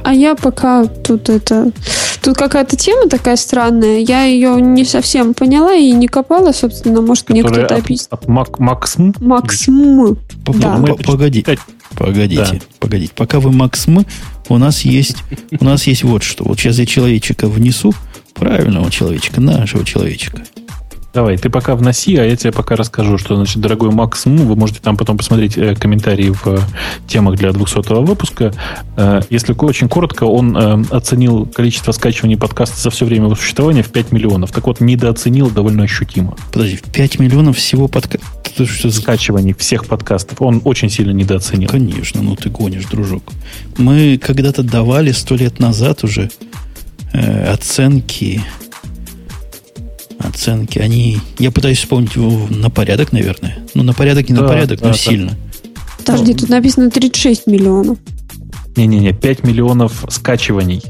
А я пока тут это... Тут какая-то тема такая странная. Я ее не совсем поняла и не копала, собственно. Может, мне кто-то объяснит. От, от Мак, Максм? Максм. Да. Погодите. Погодите. Да. Погодите. Пока вы Максм, у нас есть у нас есть вот что. Вот сейчас я человечка внесу. Правильного человечка, нашего человечка. Давай, ты пока вноси, а я тебе пока расскажу, что, значит, дорогой Макс, ну, вы можете там потом посмотреть э, комментарии в э, темах для двухсотого выпуска. Э, если очень коротко, он э, оценил количество скачиваний подкаста за все время его существования в пять миллионов. Так вот, недооценил довольно ощутимо. Подожди, в пять миллионов всего подкастов? Скачиваний всех подкастов. Он очень сильно недооценил. Конечно, ну ты гонишь, дружок. Мы когда-то давали сто лет назад уже э, оценки... Оценки, они... Я пытаюсь вспомнить на порядок, наверное. Ну, на порядок, не да, на порядок, да, но да. сильно. Подожди, тут написано тридцать шесть миллионов. Не-не-не, пять миллионов скачиваний.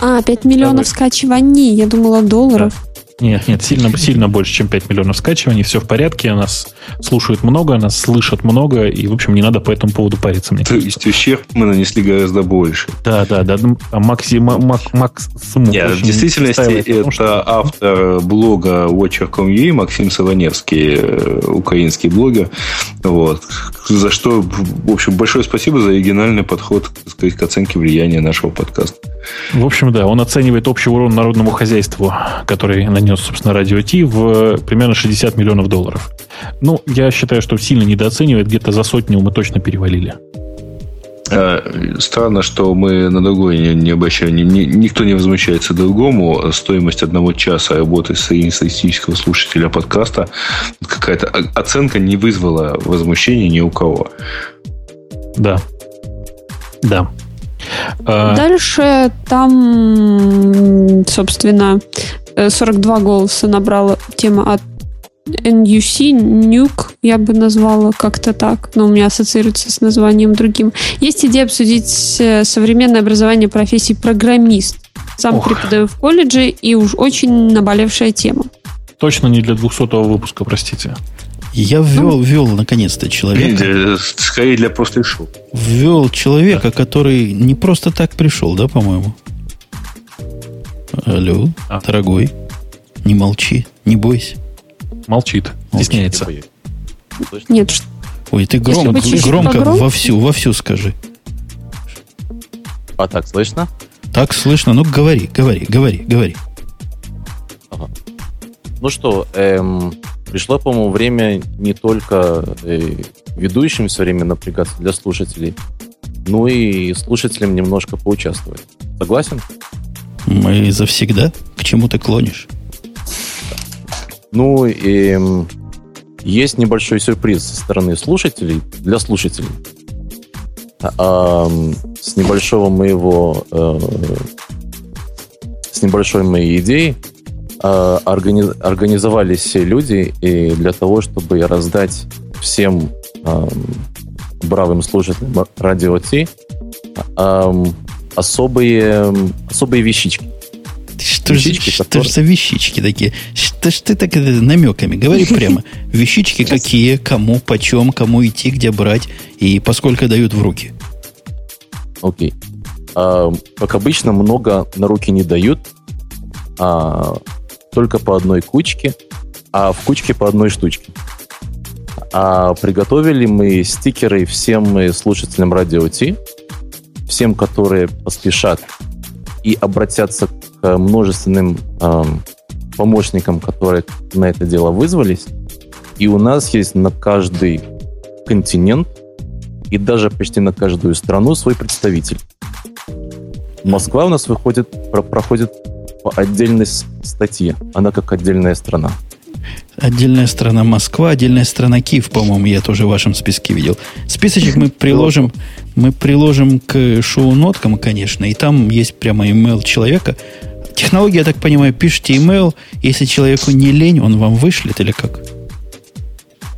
А, пять миллионов да, скачиваний. Я думала, долларов. Да. Нет, нет, сильно, сильно больше, чем пять миллионов скачиваний. Все в порядке, нас слушают много, нас слышат много, и, в общем, не надо по этому поводу париться. Мне То есть ущерб мы нанесли гораздо больше. Да-да-да, максимум. Мак, мак, нет, в действительности это том, что... автор блога watcher точка com.ua Максим Саваневский, украинский блогер. Вот. За что, в общем, большое спасибо за оригинальный подход, так сказать, к оценке влияния нашего подкаста. В общем, да, он оценивает общий урон народному хозяйству, который нанес, собственно, Радио Ти, в примерно шестьдесят миллионов долларов. Ну, я считаю, что сильно недооценивает, где-то за сотню мы точно перевалили. Странно, что мы на другое не, не обращаем, не, никто не возмущается другому. Стоимость одного часа работы среднестатистического слушателя подкаста, какая-то оценка не вызвала возмущения ни у кого. Да. Да. Дальше там, собственно, сорок два голоса набрала тема от эн ю си, Nuke, я бы назвала как-то так, но у меня ассоциируется с названием другим. Есть идея обсудить современное образование профессии программист. Сам Ох. преподаю в колледже, и уж очень наболевшая тема. Точно не для двухсотого выпуска, простите. Я ввел, ну, ввел наконец-то человека. Скорее для просто шоу. Ввел человека, да. который не просто так пришел, да, по-моему? Алло, а. дорогой, не молчи, не бойся. Молчит, стесняется. Нет. Ой, ты гром, громко вовсю, вовсю скажи. А так слышно? Так слышно, ну говори, говори, говори, говори. Ага. Ну что, эм... пришло, по-моему, время не только ведущим все время напрягаться для слушателей, но и слушателям немножко поучаствовать. Согласен? Мы завсегда. К чему ты клонишь? Ну, и есть небольшой сюрприз со стороны слушателей, для слушателей. С небольшого моего... С небольшой моей идеей организовались люди и для того, чтобы раздать всем э, бравым слушателям Радио Ти э, особые, особые вещички. Что, вещички, за, которые... что за вещички такие? Что ж ты так намеками? Говори прямо. Вещички какие, кому, почем, кому идти, где брать и поскольку дают в руки. Окей. А, как обычно, много на руки не дают. А, только по одной кучке. А в кучке по одной штучке. А приготовили мы стикеры всем слушателям Радио Ти, всем, которые поспешат и обратятся к множественным э, помощникам, которые на это дело вызвались. И у нас есть на каждый континент и даже почти на каждую страну свой представитель. Москва у нас выходит, про- проходит по отдельной статье. Она как отдельная страна. Отдельная страна Москва, отдельная страна Киев, по-моему, я тоже в вашем списке видел. Списочек мы приложим, мы приложим к шоу-ноткам, конечно, и там есть прямо email человека. Технология, я так понимаю, пишите email, если человеку не лень, он вам вышлет или как?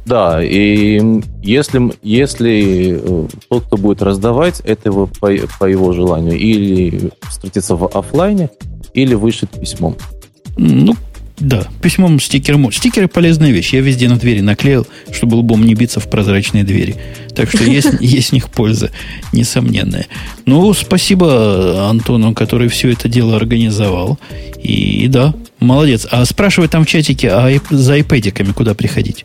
Да, и если, если тот, кто будет раздавать, это его, по, по его желанию, или встретиться в офлайне, или вышлет письмом. Ну, да, письмом, стикером. Стикеры – полезная вещь. Я везде на двери наклеил, чтобы лбом не биться в прозрачные двери. Так что есть, есть в них польза, несомненная. Ну, спасибо Антону, который все это дело организовал. И, и да, молодец. А спрашивай там в чатике, а за айпэдиками куда приходить?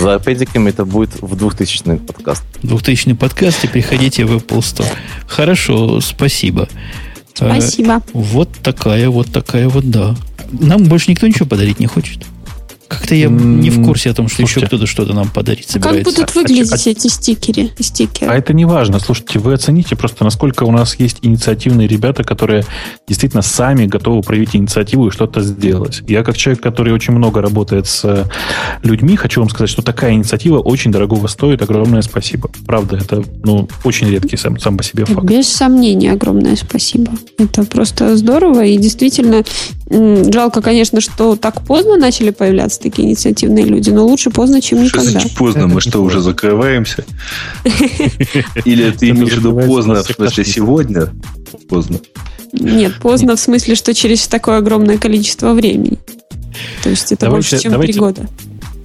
За айпэдиками это будет в двухтысячный подкаст. двухтысячный подкаст, и приходите в Apple Store. Хорошо, спасибо. Спасибо. А, вот такая, вот такая вот, да. Нам больше никто ничего подарить не хочет. Как-то я mm-hmm. не в курсе о том, что слушайте, еще кто-то что-то нам подарить собирается. А как будут выглядеть а, эти стикеры, стикеры? А это не важно. Слушайте, вы оцените просто, насколько у нас есть инициативные ребята, которые действительно сами готовы проявить инициативу и что-то сделать. Я как человек, который очень много работает с людьми, хочу вам сказать, что такая инициатива очень дорогого стоит. Огромное спасибо. Правда, это ну, очень редкий сам, сам по себе факт. Без сомнения, огромное спасибо. Это просто здорово и действительно... Жалко, конечно, что так поздно начали появляться такие инициативные люди, но лучше поздно, чем никогда. Что поздно? Мы что, уже закрываемся? Или ты имеешь в виду поздно, в смысле сегодня? Поздно. Нет, поздно в смысле, что через такое огромное количество времени. То есть это больше, чем три года.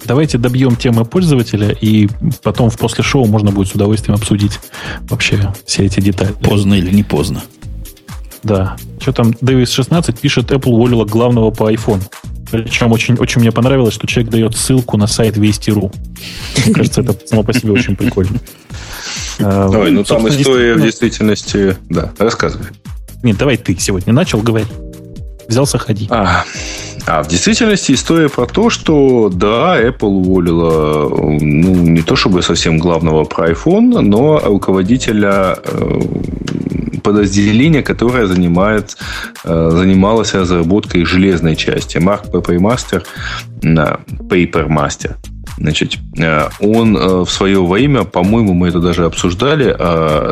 Давайте добьем темы пользователя, и потом в после шоу можно будет с удовольствием обсудить вообще все эти детали. Поздно или не поздно. Да. Что там, Дэвис шестнадцать пишет, Apple уволила главного по iPhone. Причем очень, очень мне понравилось, что человек дает ссылку на сайт вести точка ру. Мне кажется, это само по себе очень прикольно. Ой, ну там история в действительности... Да, рассказывай. Нет, давай ты сегодня начал, говори. Взялся, ходи. А, а в действительности история про то, что да, Apple уволила ну, не то чтобы совсем главного про iPhone, но руководителя... подразделение, которое занимает, занималось разработкой железной части. Марк Пейпермастер, Пейпермастер. Значит, он в свое время, по-моему, мы это даже обсуждали,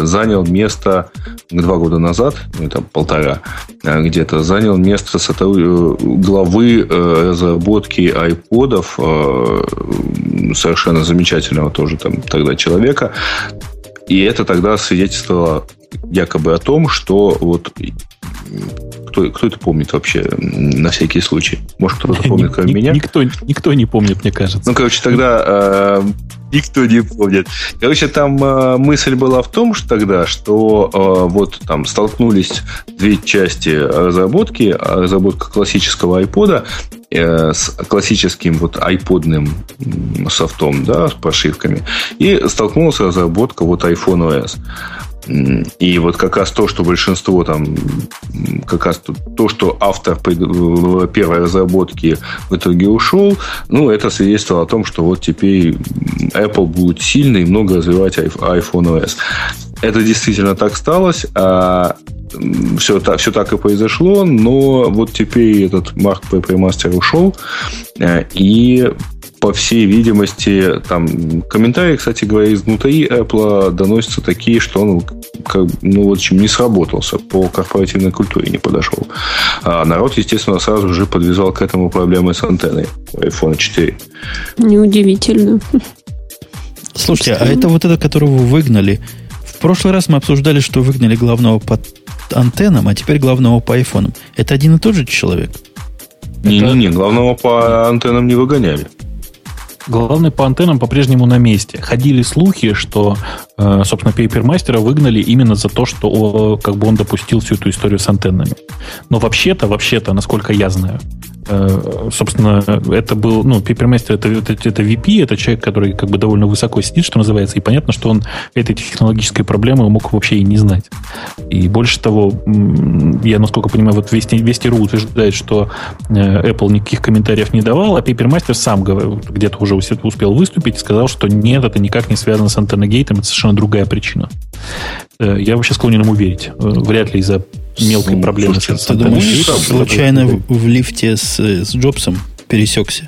занял место два года назад, ну, там полтора, где-то занял место главы разработки айподов, совершенно замечательного тоже там тогда человека. И это тогда свидетельствовало якобы о том, что вот кто, кто это помнит вообще на всякий случай? Может, кто-то помнит, кроме меня? Никто, никто не помнит, мне кажется. Ну, короче, тогда э, никто не помнит. Короче, там э, мысль была в том, что тогда, что э, вот там столкнулись две части разработки, разработка классического iPod'а с классическим вот айподным софтом, да, с прошивками, и столкнулась разработка вот iPhone о эс. И вот как раз то, что большинство там, как раз то, что автор первой разработки в итоге ушел, ну, это свидетельствовало о том, что вот теперь Apple будет сильно и много развивать iPhone о эс. Это действительно так сталось, а все так, все так и произошло, но вот теперь этот Марк Пейпермастер ушел, и, по всей видимости, там комментарии, кстати говоря, изнутри Apple доносятся такие, что он, как, ну, в общем, не сработался, по корпоративной культуре не подошел. А народ, естественно, сразу же подвязал к этому проблемы с антенной айфон четыре. Неудивительно. Слушайте, а это вот это, которого выгнали? В прошлый раз мы обсуждали, что выгнали главного по антеннам, а теперь главного по айфонам. Это один и тот же человек? Не-не-не, это... главного по антеннам не выгоняли. Главный по антеннам по-прежнему на месте. Ходили слухи, что, собственно, пейпермастера выгнали именно за то, что как бы он допустил всю эту историю с антеннами. Но вообще-то, вообще-то, насколько я знаю, собственно, это был, ну, пейпермастер, это, это, это ви пи, это человек, который как бы довольно высоко сидит, что называется, и понятно, что он этой технологической проблемы мог вообще и не знать. И больше того, я, насколько понимаю, вот Вести.ру утверждает, что Apple никаких комментариев не давал, а пейпермастер сам где-то уже успел выступить и сказал, что нет, это никак не связано с антеннагейтом, это совершенно другая причина. Я вообще склонен ему верить. Вряд ли из-за мелкой проблемы. Слушайте, с ты думаешь, случайно в, в лифте с, с Джобсом пересекся?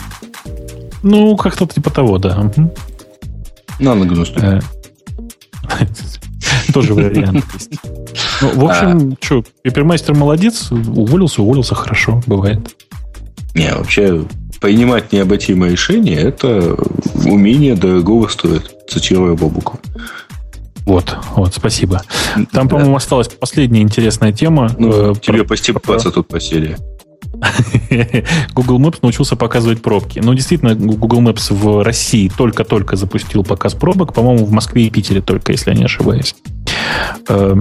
Ну, как-то типа того, да. Угу. На ногу наступил. Тоже вариант есть. В общем, что, пейпермастер молодец, уволился, уволился, хорошо, бывает. Не, вообще, принимать необратимое решение, это умение дорогого стоит, цитируя Бобуку. Вот, вот, спасибо. Там, да. По-моему, осталась последняя интересная тема. Ну, э, тебе постепаться про... тут посели. Google Maps научился показывать пробки. Ну, действительно, Google Maps в России только-только запустил показ пробок. По-моему, в Москве и Питере только, если я не ошибаюсь. Э,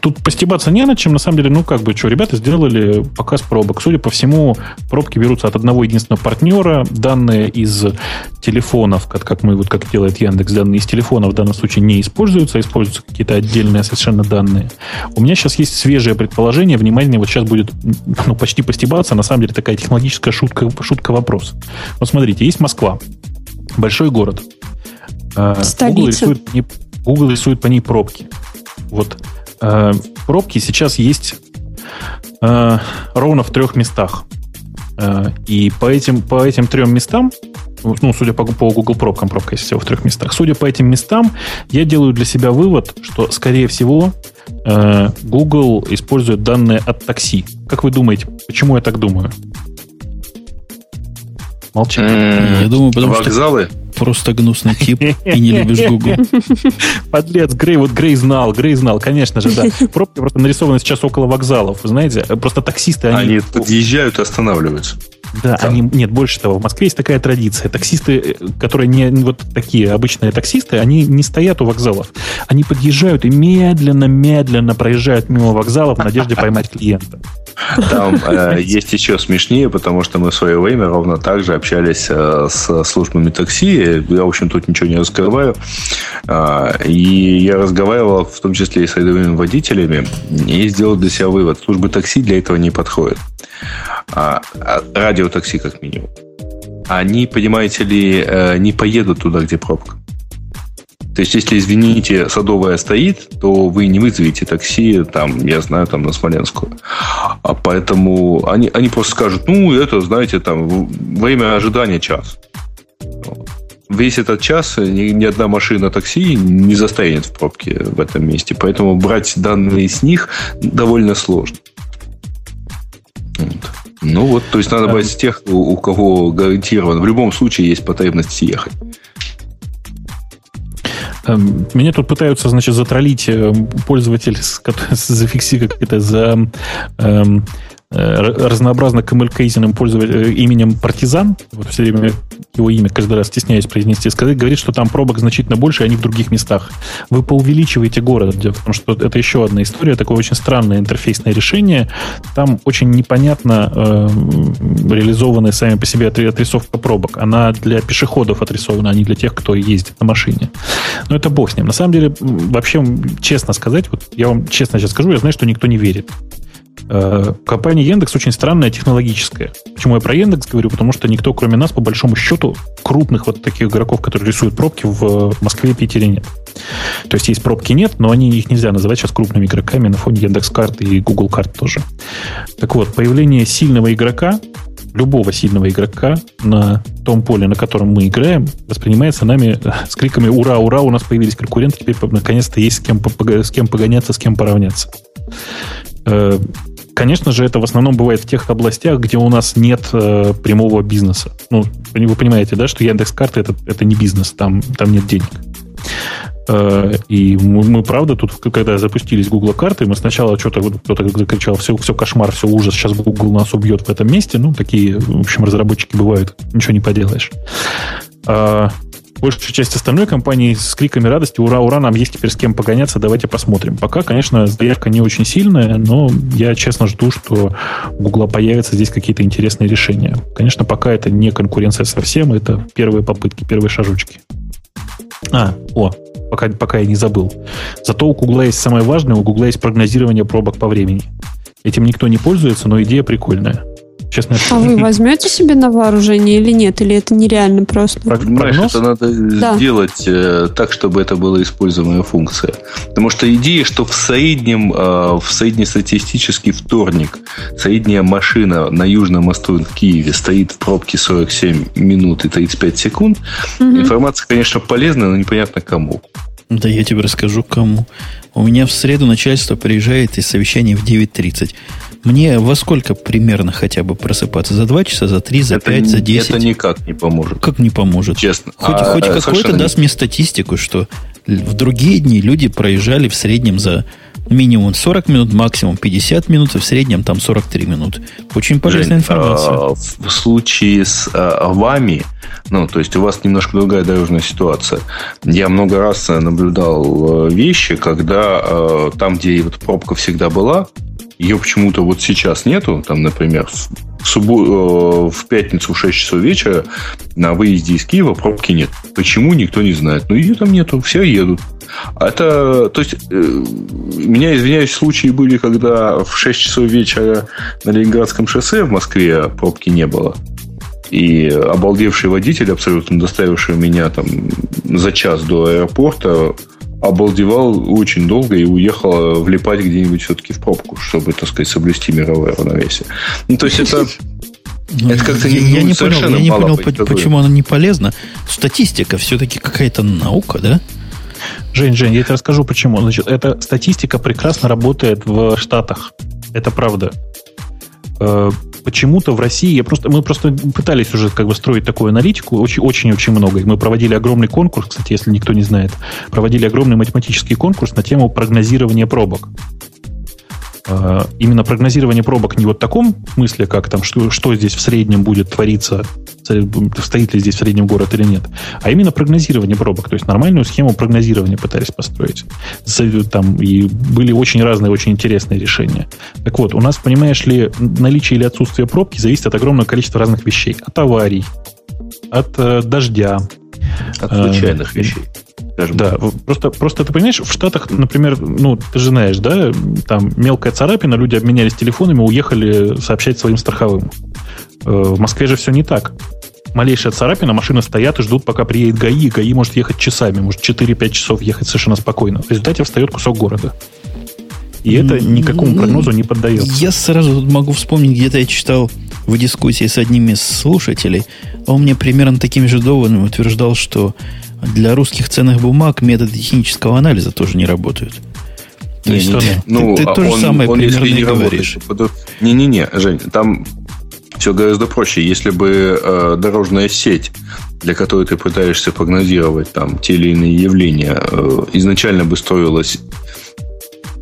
тут постебаться не на чем. На самом деле, ну, как бы, что, ребята сделали показ пробок. Судя по всему, пробки берутся от одного единственного партнера. Данные из телефонов, как, как, мы, вот, как делает Яндекс, данные из телефонов в данном случае не используются, а используются какие-то отдельные совершенно данные. У меня сейчас есть свежее предположение. Внимание, вот сейчас будет, ну, почти постебаться. На самом деле, такая технологическая шутка, шутка-вопрос. Вот смотрите, есть Москва. Большой город. Столица. Google рисует, Google рисует по ней пробки. Вот. Э, пробки сейчас есть э, ровно в трех местах. Э, и по этим, по этим трем местам, ну, судя по, по Google пробкам, пробка есть всего в трех местах, судя по этим местам, я делаю для себя вывод, что, скорее всего, э, Google использует данные от такси. Как вы думаете, почему я так думаю? Молчи. Я думаю, потому вокзалы? Что... Просто гнусный тип и не любишь Google. Подлец, Грей, вот Грей знал, Грей знал, конечно же, да. Пробки просто нарисованы сейчас около вокзалов, вы знаете, просто таксисты... Они, они подъезжают и останавливаются. Да, они, нет, больше того, в Москве есть такая традиция. Таксисты, которые не вот такие обычные таксисты, они не стоят у вокзалов. Они подъезжают и медленно-медленно проезжают мимо вокзалов в надежде поймать клиента. Там э, есть еще смешнее, потому что мы в свое время ровно так же общались э, с службами такси. Я, в общем, тут ничего не раскрываю. Э, и я разговаривал в том числе и с рядовыми водителями и сделал для себя вывод. Службы такси для этого не подходят. А, радиотакси, как минимум. Они, понимаете ли, э, не поедут туда, где пробка. То есть, если, извините, Садовая стоит, то вы не вызовете такси, там, я знаю, там, на Смоленскую. А поэтому они, они просто скажут, ну, это, знаете, там, время ожидания час. Весь этот час ни, ни одна машина такси не застрянет в пробке в этом месте. Поэтому брать данные с них довольно сложно. Вот. Ну, вот, то есть, надо брать с тех, у, у кого гарантированно. В любом случае есть потребность ехать. Меня тут пытаются, значит, затроллить пользователь, зафиксировать это за эм, разнообразно камелькейзенным именем Партизан. Вот все время его имя каждый раз стесняюсь произнести и сказать. Говорит, что там пробок значительно больше, и они в других местах. Вы поувеличиваете город, потому что это еще одна история. Такое очень странное интерфейсное решение. Там очень непонятно э, реализованы сами по себе отрисовка пробок. Она для пешеходов отрисована, а не для тех, кто ездит на машине. Но это бог с ним. На самом деле, вообще, честно сказать, вот я вам честно сейчас скажу, я знаю, что никто не верит. Компания Яндекс очень странная технологическая. Почему я про Яндекс говорю? Потому что никто, кроме нас, по большому счету, крупных вот таких игроков, которые рисуют пробки, в Москве и Питере нет. То есть есть пробки нет, но они, их нельзя называть сейчас крупными игроками на фоне Яндекс.Карт и Google карт тоже. Так вот, появление сильного игрока, любого сильного игрока на том поле, на котором мы играем, воспринимается нами с криками «Ура, ура, у нас появились конкуренты, теперь наконец-то есть с кем, с кем погоняться, с кем поравняться». Конечно же, это в основном бывает в тех областях, где у нас нет э, прямого бизнеса. Ну, вы понимаете, да, что Яндекс.Карты это, это не бизнес, там, там нет денег. И мы, мы правда, тут, когда запустились Google карты, мы сначала что-то, кто-то закричал, все, все кошмар, все ужас, сейчас Google нас убьет в этом месте. Ну, такие, в общем, разработчики бывают, ничего не поделаешь. А большая часть остальной компании с криками радости: ура, ура, нам есть теперь с кем погоняться, давайте посмотрим. Пока, конечно, заявка не очень сильная, но я честно жду, что у Гугла появятся здесь какие-то интересные решения. Конечно, пока это не конкуренция совсем, это первые попытки, первые шажочки. А, о, пока, пока я не забыл. Зато у Гугла есть самое важное, у Гугла есть прогнозирование пробок по времени. Этим никто не пользуется, но идея прикольная. Честно, а это... вы возьмете себе на вооружение или нет? Или это нереально просто? Понимаешь, это надо да. сделать э, так, чтобы это была используемая функция. Потому что идея, что в среднем, э, в среднестатистический вторник средняя машина на Южном мосту в Киеве стоит в пробке сорок семь минут и тридцать пять секунд. Угу. Информация, конечно, полезная, но непонятно кому. Да я тебе расскажу, кому. У меня в среду начальство приезжает из совещания в девять тридцать. Мне во сколько примерно хотя бы просыпаться? За два часа, за три, за это пять, не, за десять? Это никак не поможет. Как не поможет? Честно. Хоть, а, хоть а, какой-то даст мне статистику, что в другие дни люди проезжали в среднем за минимум сорок минут, максимум пятьдесят минут, и в среднем там сорок три минуты. Очень полезная Жень, информация. А, в случае с а, вами, ну, то есть у вас немножко другая дорожная ситуация. Я много раз наблюдал вещи, когда а, там, где вот пробка всегда была, ее почему-то вот сейчас нету. Там, например, в, суббо... в пятницу в шесть часов вечера на выезде из Киева пробки нет. Почему, никто не знает. Ну, ее там нету, все едут. Это, то есть, э, меня, извиняюсь, случаи были, когда в шесть часов вечера на Ленинградском шоссе в Москве пробки не было. И обалдевший водитель, абсолютно доставивший меня там за час до аэропорта, обалдевал очень долго и уехал влипать где-нибудь все-таки в пробку, чтобы, так сказать, соблюсти мировое равновесие. Ну, то есть, это... Это как-то не, я, не понял, я не понял, по- почему она не полезна. Статистика все-таки какая-то наука, да? Жень, Жень, я тебе расскажу, почему. Значит, эта статистика прекрасно работает в Штатах. Это правда. Почему-то в России я просто, мы просто пытались уже как бы строить такую аналитику очень-очень много. Мы проводили огромный конкурс, кстати, если никто не знает, проводили огромный математический конкурс на тему прогнозирования пробок. Именно прогнозирование пробок не вот в таком смысле, как там, что, что здесь в среднем будет твориться, стоит ли здесь в среднем город или нет, а именно прогнозирование пробок. То есть нормальную схему прогнозирования пытались построить. Там и были очень разные, очень интересные решения. Так вот, у нас, понимаешь ли, наличие или отсутствие пробки зависит от огромного количества разных вещей. От аварий, от э, дождя. От случайных э, вещей. Да, просто, просто ты понимаешь, в Штатах, например, ну, ты же знаешь, да, там мелкая царапина, люди обменялись телефонами, уехали сообщать своим страховым. В Москве же все не так. Малейшая царапина, машины стоят и ждут, пока приедет ГАИ. ГАИ может ехать часами, может четыре-пять часов ехать совершенно спокойно. В результате встает кусок города. И это никакому прогнозу не поддается. Я сразу могу вспомнить, где-то я читал в дискуссии с одним из слушателей, он мне примерно такими же доводами утверждал, что для русских ценных бумаг методы технического анализа тоже не работают. То есть ну, ты, ты то же самое он, примерно не говоришь. Не-не-не, Жень, там все гораздо проще. Если бы э, дорожная сеть, для которой ты пытаешься прогнозировать там, те или иные явления, э, изначально бы строилась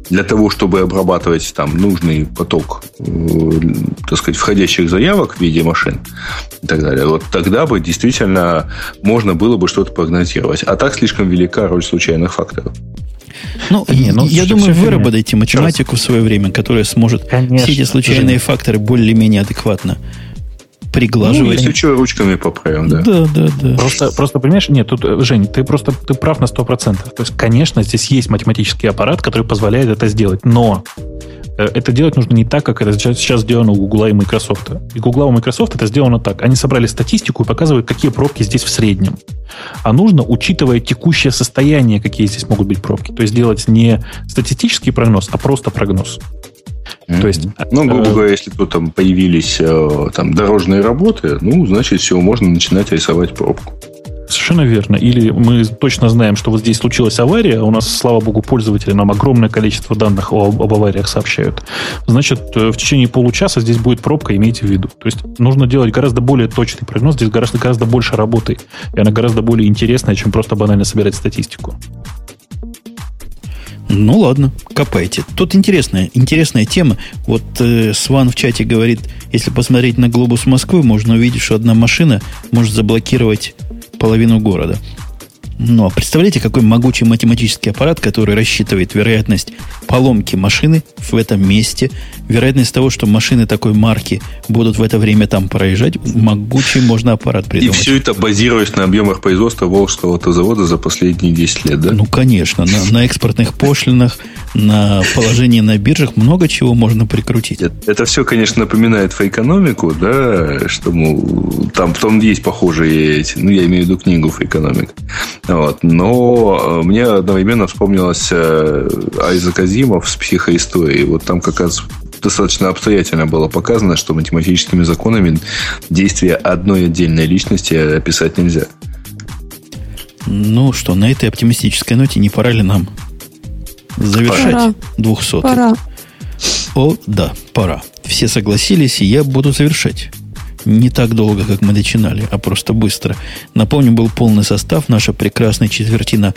для того, чтобы обрабатывать там, нужный поток э, так сказать, входящих заявок в виде машин и так далее, вот тогда бы действительно можно было бы что-то прогнозировать. А так слишком велика роль случайных факторов. Ну, не, ну я думаю, выработайте математику Раз. в свое время, которая сможет Конечно, все эти случайные же. факторы более-менее адекватно приглаживать. Ну, если что, ручками поправим, да. Да, да, да. Просто, просто понимаешь, нет, тут, Жень, ты просто ты прав на сто процентов. То есть, конечно, здесь есть математический аппарат, который позволяет это сделать, но это делать нужно не так, как это сейчас сделано у Гугла и Microsoft. И Гугла и Microsoft это сделано так. Они собрали статистику и показывают, какие пробки здесь в среднем. А нужно, учитывая текущее состояние, какие здесь могут быть пробки. То есть, делать не статистический прогноз, а просто прогноз. Mm-hmm. То есть, ну, грубо говоря, если тут там появились там, дорожные работы, ну, значит, все, можно начинать рисовать пробку. Совершенно верно. Или мы точно знаем, что вот здесь случилась авария, у нас, слава богу, пользователи нам огромное количество данных об, об авариях сообщают. Значит, в течение получаса здесь будет пробка, имейте в виду. То есть нужно делать гораздо более точный прогноз, здесь гораздо, гораздо больше работы, и она гораздо более интересная, чем просто банально собирать статистику. Ну ладно, копайте. Тут интересная, интересная тема. Вот э, Сван в чате говорит, если посмотреть на глобус Москвы, можно увидеть, что одна машина может заблокировать половину города. Но представляете, какой могучий математический аппарат, который рассчитывает вероятность поломки машины в этом месте, вероятность того, что машины такой марки будут в это время там проезжать, могучий можно аппарат придумать. И все это базируясь на объемах производства Волжского автозавода за последние десять лет, да? Ну, конечно, на, на экспортных пошлинах, на положении на биржах много чего можно прикрутить. Это все, конечно, напоминает фейкономику, да, что мол, там потом есть похожие эти, ну, я имею в виду книгу «Фейкономик». Вот. Но мне одновременно вспомнилось Айзек Азимов с психоисторией. Вот там как раз достаточно обстоятельно было показано, что математическими законами действия одной отдельной личности описать нельзя. Ну что, на этой оптимистической ноте не пора ли нам завершать двухсотый? Пора. О, да, пора. Все согласились, и я буду завершать. Не так долго, как мы начинали, а просто быстро. Напомню, был полный состав. Наша прекрасная четвертина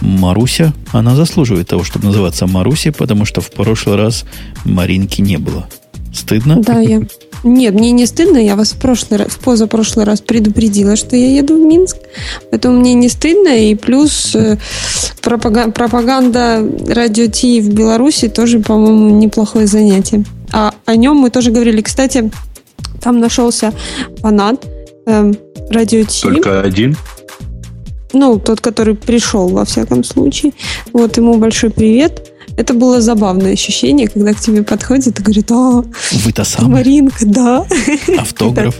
Маруся. Она заслуживает того, чтобы называться Марусей, потому что в прошлый раз Маринки не было. Стыдно? Да, я... Нет, мне не стыдно. Я вас в прошлый раз, в позапрошлый раз предупредила, что я еду в Минск. Поэтому мне не стыдно. И плюс пропаганда, пропаганда Радио Ти в Беларуси тоже, по-моему, неплохое занятие. А о нем мы тоже говорили. Кстати... Там нашелся фанат э, Радио Ти. Только один? Ну, тот, который пришел, во всяком случае. Вот, ему большой привет. Это было забавное ощущение, когда к тебе подходит и говорит: «А, вы-то сам? Маринка, да». Автограф.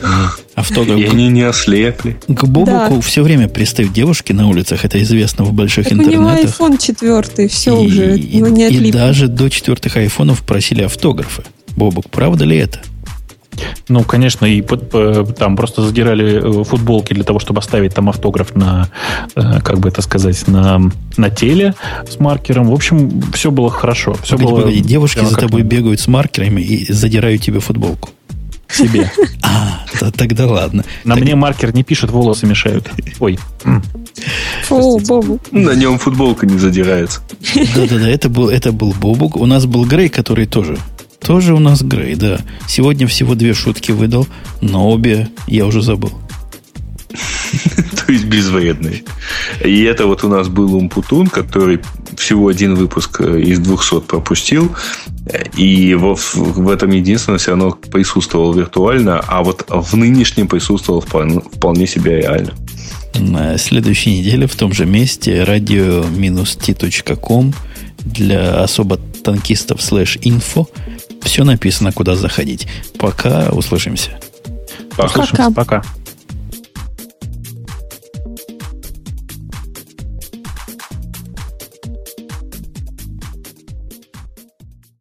Автограф. И они не ослепли. К Бобуку все время пристают девушки на улицах. Это известно в больших интернетах. У него iPhone четвертый, все уже не отлипло. И даже до четвертых айфонов просили автографы. Бобук, правда ли это? Ну, конечно, и там просто задирали футболки для того, чтобы оставить там автограф на, как бы это сказать, на, на теле с маркером. В общем, все было хорошо. Все погоди, было погоди, девушки за тобой бегают с маркерами и задирают тебе футболку. Себе. А, тогда ладно. На мне маркер не пишет, волосы мешают. Ой. О, Бобук. На нем футболка не задирается. Да-да-да, это был, это был Бобук. У нас был Грей, который тоже... Тоже у нас Грей, да. Сегодня всего две шутки выдал, но обе я уже забыл. То есть безвредные. И это вот у нас был Умпутун, который всего один выпуск из двухсот пропустил. И в этом единственном все равно присутствовал виртуально, а вот в нынешнем присутствовал вполне себе реально. На следующей неделе в том же месте радио ти точка ком для особо танкистов слэш инфо. Все написано, куда заходить. Пока услышимся. Пока. Услышимся. Пока.